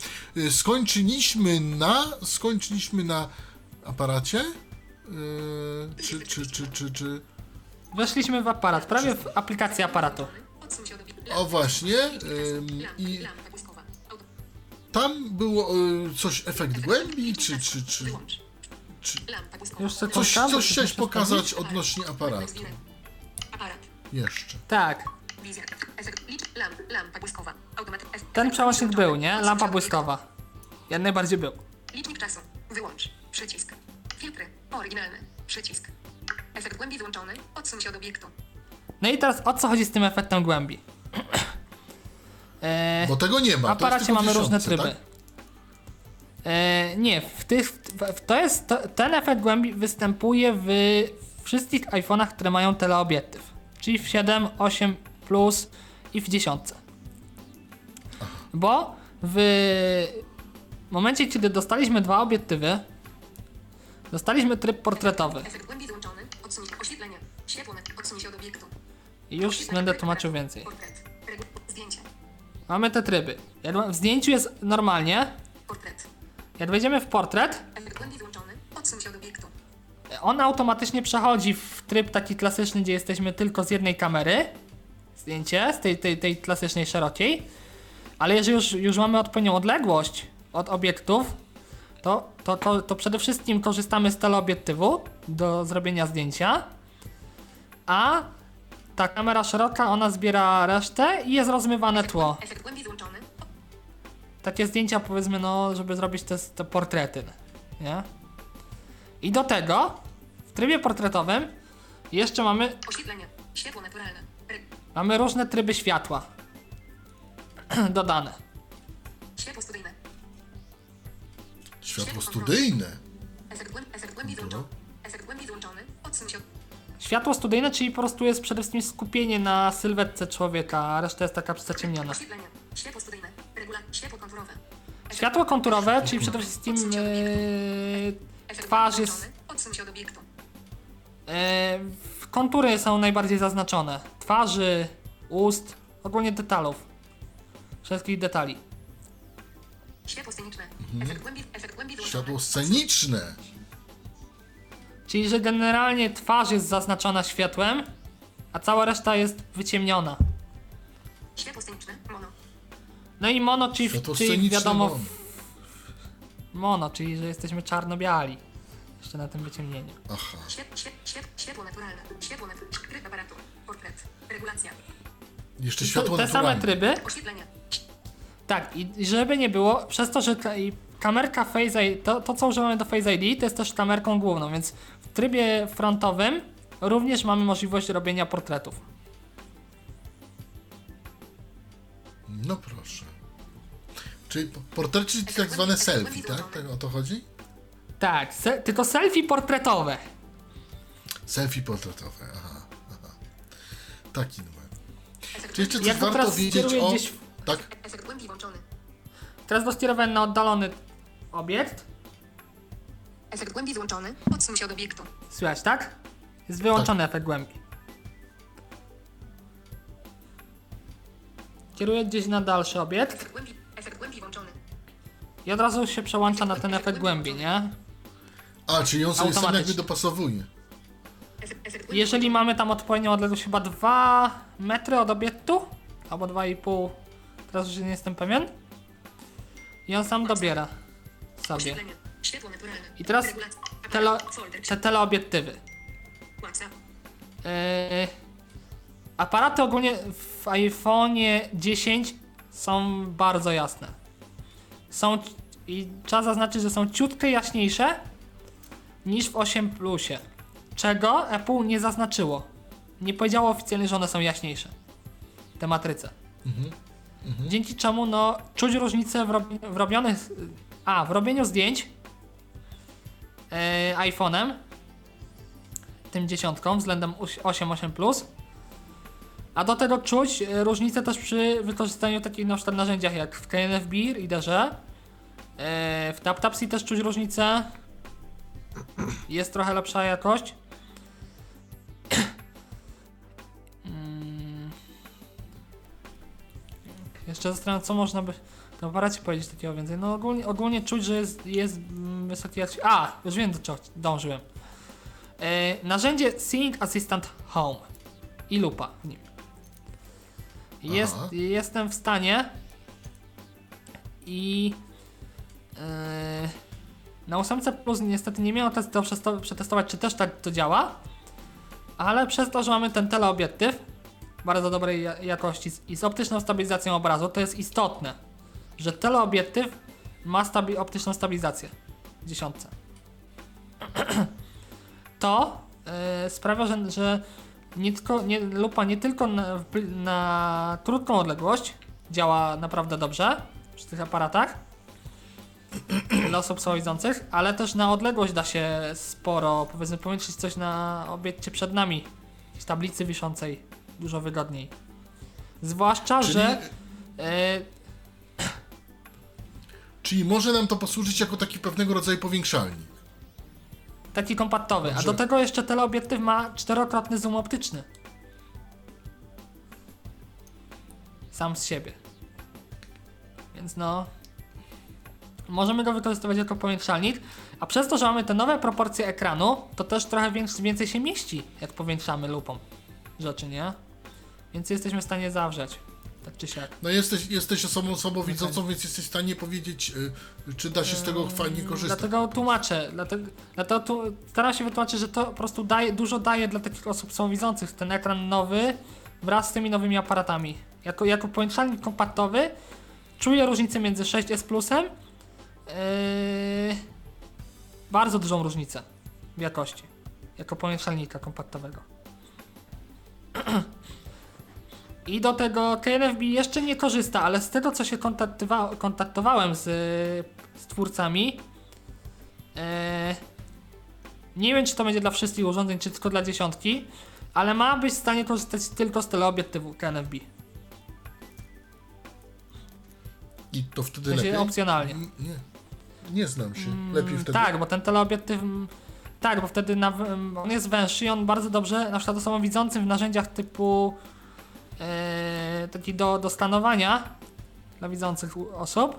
Skończyliśmy na... Skończyliśmy na aparacie? Yy, czy, czy, czy, czy, czy... Weszliśmy w aparat, prawie w aplikację aparatu. O właśnie, ym, i tam było y, coś, efekt głębi, czy, czy, czy, czy, czy coś, coś chciałeś pokazać odnośnie aparatu. Jeszcze. Tak. Ten przełącznik był, nie? Lampa błyskowa. Jak najbardziej był. Licznik czasu, wyłącz, przycisk, filtry, oryginalny, przycisk, efekt głębi wyłączony, odsuń się od obiektu. No i teraz o co chodzi z tym efektem głębi? E, Bo tego nie ma. W aparacie mamy tysiące, różne tryby. Tak? E, nie, w tych, w, to jest, to, ten efekt głębi występuje w wszystkich iPhone'ach, które mają teleobiektyw. Czyli w siedem, osiem plus i w dziesięć. Aha. Bo w momencie, kiedy dostaliśmy dwa obiektywy, dostaliśmy tryb portretowy. Efekt głębi wyłączony, odsuń oświetlenie, światło, odsuń się od obiektu. I już będę tłumaczył więcej. Mamy te tryby. W zdjęciu jest normalnie. Jak wejdziemy w portret, on automatycznie przechodzi w tryb taki klasyczny, gdzie jesteśmy tylko z jednej kamery. Zdjęcie, z tej, tej, tej klasycznej, szerokiej. Ale jeżeli już, już mamy odpowiednią odległość od obiektów, to, to, to, to przede wszystkim korzystamy z teleobiektywu do zrobienia zdjęcia. A Tak, kamera szeroka, ona zbiera resztę i jest rozmywane tło. Efekt głębi złączony. Takie zdjęcia, powiedzmy, no, żeby zrobić te, te portrety, nie? I do tego w trybie portretowym jeszcze mamy oświetlenie, światło naturalne. Mamy różne tryby światła dodane. Światło studyjne. Światło studyjne. Efekt głębi złączony. Efekt głębi złączony. Odsuń się. Światło studyjne, czyli po prostu jest przede wszystkim skupienie na sylwetce człowieka, a reszta jest taka zaciemniona. Światło studyjne. Światło konturowe. Światło konturowe, czyli przede wszystkim yy, twarz jest... Yy, kontury są najbardziej zaznaczone. Twarzy, ust, ogólnie detalów. Wszystkich detali. Światło sceniczne. Światło sceniczne. Czyli, że generalnie twarz jest zaznaczona światłem, a cała reszta jest wyciemniona. Światło sceniczne, mono. No i mono, czyli, czyli wiadomo... Mono. mono, czyli że jesteśmy czarno-biali. Jeszcze na tym wyciemnieniu. Aha. Światło naturalne, światło naturalne, tryb aparatu, portret, regulacja. Jeszcze światło naturalne. Te same tryby. Oświetlenie. Tak, i żeby nie było, przez to, że... Ta, i kamerka Face I D, to, to co używamy do Face I D, to jest też kamerką główną, więc w trybie frontowym również mamy możliwość robienia portretów. No proszę. Czyli portret, czyli tak zwane selfie, tak? tak? O to chodzi? Tak, se- tylko selfie portretowe. Selfie portretowe, aha. aha. Taki numer. Czy jeszcze coś ja warto wiedzieć o... Gdzieś... Tak? Teraz do sterowania na oddalony obiekt. Efekt głębi złączony. Odsuń się od obiektu. Słychać, tak? Jest wyłączony tak. Efekt głębi. Kieruję gdzieś na dalszy obiekt. Efekt głębi, efekt głębi włączony. I od razu się przełącza na ten efekt, efekt głębi, głębi, nie? A, czyli on sobie sam jakby dopasowuje. Efekt, efekt Jeżeli mamy tam odpowiednią odległość chyba dwa metry od obiektu, albo dwa i pół, teraz już nie jestem pewien. I on sam dobiera sobie. I teraz tele, te teleobiektywy. Yy, aparaty ogólnie w iPhone'ie dziesięć są bardzo jasne. Są i trzeba zaznaczyć, że są ciutkę jaśniejsze niż w osiem plusie. Czego Apple nie zaznaczyło. Nie powiedziało oficjalnie, że one są jaśniejsze. Te matryce. Mhm. Mhm. Dzięki czemu no czuć różnicę w, robi- w robionych, a w robieniu zdjęć yy, iPhone'em tym dziesiątką względem osiem, osiem plus, a do tego czuć yy, różnicę też przy wykorzystaniu takich na przykład narzędziach jak w K N F B, Readerze, yy, w Taptaps też czuć różnicę, jest trochę lepsza jakość. Jeszcze zastanawiam się, co można by na aparacie powiedzieć takiego więcej. No ogólnie, ogólnie czuć, że jest, jest wysoki jakość. A, już wiem do czego dążyłem. E, narzędzie Seeing Assistant Home i lupa w nim. Jest, jestem w stanie i e, na ósemce plus niestety nie miałem testu przetestować, czy też tak to działa, ale przez to, że mamy ten teleobiektyw bardzo dobrej jakości i z optyczną stabilizacją obrazu, to jest istotne, że teleobiektyw ma stabi- optyczną stabilizację w dziesiątce. To yy, sprawia, że, że nie tylko, nie, lupa nie tylko na, na krótką odległość działa naprawdę dobrze przy tych aparatach dla osób słabowidzących, ale też na odległość da się sporo, powiedzmy, pomieścić coś na obiekcie przed nami, w tablicy wiszącej. Dużo wygodniej. Zwłaszcza, czyli, że... Yy... Czyli może nam to posłużyć jako taki pewnego rodzaju powiększalnik. Taki kompaktowy. Dobrze. A do tego jeszcze teleobiektyw ma czterokrotny zoom optyczny. Sam z siebie. Więc no... Możemy go wykorzystywać jako powiększalnik. A przez to, że mamy te nowe proporcje ekranu, to też trochę więcej się mieści, jak powiększamy lupą rzeczy, nie? Więc jesteśmy w stanie zawrzeć tak czy siak. No jesteś, jesteś osobą słabowidzącą, okay, więc jesteś w stanie powiedzieć, y, czy da się z tego fajnie korzystać. Dlatego tłumaczę, dlatego, dlatego tu, staram się wytłumaczyć, że to po prostu daje, dużo daje dla takich osób słabowidzących ten ekran nowy wraz z tymi nowymi aparatami. Jako, jako powiększalnik kompaktowy czuję różnicę między sześć S Plusem, yy, bardzo dużą różnicę w jakości, jako pomieszczalnika kompaktowego. I do tego K N F B jeszcze nie korzysta, ale z tego co się kontaktywa- kontaktowałem z, z twórcami, yy, nie wiem czy to będzie dla wszystkich urządzeń, czy tylko dla dziesiątki, ale ma być w stanie korzystać tylko z teleobiektywu K N F B. I to wtedy to lepiej? Opcjonalnie. Nie, nie znam się. Lepiej wtedy? Tak, bo ten teleobiektyw... Tak, bo wtedy na, on jest węższy i on bardzo dobrze, na przykład osobom widzącym w narzędziach typu e, taki do, do skanowania dla widzących osób,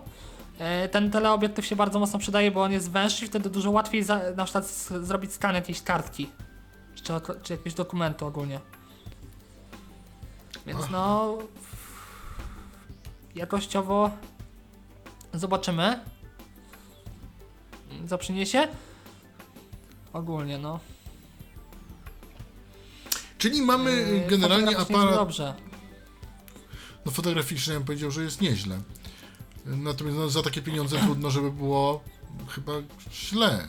e, ten teleobiektyw się bardzo mocno przydaje, bo on jest węższy i wtedy dużo łatwiej za, na przykład z, zrobić skan jakiejś kartki czy, czy jakiegoś dokumentu ogólnie. Więc Aha. no... jakościowo... Zobaczymy, co przyniesie. Ogólnie, no. Czyli mamy yy, generalnie aparat... dobrze. No fotograficznie ja bym powiedział, że jest nieźle. Natomiast no, za takie pieniądze trudno, żeby było chyba źle.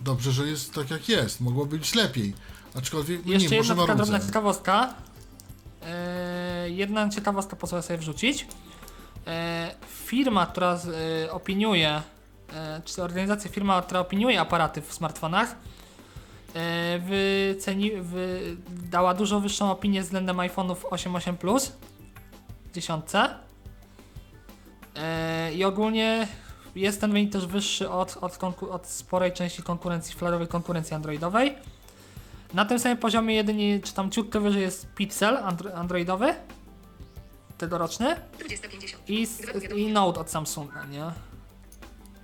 Dobrze, że jest tak jak jest. Mogło być lepiej. Aczkolwiek nie, jeszcze jedna taka drobna ciekawostka. Yy, jedna ciekawostka pozwolę sobie wrzucić. E, firma, która z, e, opiniuje, e, czy organizacja firma, która opiniuje aparaty w smartfonach, e, wyceni, wy, dała dużo wyższą opinię względem iPhone'ów osiem, osiem plus, dziesiątce. E, I ogólnie jest ten wynik też wyższy od, od, konku- od sporej części konkurencji, flagowej konkurencji androidowej. Na tym samym poziomie jedynie, czy tam ciutkę wyżej jest Pixel andro- androidowy. Tegoroczny i, i Note od Samsunga, nie?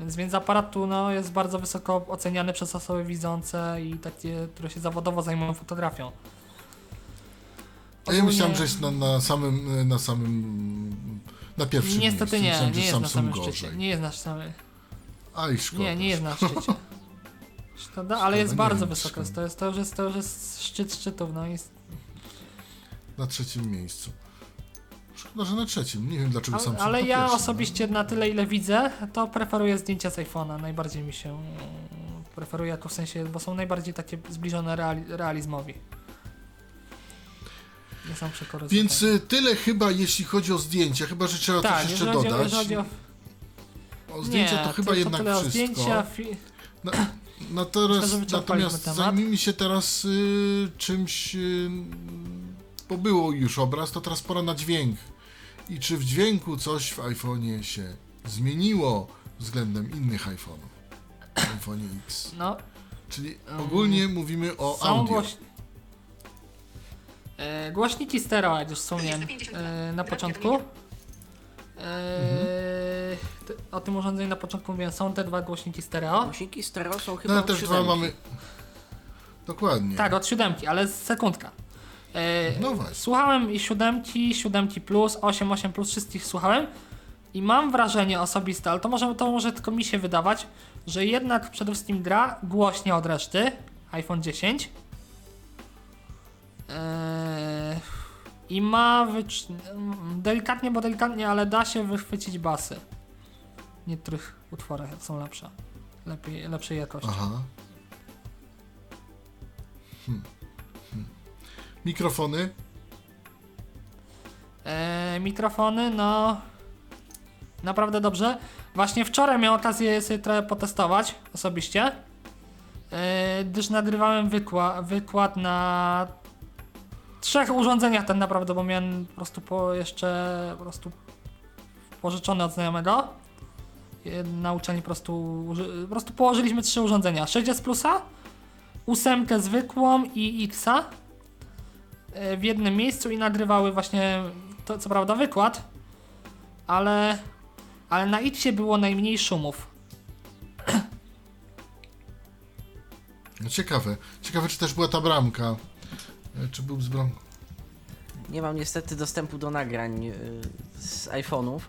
Więc, więc aparat tu no, jest bardzo wysoko oceniany przez osoby widzące i takie, które się zawodowo zajmują fotografią. Ogólnie... Ja myślałem, że jest na, na samym, na samym, na pierwszym Niestety miejscu. Niestety nie, nie jest na samym gorzej. szczycie. Nie jest na samym... Aj, szkoda. Nie, nie jest na szczycie. Szkoda, ale jest szkoda, bardzo wysoko. To, jest, to, już jest, to już jest szczyt szczytów. No jest... Na trzecim miejscu. Szkoda, że na trzecim. Nie wiem dlaczego Samsung. Ale ja pierwszy, osobiście no. na tyle ile widzę, to preferuję zdjęcia z iPhone'a. Najbardziej mi się preferuje jako w sensie, bo są najbardziej takie zbliżone reali- realizmowi. Nie są przekorzystane. Więc tyle chyba jeśli chodzi o zdjęcia, chyba że trzeba tak, coś jeszcze dodać. O, jeżeli chodzi o... o zdjęcia nie, to chyba to, jednak to wszystko. Zdjęcia, fi... na, na teraz, natomiast zajmijmy się teraz y, czymś... Y, bo było już obraz, to teraz pora na dźwięk. I czy w dźwięku coś w iPhone'ie się zmieniło względem innych iPhone'ów? iPhone X. No, czyli ogólnie um, mówimy o audio. Głoś... E, głośniki stereo, jak już wspomniałem e, na początku. E, o tym urządzeniu na początku mówiłem, są te dwa głośniki stereo. Głośniki stereo są chyba no, też dwa mamy. Dokładnie. Tak, od siódemki, ale z sekundka. No słuchałem i siódemki, siódemki plus, osiem, osiem plus, wszystkich słuchałem i mam wrażenie osobiste, ale to może, to może tylko mi się wydawać, że jednak przede wszystkim gra głośniej od reszty iPhone dziesięć yy, i ma wycz... delikatnie, bo delikatnie, ale da się wychwycić basy. W niektórych utworach są lepsze, lepiej, lepszej jakości. Aha. Hmm. Mikrofony? Eee, mikrofony, no... Naprawdę dobrze. Właśnie wczoraj miałem okazję sobie trochę potestować osobiście, eee, gdyż nagrywałem wykła- wykład na trzech urządzeniach tak naprawdę, bo miałem po prostu po jeszcze po prostu pożyczony od znajomego. Na uczelni po prostu, po prostu położyliśmy trzy urządzenia. sześć S Plusa, osiem zwykłą i Xa. W jednym miejscu i nagrywały właśnie, to co prawda wykład, ale, ale na Xie było najmniej szumów. Ciekawe, ciekawe czy też była ta bramka, czy był z bramką. nie mam niestety dostępu do nagrań z iPhone'ów.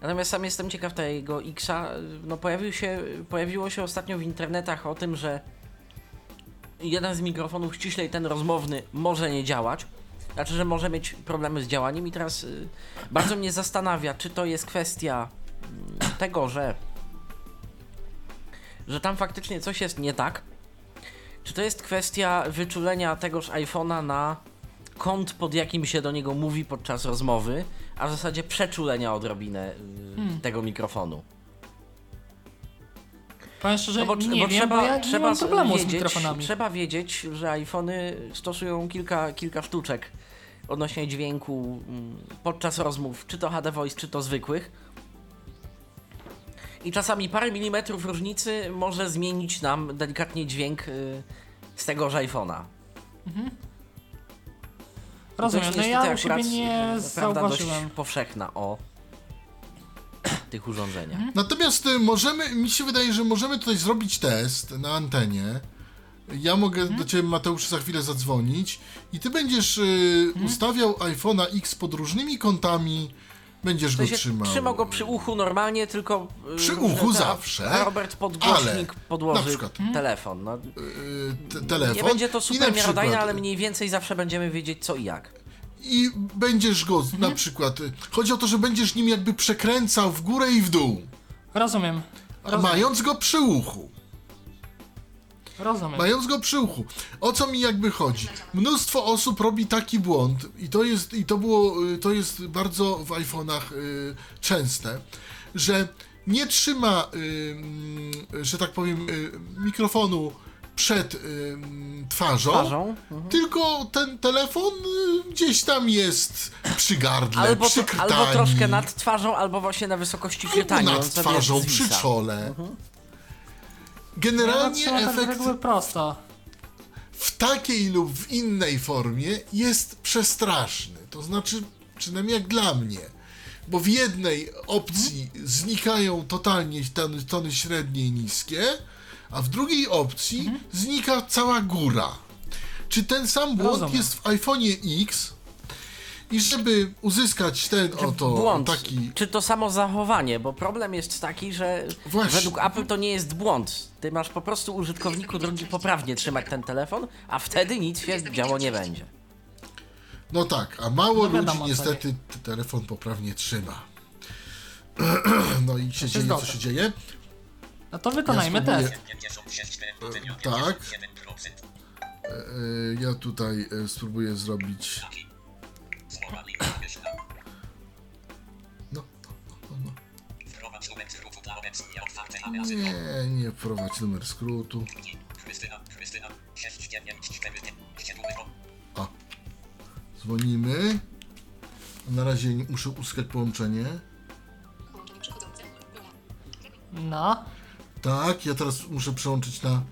Natomiast sam jestem ciekaw tego X'a. No pojawił się, pojawiło się ostatnio w internetach o tym, że jeden z mikrofonów, ściślej ten rozmowny, może nie działać. Znaczy, że może mieć problemy z działaniem i teraz y, bardzo mnie zastanawia, czy to jest kwestia y, tego, że że tam faktycznie coś jest nie tak. Czy to jest kwestia wyczulenia tegoż iPhone'a na kąt, pod jakim się do niego mówi podczas rozmowy, a w zasadzie przeczulenia odrobinę y, hmm. tego mikrofonu. Powiem szczerze, no bo, nie bo wiem, trzeba, bo ja nie trzeba mam problemu wiedzieć, z mikrofonami. Trzeba wiedzieć, że iPhony stosują kilka, kilka sztuczek odnośnie dźwięku podczas rozmów, czy to H D Voice, czy to zwykłych. I czasami parę milimetrów różnicy może zmienić nam delikatnie dźwięk z tegoż iPhone'a. Mhm. Rozumiem, no ja u siebie nie zauważyłem. Dość powszechna o tych urządzeniach. Natomiast możemy, mi się wydaje, że możemy tutaj zrobić test na antenie. Ja mogę hmm? do ciebie, Mateusz, za chwilę zadzwonić i ty będziesz y, hmm? ustawiał iPhone'a X pod różnymi kątami, będziesz to go trzymał. Trzymał go przy uchu normalnie, tylko... Przy uchu zawsze, Robert pod głośnik podłoży na przykład, telefon. No, y, telefon. Nie będzie to super miarodajne, ale mniej więcej zawsze będziemy wiedzieć co i jak. I będziesz go, mhm. na przykład, chodzi o to, że będziesz nim jakby przekręcał w górę i w dół. Rozumiem. Rozumiem. Mając go przy uchu. Rozumiem. Mając go przy uchu. O co mi jakby chodzi? Mnóstwo osób robi taki błąd i to jest, i to było, to jest bardzo w iPhone'ach y, częste, że nie trzyma, y, że tak powiem, y, mikrofonu przed y, twarzą, twarzą? Mhm. tylko ten telefon y, gdzieś tam jest przy gardle, albo, przy krtani. Albo troszkę nad twarzą, albo właśnie na wysokości krtani. Nad twarzą, przy czole. Mhm. Generalnie ja efekt prosto. w takiej lub w innej formie jest przestraszny. To znaczy, przynajmniej jak dla mnie. Bo w jednej opcji mhm. znikają totalnie tony, tony średnie i niskie, a w drugiej opcji mhm. znika cała góra. Czy ten sam błąd Rozumiem. jest w iPhone'ie X? I żeby uzyskać ten czy oto błąd, taki... Czy to samo zachowanie? Bo problem jest taki, że Właśnie. według Apple to nie jest błąd. Ty masz po prostu użytkowniku drogi poprawnie trzymać ten telefon, a wtedy nic się działo nie będzie. No tak, a mało no ludzi niestety telefon poprawnie trzyma. No i się dzieje, co się dzieje. No to wykonajmy ja spróbuję... test. E, tak. E, ja tutaj e, spróbuję zrobić... No, no, no. Nie, nie wprowadź numer skrótu. A. Dzwonimy. Na razie muszę uzyskać połączenie. No. Tak, ja teraz muszę przełączyć na...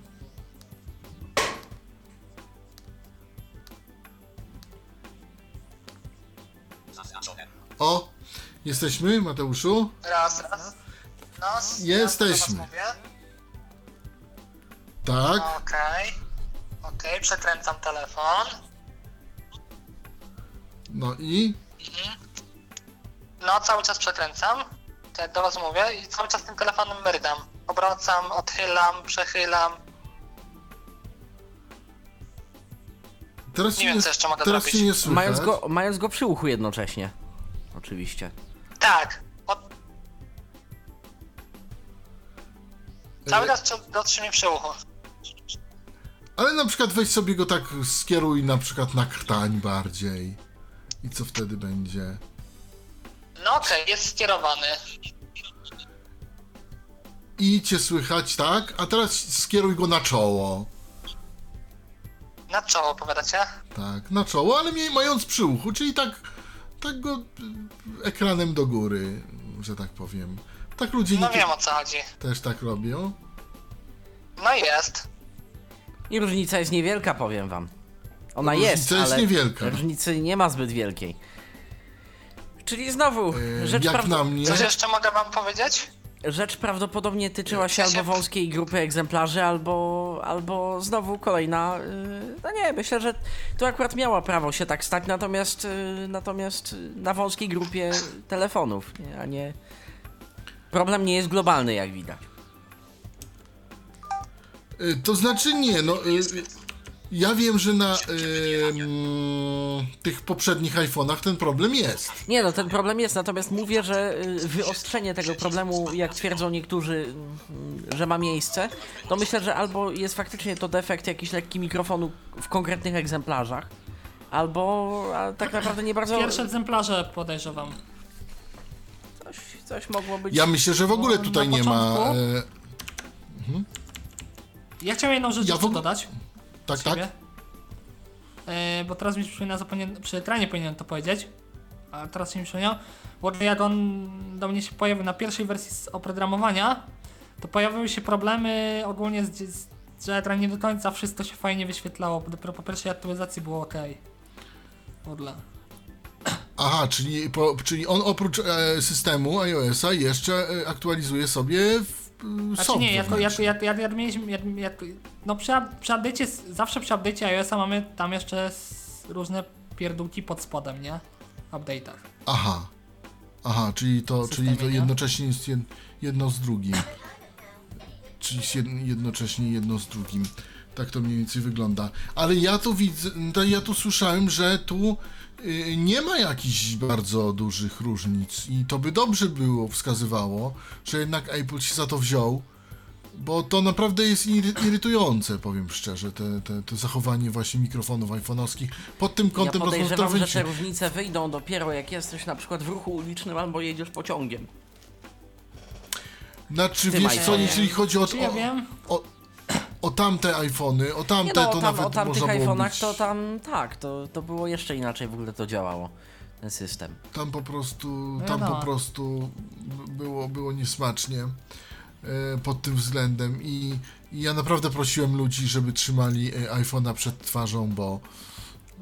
O, jesteśmy, Mateuszu? Raz, raz. No, jesteśmy. Tak. Okej, okej, przekręcam telefon. No i? Mhm. No, cały czas przekręcam. Tak do was mówię i cały czas tym telefonem merdam. Obracam, odchylam, przechylam. Teraz nie wiem, nie, co jeszcze mogę teraz zrobić. Nie mając, go, mając go przy uchu jednocześnie. Oczywiście. Tak. Od... Cały czas e... dotrzymuję przy uchu. Ale na przykład weź sobie go tak skieruj na przykład na krtań bardziej. I co wtedy będzie? No okej, okay, jest skierowany. I cię słychać, tak? A teraz skieruj go na czoło. Na czoło, powiadacie? Tak, na czoło, ale mając przy uchu, czyli tak, tak go ekranem do góry, że tak powiem. Tak ludzie no nie wiem, o co chodzi. Też tak robią. No jest. I różnica jest niewielka, powiem wam. Ona różnica jest, jest ale niewielka. Różnicy nie ma zbyt wielkiej. Czyli znowu, eee, rzecz prawdopodobnie... Coś jeszcze mogę wam powiedzieć? Rzecz prawdopodobnie tyczyła się albo wąskiej grupy egzemplarzy, albo, znowu, albo znowu kolejna, no nie, myślę, że tu akurat miała prawo się tak stać, natomiast, natomiast na wąskiej grupie telefonów, a nie... Problem nie jest globalny, jak widać. To znaczy nie, no... Ja wiem, że na yy, tych poprzednich iPhone'ach ten problem jest. Nie no, ten problem jest, natomiast mówię, że wyostrzenie tego problemu, jak twierdzą niektórzy, że ma miejsce, to myślę, że albo jest faktycznie to defekt jakiś lekki mikrofonu w konkretnych egzemplarzach, albo tak naprawdę nie bardzo... Pierwsze egzemplarze podejrzewam. Coś, coś mogło być... Ja myślę, że w ogóle tutaj nie ma... E... Mhm. Ja chciałem jedną rzecz ja w... dodać. Tak, tak. Yy, bo teraz mi się przypomina, przy ekranie powinienem to powiedzieć, a teraz się mi przypomniał, bo jak on do mnie się pojawił na pierwszej wersji oprogramowania, to pojawiły się problemy ogólnie, z, z, że ekran nie do końca wszystko się fajnie wyświetlało, bo dopiero po pierwszej aktualizacji było ok. Odla. Aha, czyli, po, czyli on oprócz e, systemu iOS-a jeszcze e, aktualizuje sobie w... Znaczy nie, jak, jak, jak, jak, jak mieliśmy, jak, jak, no przy, przy update'cie, zawsze przy update'cie iOS-a mamy tam jeszcze różne pierdółki pod spodem, nie? W update'ach. Aha, aha, czyli to, czyli to jednocześnie jest jed, jedno z drugim. Czyli jednocześnie jedno z drugim. Tak to mniej więcej wygląda. Ale ja tu widzę, ja tu słyszałem, że tu yy, nie ma jakichś bardzo dużych różnic i to by dobrze było, wskazywało, że jednak Apple się za to wziął, bo to naprawdę jest ir- irytujące, powiem szczerze, te, te, te zachowanie właśnie mikrofonów iPhone'owskich. Pod tym kątem... Ja podejrzewam, że te różnice wyjdą dopiero jak jesteś na przykład w ruchu ulicznym albo jedziesz pociągiem. Znaczy, wiesz co, jeżeli chodzi o... Ja wiem. O tamte iPhony, o tamte nie no, o tam, to nawet o tamtych można było iPhone'ach być... to tam tak, to, to było jeszcze inaczej w ogóle to działało, ten system. Tam po prostu, tam no. po prostu było, było niesmacznie e, pod tym względem i, i ja naprawdę prosiłem ludzi, żeby trzymali iPhone'a przed twarzą, bo,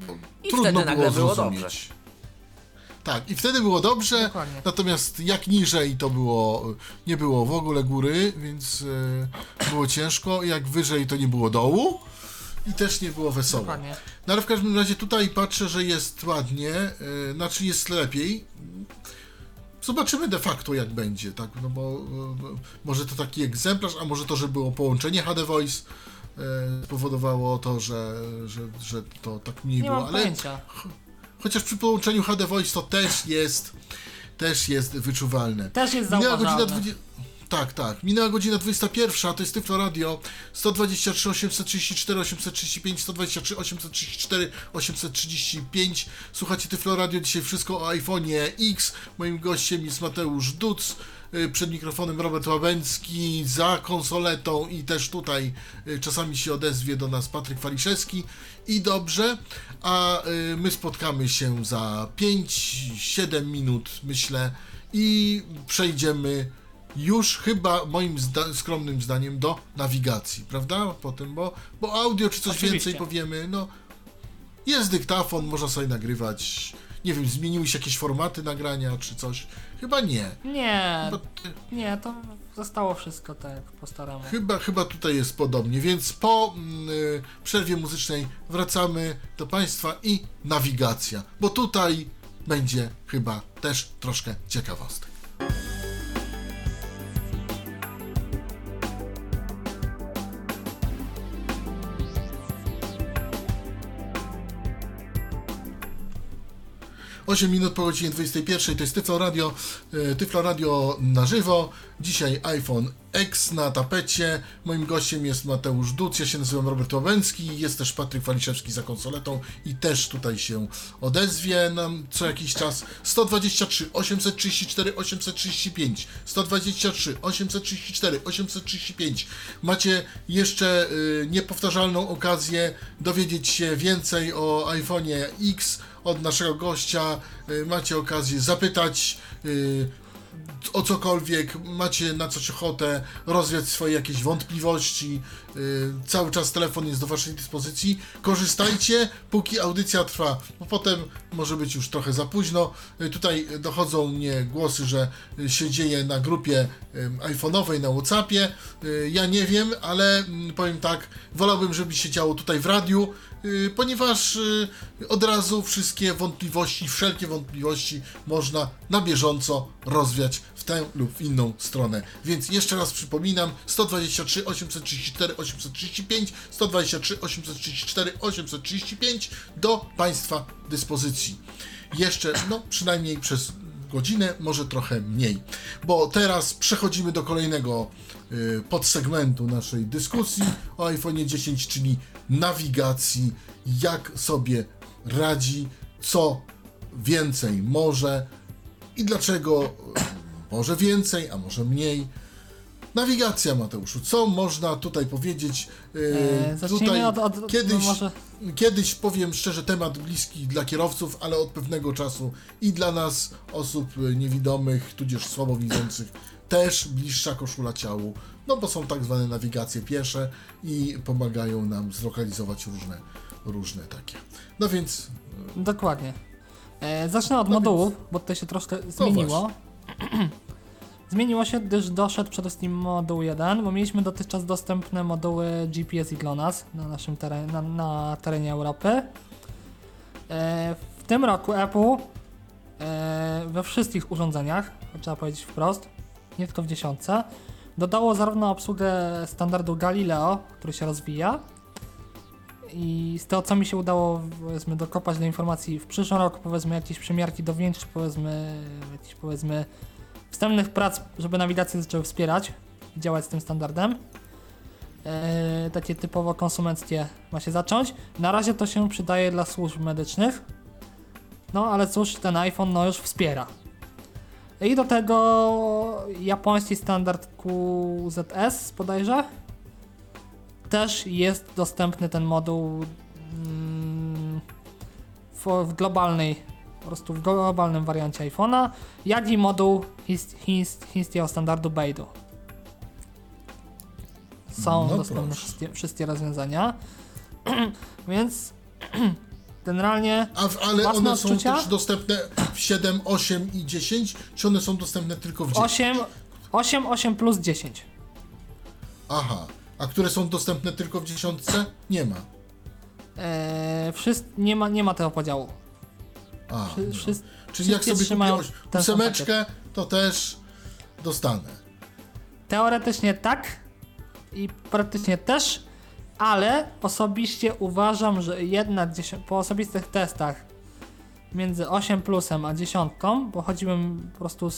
bo I trudno wtedy było zrozumieć. Było dobrze. Tak, i wtedy było dobrze, dokładnie. Natomiast jak niżej to było, nie było w ogóle góry, więc yy, było ciężko, jak wyżej to nie było dołu i też nie było wesoło. Dokładnie. No ale w każdym razie tutaj patrzę, że jest ładnie, yy, znaczy jest lepiej. Zobaczymy de facto jak będzie, tak, no bo yy, może to taki egzemplarz, a może to, że było połączenie H D Voice yy, spowodowało to, że, że, że to tak mniej nie było, ale... Pojęcia. Chociaż przy połączeniu H D Voice to też jest, też jest wyczuwalne. Też jest zauważalne. Dwudzi... Tak, tak. Minęła godzina dwudziesta pierwsza, to jest Tyflo Radio jeden dwa trzy, osiem trzy cztery, osiem trzy pięć, jeden dwa trzy, osiem trzy cztery, osiem trzy pięć. Słuchajcie Tyflo Radio, dzisiaj wszystko o iPhonie X. Moim gościem jest Mateusz Duc, przed mikrofonem Robert Łabęcki, za konsoletą i też tutaj czasami się odezwie do nas Patryk Faliszewski. I dobrze, a my spotkamy się za pięć siedem minut, myślę, i przejdziemy już chyba, moim zda- skromnym zdaniem, do nawigacji, prawda? Potem, bo, bo audio czy coś Oczywiście. Więcej powiemy, no jest dyktafon, można sobie nagrywać, nie wiem, zmieniły się jakieś formaty nagrania czy coś, chyba nie. Nie, chyba... nie, to zostało wszystko tak po staremu. Chyba, chyba tutaj jest podobnie, więc po yy, przerwie muzycznej wracamy do Państwa i nawigacja, bo tutaj będzie chyba też troszkę ciekawostek. osiem minut po godzinie dwudziestej pierwszej, to jest Tyflo Radio, Tyflo Radio na żywo. Dzisiaj iPhone X na tapecie. Moim gościem jest Mateusz Duc, ja się nazywam Robert Łabęcki, jest też Patryk Waliszewski za konsoletą i też tutaj się odezwie nam co jakiś czas. jeden dwa trzy, osiem trzy cztery, osiem trzy pięć, jeden dwa trzy, osiem trzy cztery, osiem trzy pięć. Macie jeszcze yy, niepowtarzalną okazję dowiedzieć się więcej o iPhonie X od naszego gościa, yy, macie okazję zapytać, yy, o cokolwiek, macie na coś ochotę, rozwiać swoje jakieś wątpliwości, yy, cały czas telefon jest do waszej dyspozycji, korzystajcie, póki audycja trwa, bo potem może być już trochę za późno. Yy, tutaj dochodzą mnie głosy, że się dzieje na grupie yy, iPhone'owej na WhatsAppie, yy, ja nie wiem, ale yy, powiem tak, wolałbym, żeby się działo tutaj w radiu, yy, ponieważ yy, od razu wszystkie wątpliwości, wszelkie wątpliwości można na bieżąco rozwiać w tę lub w inną stronę. Więc jeszcze raz przypominam, sto dwadzieścia trzy osiemset trzydzieści cztery osiemset trzydzieści pięć, sto dwadzieścia trzy osiemset trzydzieści cztery osiemset trzydzieści pięć do Państwa dyspozycji. Jeszcze, no przynajmniej przez godzinę, może trochę mniej. Bo teraz przechodzimy do kolejnego y, podsegmentu naszej dyskusji o iPhone'ie dziesięć, czyli nawigacji, jak sobie radzi, co więcej może i dlaczego może więcej, a może mniej. Nawigacja, Mateuszu, co można tutaj powiedzieć? Yy, tutaj od, od, kiedyś, no kiedyś, powiem szczerze, temat bliski dla kierowców, ale od pewnego czasu i dla nas, osób niewidomych, tudzież słabowidzących, też bliższa koszula ciału, no bo są tak zwane nawigacje piesze i pomagają nam zlokalizować różne, różne takie. No więc... Dokładnie. E, zacznę od no modułu, więc... bo tutaj się troszkę no zmieniło. Właśnie. Zmieniło się, gdyż doszedł przede wszystkim moduł jeden, bo mieliśmy dotychczas dostępne moduły G P S i GLONASS na naszym terenie, na, na terenie Europy. E, w tym roku Apple e, we wszystkich urządzeniach, trzeba powiedzieć wprost, nie tylko w dziesiątce, dodało zarówno obsługę standardu Galileo, który się rozwija, i z tego, co mi się udało, powiedzmy, dokopać do informacji w przyszłym roku, powiedzmy, jakieś przymiarki do większych, powiedzmy, jakichś, powiedzmy, wstępnych prac, żeby nawigację zaczęły wspierać i działać z tym standardem. Eee, takie typowo konsumenckie ma się zacząć. Na razie to się przydaje dla służb medycznych. No ale cóż, ten iPhone no już wspiera. I do tego japoński standard Q Z S bodajże też jest dostępny ten moduł mm, w, w globalnej, po prostu w globalnym wariancie iPhone'a, jak i moduł chińskiego standardu Beidou. Są no dostępne wszystkie, wszystkie rozwiązania, więc generalnie a, ale one są odczucia? Też dostępne w siedem, osiem i dziesięć, czy one są dostępne tylko w dziesięć? osiem, osiem plus dziesięć. Aha. A które są dostępne tylko w dziesiątce? Nie ma. Eee, wszyscy, nie ma. Nie ma tego podziału. A, Wszy, no. wszyscy, Czyli jak sobie kupiłeś ósemeczkę, to też dostanę. Teoretycznie tak i praktycznie też, ale osobiście uważam, że jednak po osobistych testach między osiem plusem a dziesiątką, bo chodziłem po prostu z,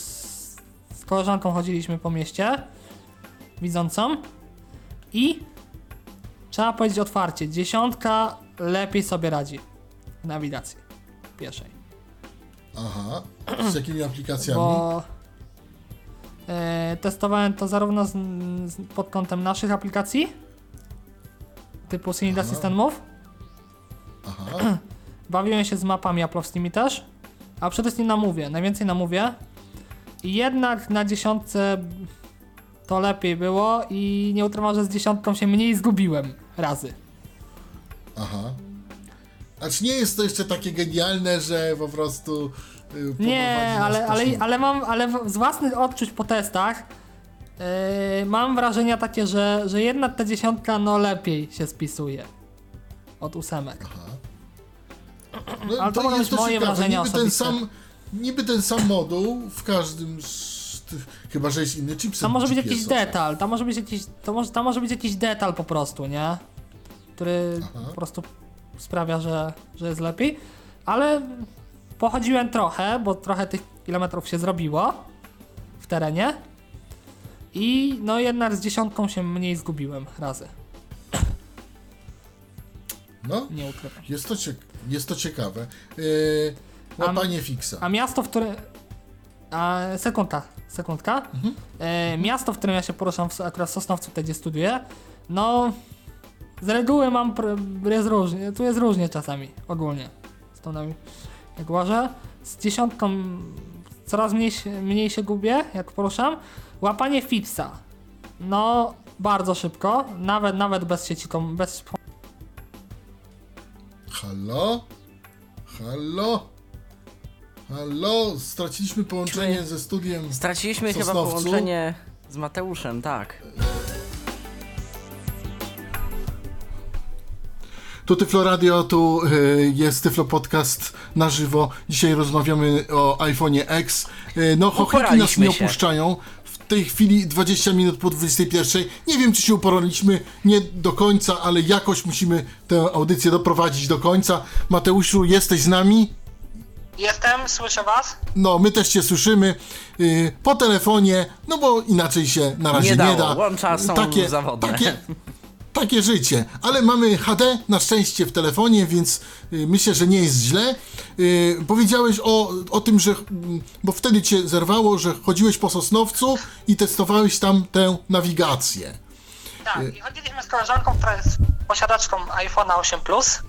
z koleżanką, chodziliśmy po mieście widzącą, i trzeba powiedzieć otwarcie, dziesiątka lepiej sobie radzi w nawigacji pieszej. Aha, z jakimi aplikacjami? Bo, e, testowałem to zarówno z, z, pod kątem naszych aplikacji, typu Seeing Assistant Move. Aha. Bawiłem się z mapami apple'owskimi też, a przede wszystkim na Move'ie, najwięcej na Move'ie. I jednak na dziesiątce... to lepiej było i nie utrwam, że z dziesiątką się mniej zgubiłem razy. Aha. A czy nie jest to jeszcze takie genialne, że po prostu... Yy, nie, ale, ale, ale mam, ale z własnych odczuć po testach yy, mam wrażenia takie, że, że jednak ta dziesiątka no lepiej się spisuje od ósemek. Aha. No, ale to, to jest moje ciekawe. Wrażenia niby osobiste. Ten sam, niby ten sam moduł w każdym z... Chyba, że jest inny chipset. Tam może być jakiś detal, tam może być jakiś, to może, tam może być jakiś detal po prostu, nie? Który Aha. po prostu sprawia, że, że jest lepiej. Ale pochodziłem trochę, bo trochę tych kilometrów się zrobiło w terenie. I no jednak z dziesiątką się mniej zgubiłem razy. No, nie ukrywam. Jest to, cieka- jest to ciekawe. Yy, łapanie fiksa. A miasto, w którym... A sekundka, sekundka. Mhm. E, miasto, w którym ja się poruszam, w, akurat w Sosnowcu, tutaj gdzie studiuję, no z reguły mam, pr- jest różnie, tu jest różnie czasami, ogólnie, z tą nami, jak łażę, z dziesiątką coraz mniej, mniej się gubię, jak poruszam. Łapanie fipsa. No, bardzo szybko, nawet nawet bez sieci, bez... Halo? Halo? Halo? Straciliśmy połączenie Myśmy... ze studiem Straciliśmy chyba połączenie z Mateuszem, tak. Tu Tyflo Radio, tu jest Tyflo Podcast na żywo. Dzisiaj rozmawiamy o iPhone'ie X. No, chochryki nas nie opuszczają. W tej chwili dwadzieścia minut po dwudziestej pierwszej. Nie wiem, czy się uporaliśmy, nie do końca, ale jakoś musimy tę audycję doprowadzić do końca. Mateuszu, jesteś z nami? Jestem, słyszę was. No, my też cię słyszymy yy, po telefonie, no bo inaczej się na razie nie, nie da. Łącza są takie, zawodne. Takie, takie życie, ale mamy H D na szczęście w telefonie, więc yy, myślę, że nie jest źle. Yy, powiedziałeś o, o tym, że, bo wtedy cię zerwało, że chodziłeś po Sosnowcu i testowałeś tam tę nawigację. Tak, yy. i chodziliśmy z koleżanką, która jest posiadaczką iPhone'a osiem plus.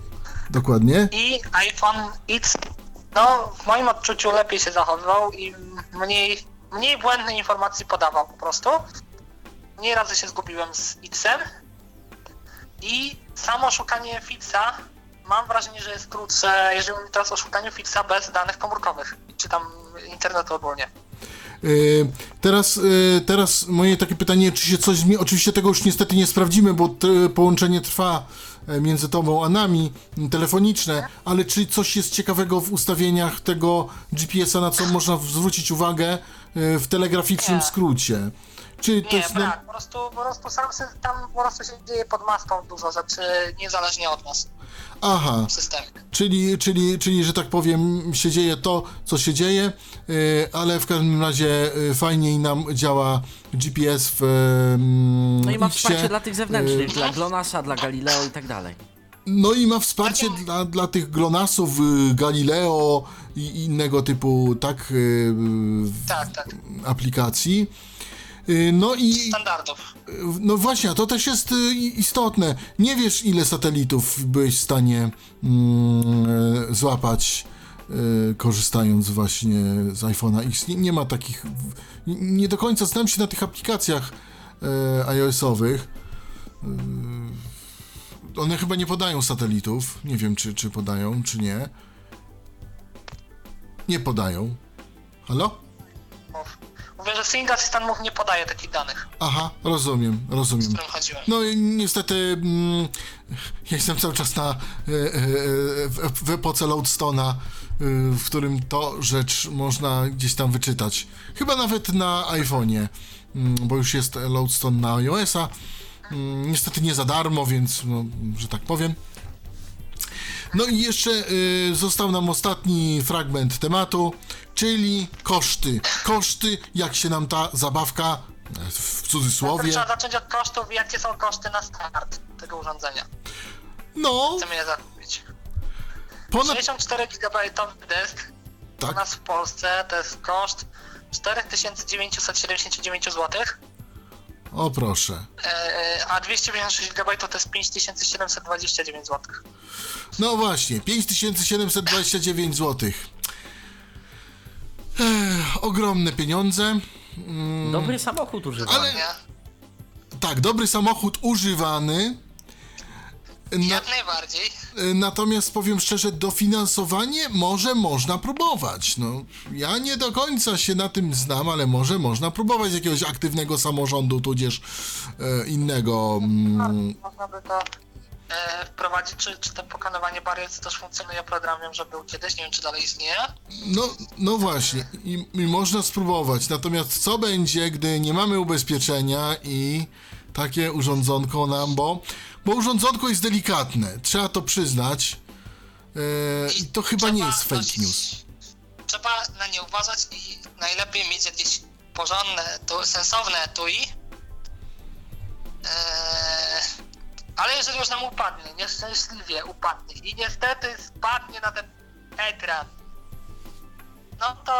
Dokładnie. I iPhone X. No, w moim odczuciu lepiej się zachowywał i mniej, mniej błędnych informacji podawał po prostu. Mniej razy się zgubiłem z X-em. I samo szukanie Fixa, mam wrażenie, że jest krótsze, jeżeli mówimy teraz o szukaniu Fixa bez danych komórkowych, czy tam internetu ogólnie. Yy, teraz, yy, teraz moje takie pytanie, czy się coś zmieni? Oczywiście tego już niestety nie sprawdzimy, bo t- połączenie trwa między tobą a nami, telefoniczne, ale czy coś jest ciekawego w ustawieniach tego G P S-a, na co można zwrócić uwagę w telegraficznym nie. skrócie? Czy to nie, jest... brak. Po prostu, po prostu sam się, tam po prostu się dzieje pod maską dużo rzeczy, niezależnie od nas. Aha, czyli, czyli, czyli, że tak powiem, się dzieje to, co się dzieje, ale w każdym razie fajniej nam działa G P S w No i ma X-ie. Wsparcie dla tych zewnętrznych, y- dla GLONASSa, dla Galileo i tak dalej. No i ma wsparcie tak, dla, dla tych GLONASSów, Galileo i innego typu tak, tak, tak. aplikacji. No i standardów. No właśnie, a to też jest istotne. Nie wiesz, ile satelitów byłeś w stanie mm, złapać, y, korzystając właśnie z iPhone'a X. Nie, nie ma takich. Nie do końca znam się na tych aplikacjach y, iOS-owych. Y, one chyba nie podają satelitów. Nie wiem, czy, czy podają, czy nie. Nie podają. Halo? Mówię, że Seeing Assistant Move nie podaje takich danych. Aha, rozumiem, rozumiem. Z którym chodziłem. No i niestety mm, ja jestem cały czas na, e, e, w, w epoce Lodestone'a, e, w którym to rzecz można gdzieś tam wyczytać. Chyba nawet na iPhone'ie, m, bo już jest Lodestone na iOS-a. M, niestety nie za darmo, więc, no, że tak powiem. No i jeszcze y, został nam ostatni fragment tematu, czyli koszty. Koszty, jak się nam ta zabawka, w cudzysłowie... Trzeba zacząć od kosztów, jakie są koszty na start tego urządzenia. No... Chcemy je zakupić. Ponad... sześćdziesiąt cztery gigabajty dysk, tak? U nas w Polsce to jest koszt cztery tysiące dziewięćset siedemdziesiąt dziewięć złotych. O proszę. A dwieście pięćdziesiąt sześć gigabajtów to jest pięć tysięcy siedemset dwadzieścia dziewięć złotych. No właśnie, pięć tysięcy siedemset dwadzieścia dziewięć złotych. Ech, ogromne pieniądze. Mm, dobry samochód używany. Ale, tak, dobry samochód używany. Na, Jak najbardziej. Natomiast powiem szczerze, dofinansowanie może można próbować. No, ja nie do końca się na tym znam, ale może można próbować jakiegoś aktywnego samorządu, tudzież e, innego. Mm, można by to e, wprowadzić, czy, czy to pokonywanie barier też funkcjonuje programem, że był kiedyś, nie wiem, czy dalej istnieje. No, no właśnie, I, i można spróbować. Natomiast co będzie, gdy nie mamy ubezpieczenia i takie urządzonko nam, bo... Bo urządzonko jest delikatne, trzeba to przyznać. Eee, I to chyba nie jest fake nosić, news. Trzeba na nie uważać i najlepiej mieć jakieś porządne, tu, sensowne etui. Eee, ale jeżeli już nam upadnie, nieszczęśliwie upadnie i niestety spadnie na ten ekran, no to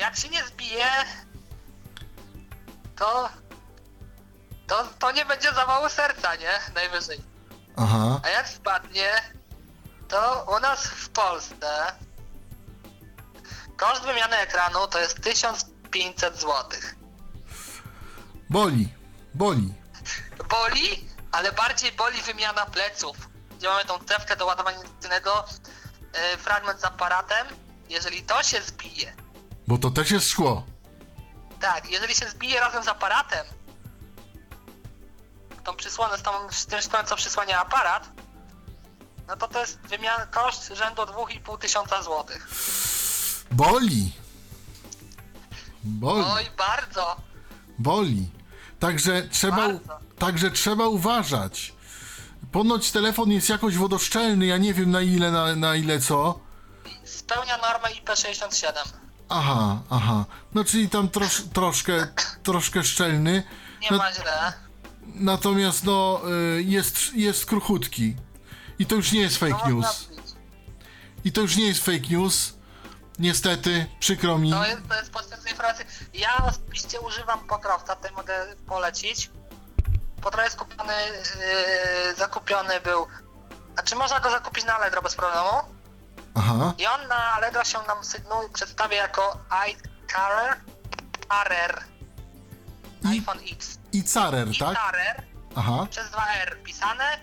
jak się nie zbije, to... To, to nie będzie za mało serca, nie? Najwyżej. Aha. A jak spadnie, to u nas w Polsce Koszt wymiany ekranu to jest tysiąc pięćset złotych. Boli, boli. Boli, ale bardziej boli wymiana pleców, gdzie mamy tą cewkę do ładowania indyktywnego, yy, fragment z aparatem, jeżeli to się zbije. Bo to też jest szkło. Tak, jeżeli się zbije razem z aparatem, tą przysłonę, z, tą, z tym szkłem, co przysłania aparat, no to to jest wymiana, koszt rzędu dwa i pół tysiąca złotych. Boli. Boli. Oj, bardzo. Boli. Także trzeba, także trzeba uważać. Ponoć telefon jest jakoś wodoszczelny, ja nie wiem na ile, na, na ile co. Spełnia normę I P sześćdziesiąt siedem. Aha, aha. No czyli tam trosz, troszkę, troszkę szczelny. Nie na, ma źle. Natomiast no, jest, jest kruchutki. I to już nie jest fake news. I to już nie jest fake news. Niestety, przykro mi. To jest, to jest podstawowa informacja. Ja osobiście używam pokrowca, tutaj mogę polecić. Potrow jest kupiony, yy, zakupiony był. A czy można go zakupić na Allegro bez problemu? Aha. I on na Allegro się nam sygnuje, przedstawia jako iCarer, Carer, iPhone X. I Carer, tak? I Carer, aha. Przez dwa R pisane.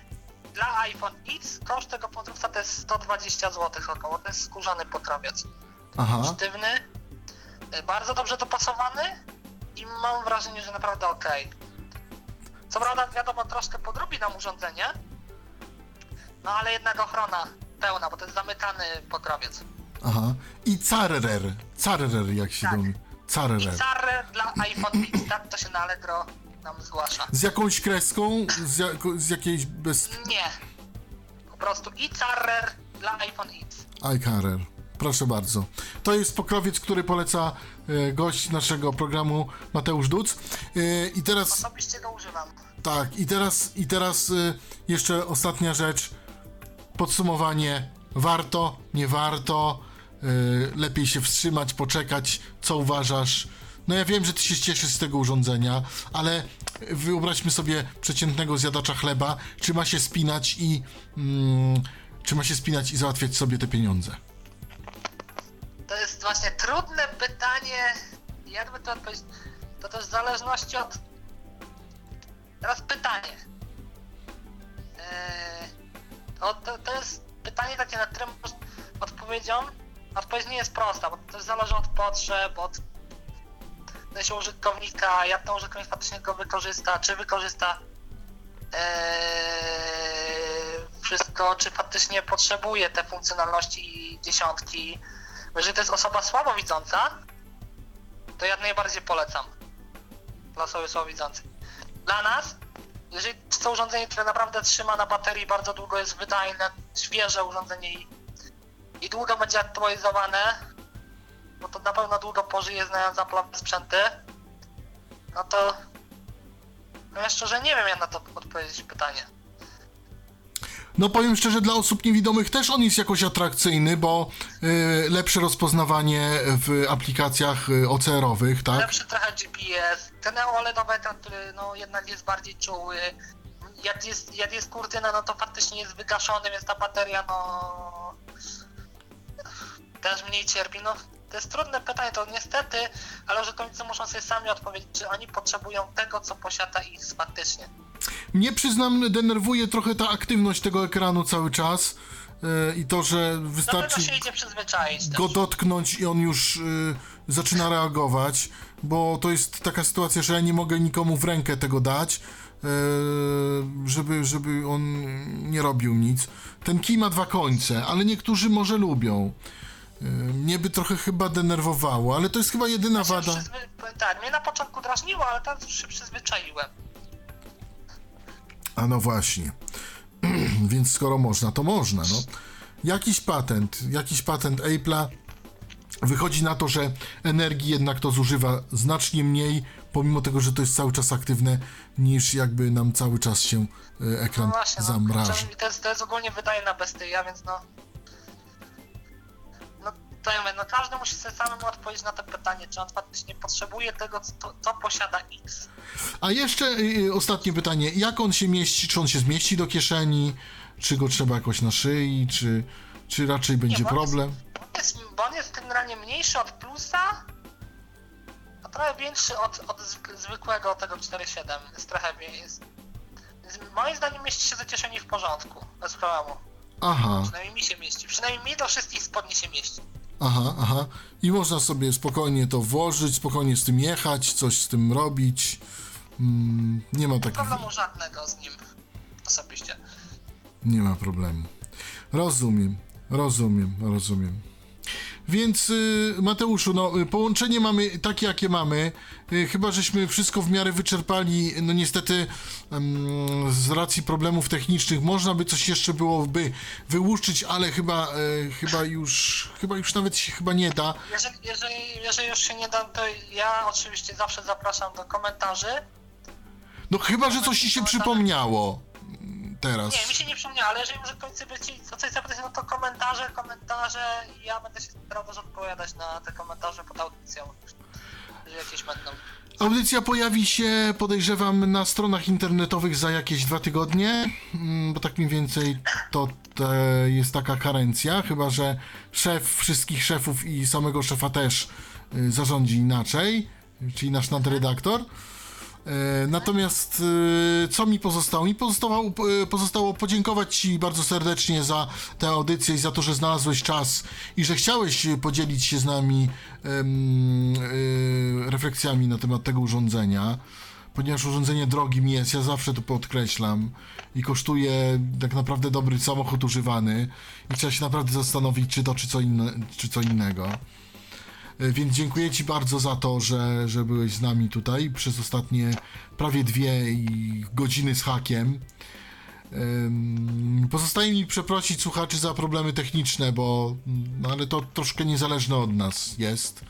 Dla iPhone X koszt tego pokrowca to jest sto dwadzieścia złotych około. To jest skórzany potrowiec. Aha. Sztywny, bardzo dobrze dopasowany i mam wrażenie, że naprawdę okej. Okay. Co prawda wiadomo, troszkę podrobi nam urządzenie, no ale jednak ochrona pełna, bo to jest zamykany pokrowiec. Aha. I Carer, Carer jak się mówi. Tak. I Carer dla iPhone X, tak to się na Allegro nam zgłasza. Z jakąś kreską? Z, jako, z jakiejś bez... Nie. Po prostu i Carer dla iPhone X. iCarer. Proszę bardzo. To jest pokrowiec, który poleca y, gość naszego programu Mateusz Duc. Y, i teraz... Osobiście go używam. Tak, i teraz, i teraz y, jeszcze ostatnia rzecz. Podsumowanie. Warto, nie warto. Y, lepiej się wstrzymać, poczekać. Co uważasz? No ja wiem, że ty się cieszysz z tego urządzenia, ale wyobraźmy sobie przeciętnego zjadacza chleba. Czy ma się spinać i... Mm, czy ma się spinać i załatwiać sobie te pieniądze? To jest właśnie trudne pytanie, jakby to odpowiedzieć, to też w zależności od... Teraz pytanie. Eee, to, to, to jest pytanie takie, na którym odpowiedzią, odpowiedź nie jest prosta, bo to też zależy od potrzeb, od użytkownika, jak ten użytkownik faktycznie go wykorzysta, czy wykorzysta eee, wszystko, czy faktycznie potrzebuje te funkcjonalności dziesiątki. Jeżeli to jest osoba słabowidząca, to ja najbardziej polecam dla osoby słabowidzącej. Dla nas, jeżeli to urządzenie, które naprawdę trzyma na baterii bardzo długo, jest wydajne, świeże urządzenie i, i długo będzie aktualizowane, bo to na pewno długo pożyje, znając Apple sprzęty, no to ja szczerze nie wiem, jak na to odpowiedzieć pytanie. No powiem szczerze, dla osób niewidomych też on jest jakoś atrakcyjny, bo y, lepsze rozpoznawanie w aplikacjach y, O C R-owych, tak? Lepszy trochę G P S, ten OLEDowy ekran, który no, jednak jest bardziej czuły, jak jest, jak jest kurtyna, no to faktycznie jest wygaszony, więc ta bateria no też mniej cierpi. No to jest trudne pytanie, to niestety, ale użytkownicy muszą sobie sami odpowiedzieć, czy oni potrzebują tego, co posiada ich faktycznie. Mnie, przyznam, denerwuje trochę ta aktywność tego ekranu cały czas yy, i to, że wystarczy go dotknąć i on już yy, zaczyna reagować, bo to jest taka sytuacja, że ja nie mogę nikomu w rękę tego dać, yy, żeby, żeby on nie robił nic. Ten kij ma dwa końce, ale niektórzy może lubią. Yy, mnie by trochę chyba denerwowało, ale to jest chyba jedyna ja wada. Przyzwy... Tak, mnie na początku drażniło, ale teraz już się przyzwyczaiłem. A no właśnie, więc skoro można, to można, no. Jakiś patent, jakiś patent Apple'a wychodzi na to, że energii jednak to zużywa znacznie mniej, pomimo tego, że to jest cały czas aktywne, niż jakby nam cały czas się ekran no właśnie, zamraża. No, to, jest, to jest ogólnie wydaje na bestyja, więc no... No to ja mówię, no każdy musi sobie samemu odpowiedzieć na to pytanie, czy on faktycznie potrzebuje tego, co, co posiada X. A jeszcze yy, ostatnie pytanie, jak on się mieści, czy on się zmieści do kieszeni, czy go trzeba jakoś na szyi, czy, czy raczej będzie nie, problem? Jest, jest nim, bo on jest generalnie mniejszy od Plusa, a trochę większy od, od zwykłego tego cztery siedem. Jest trochę jest, moim zdaniem mieści się do kieszeni w porządku, bez problemu. Aha. Przynajmniej mi się mieści, przynajmniej mi do wszystkich spodni się mieści. Aha, aha. I można sobie spokojnie to włożyć, spokojnie z tym jechać, coś z tym robić. Mm, nie ma takiego problemu żadnego z nim osobiście. Nie ma problemu. Rozumiem, rozumiem, rozumiem. Więc Mateuszu, no połączenie mamy takie, jakie mamy. Chyba żeśmy wszystko w miarę wyczerpali. No niestety z racji problemów technicznych można by coś jeszcze byłoby wyłuszczyć, ale chyba, chyba już chyba już nawet się chyba nie da. Jeżeli, jeżeli, jeżeli już się nie da, to ja oczywiście zawsze zapraszam do komentarzy. No chyba, że coś ci się przypomniało. Teraz. Nie, mi się nie przypomniało, ale jeżeli użytkownicy by chcieli o coś zapytać, no to komentarze, komentarze i ja będę się starał też odpowiadać na te komentarze pod audycją, że jakieś będą. Audycja pojawi się, podejrzewam, na stronach internetowych za jakieś dwa tygodnie, bo tak mniej więcej to jest taka karencja, chyba że szef wszystkich szefów i samego szefa też zarządzi inaczej, czyli nasz nadredaktor. Natomiast co mi pozostało? Mi pozostało, pozostało podziękować Ci bardzo serdecznie za tę audycję i za to, że znalazłeś czas i że chciałeś podzielić się z nami um, refleksjami na temat tego urządzenia, ponieważ urządzenie drogim jest, ja zawsze to podkreślam i kosztuje tak naprawdę dobry samochód używany i trzeba się naprawdę zastanowić, czy to, czy co, inne, czy co innego. Więc dziękuję Ci bardzo za to, że, że byłeś z nami tutaj przez ostatnie prawie dwie godziny z hakiem. Pozostaje mi przeprosić słuchaczy za problemy techniczne, bo no ale to troszkę niezależne od nas jest.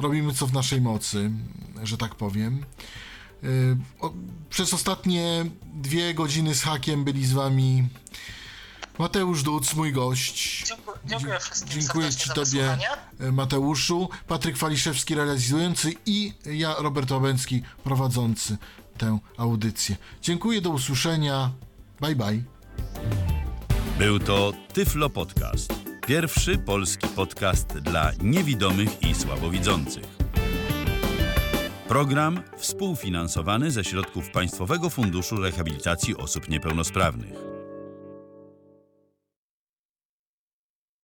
Robimy co w naszej mocy, że tak powiem. Przez ostatnie dwie godziny z hakiem byli z Wami Mateusz Duc, mój gość. Dziękuję, dziękuję wszystkim. Dziękuję Ci Tobie, Mateuszu. Patryk Faliszewski, realizujący, i ja, Robert Łabęcki, prowadzący tę audycję. Dziękuję, do usłyszenia. Bye, bye. Był to Tyflo Podcast. Pierwszy polski podcast dla niewidomych i słabowidzących. Program współfinansowany ze środków Państwowego Funduszu Rehabilitacji Osób Niepełnosprawnych.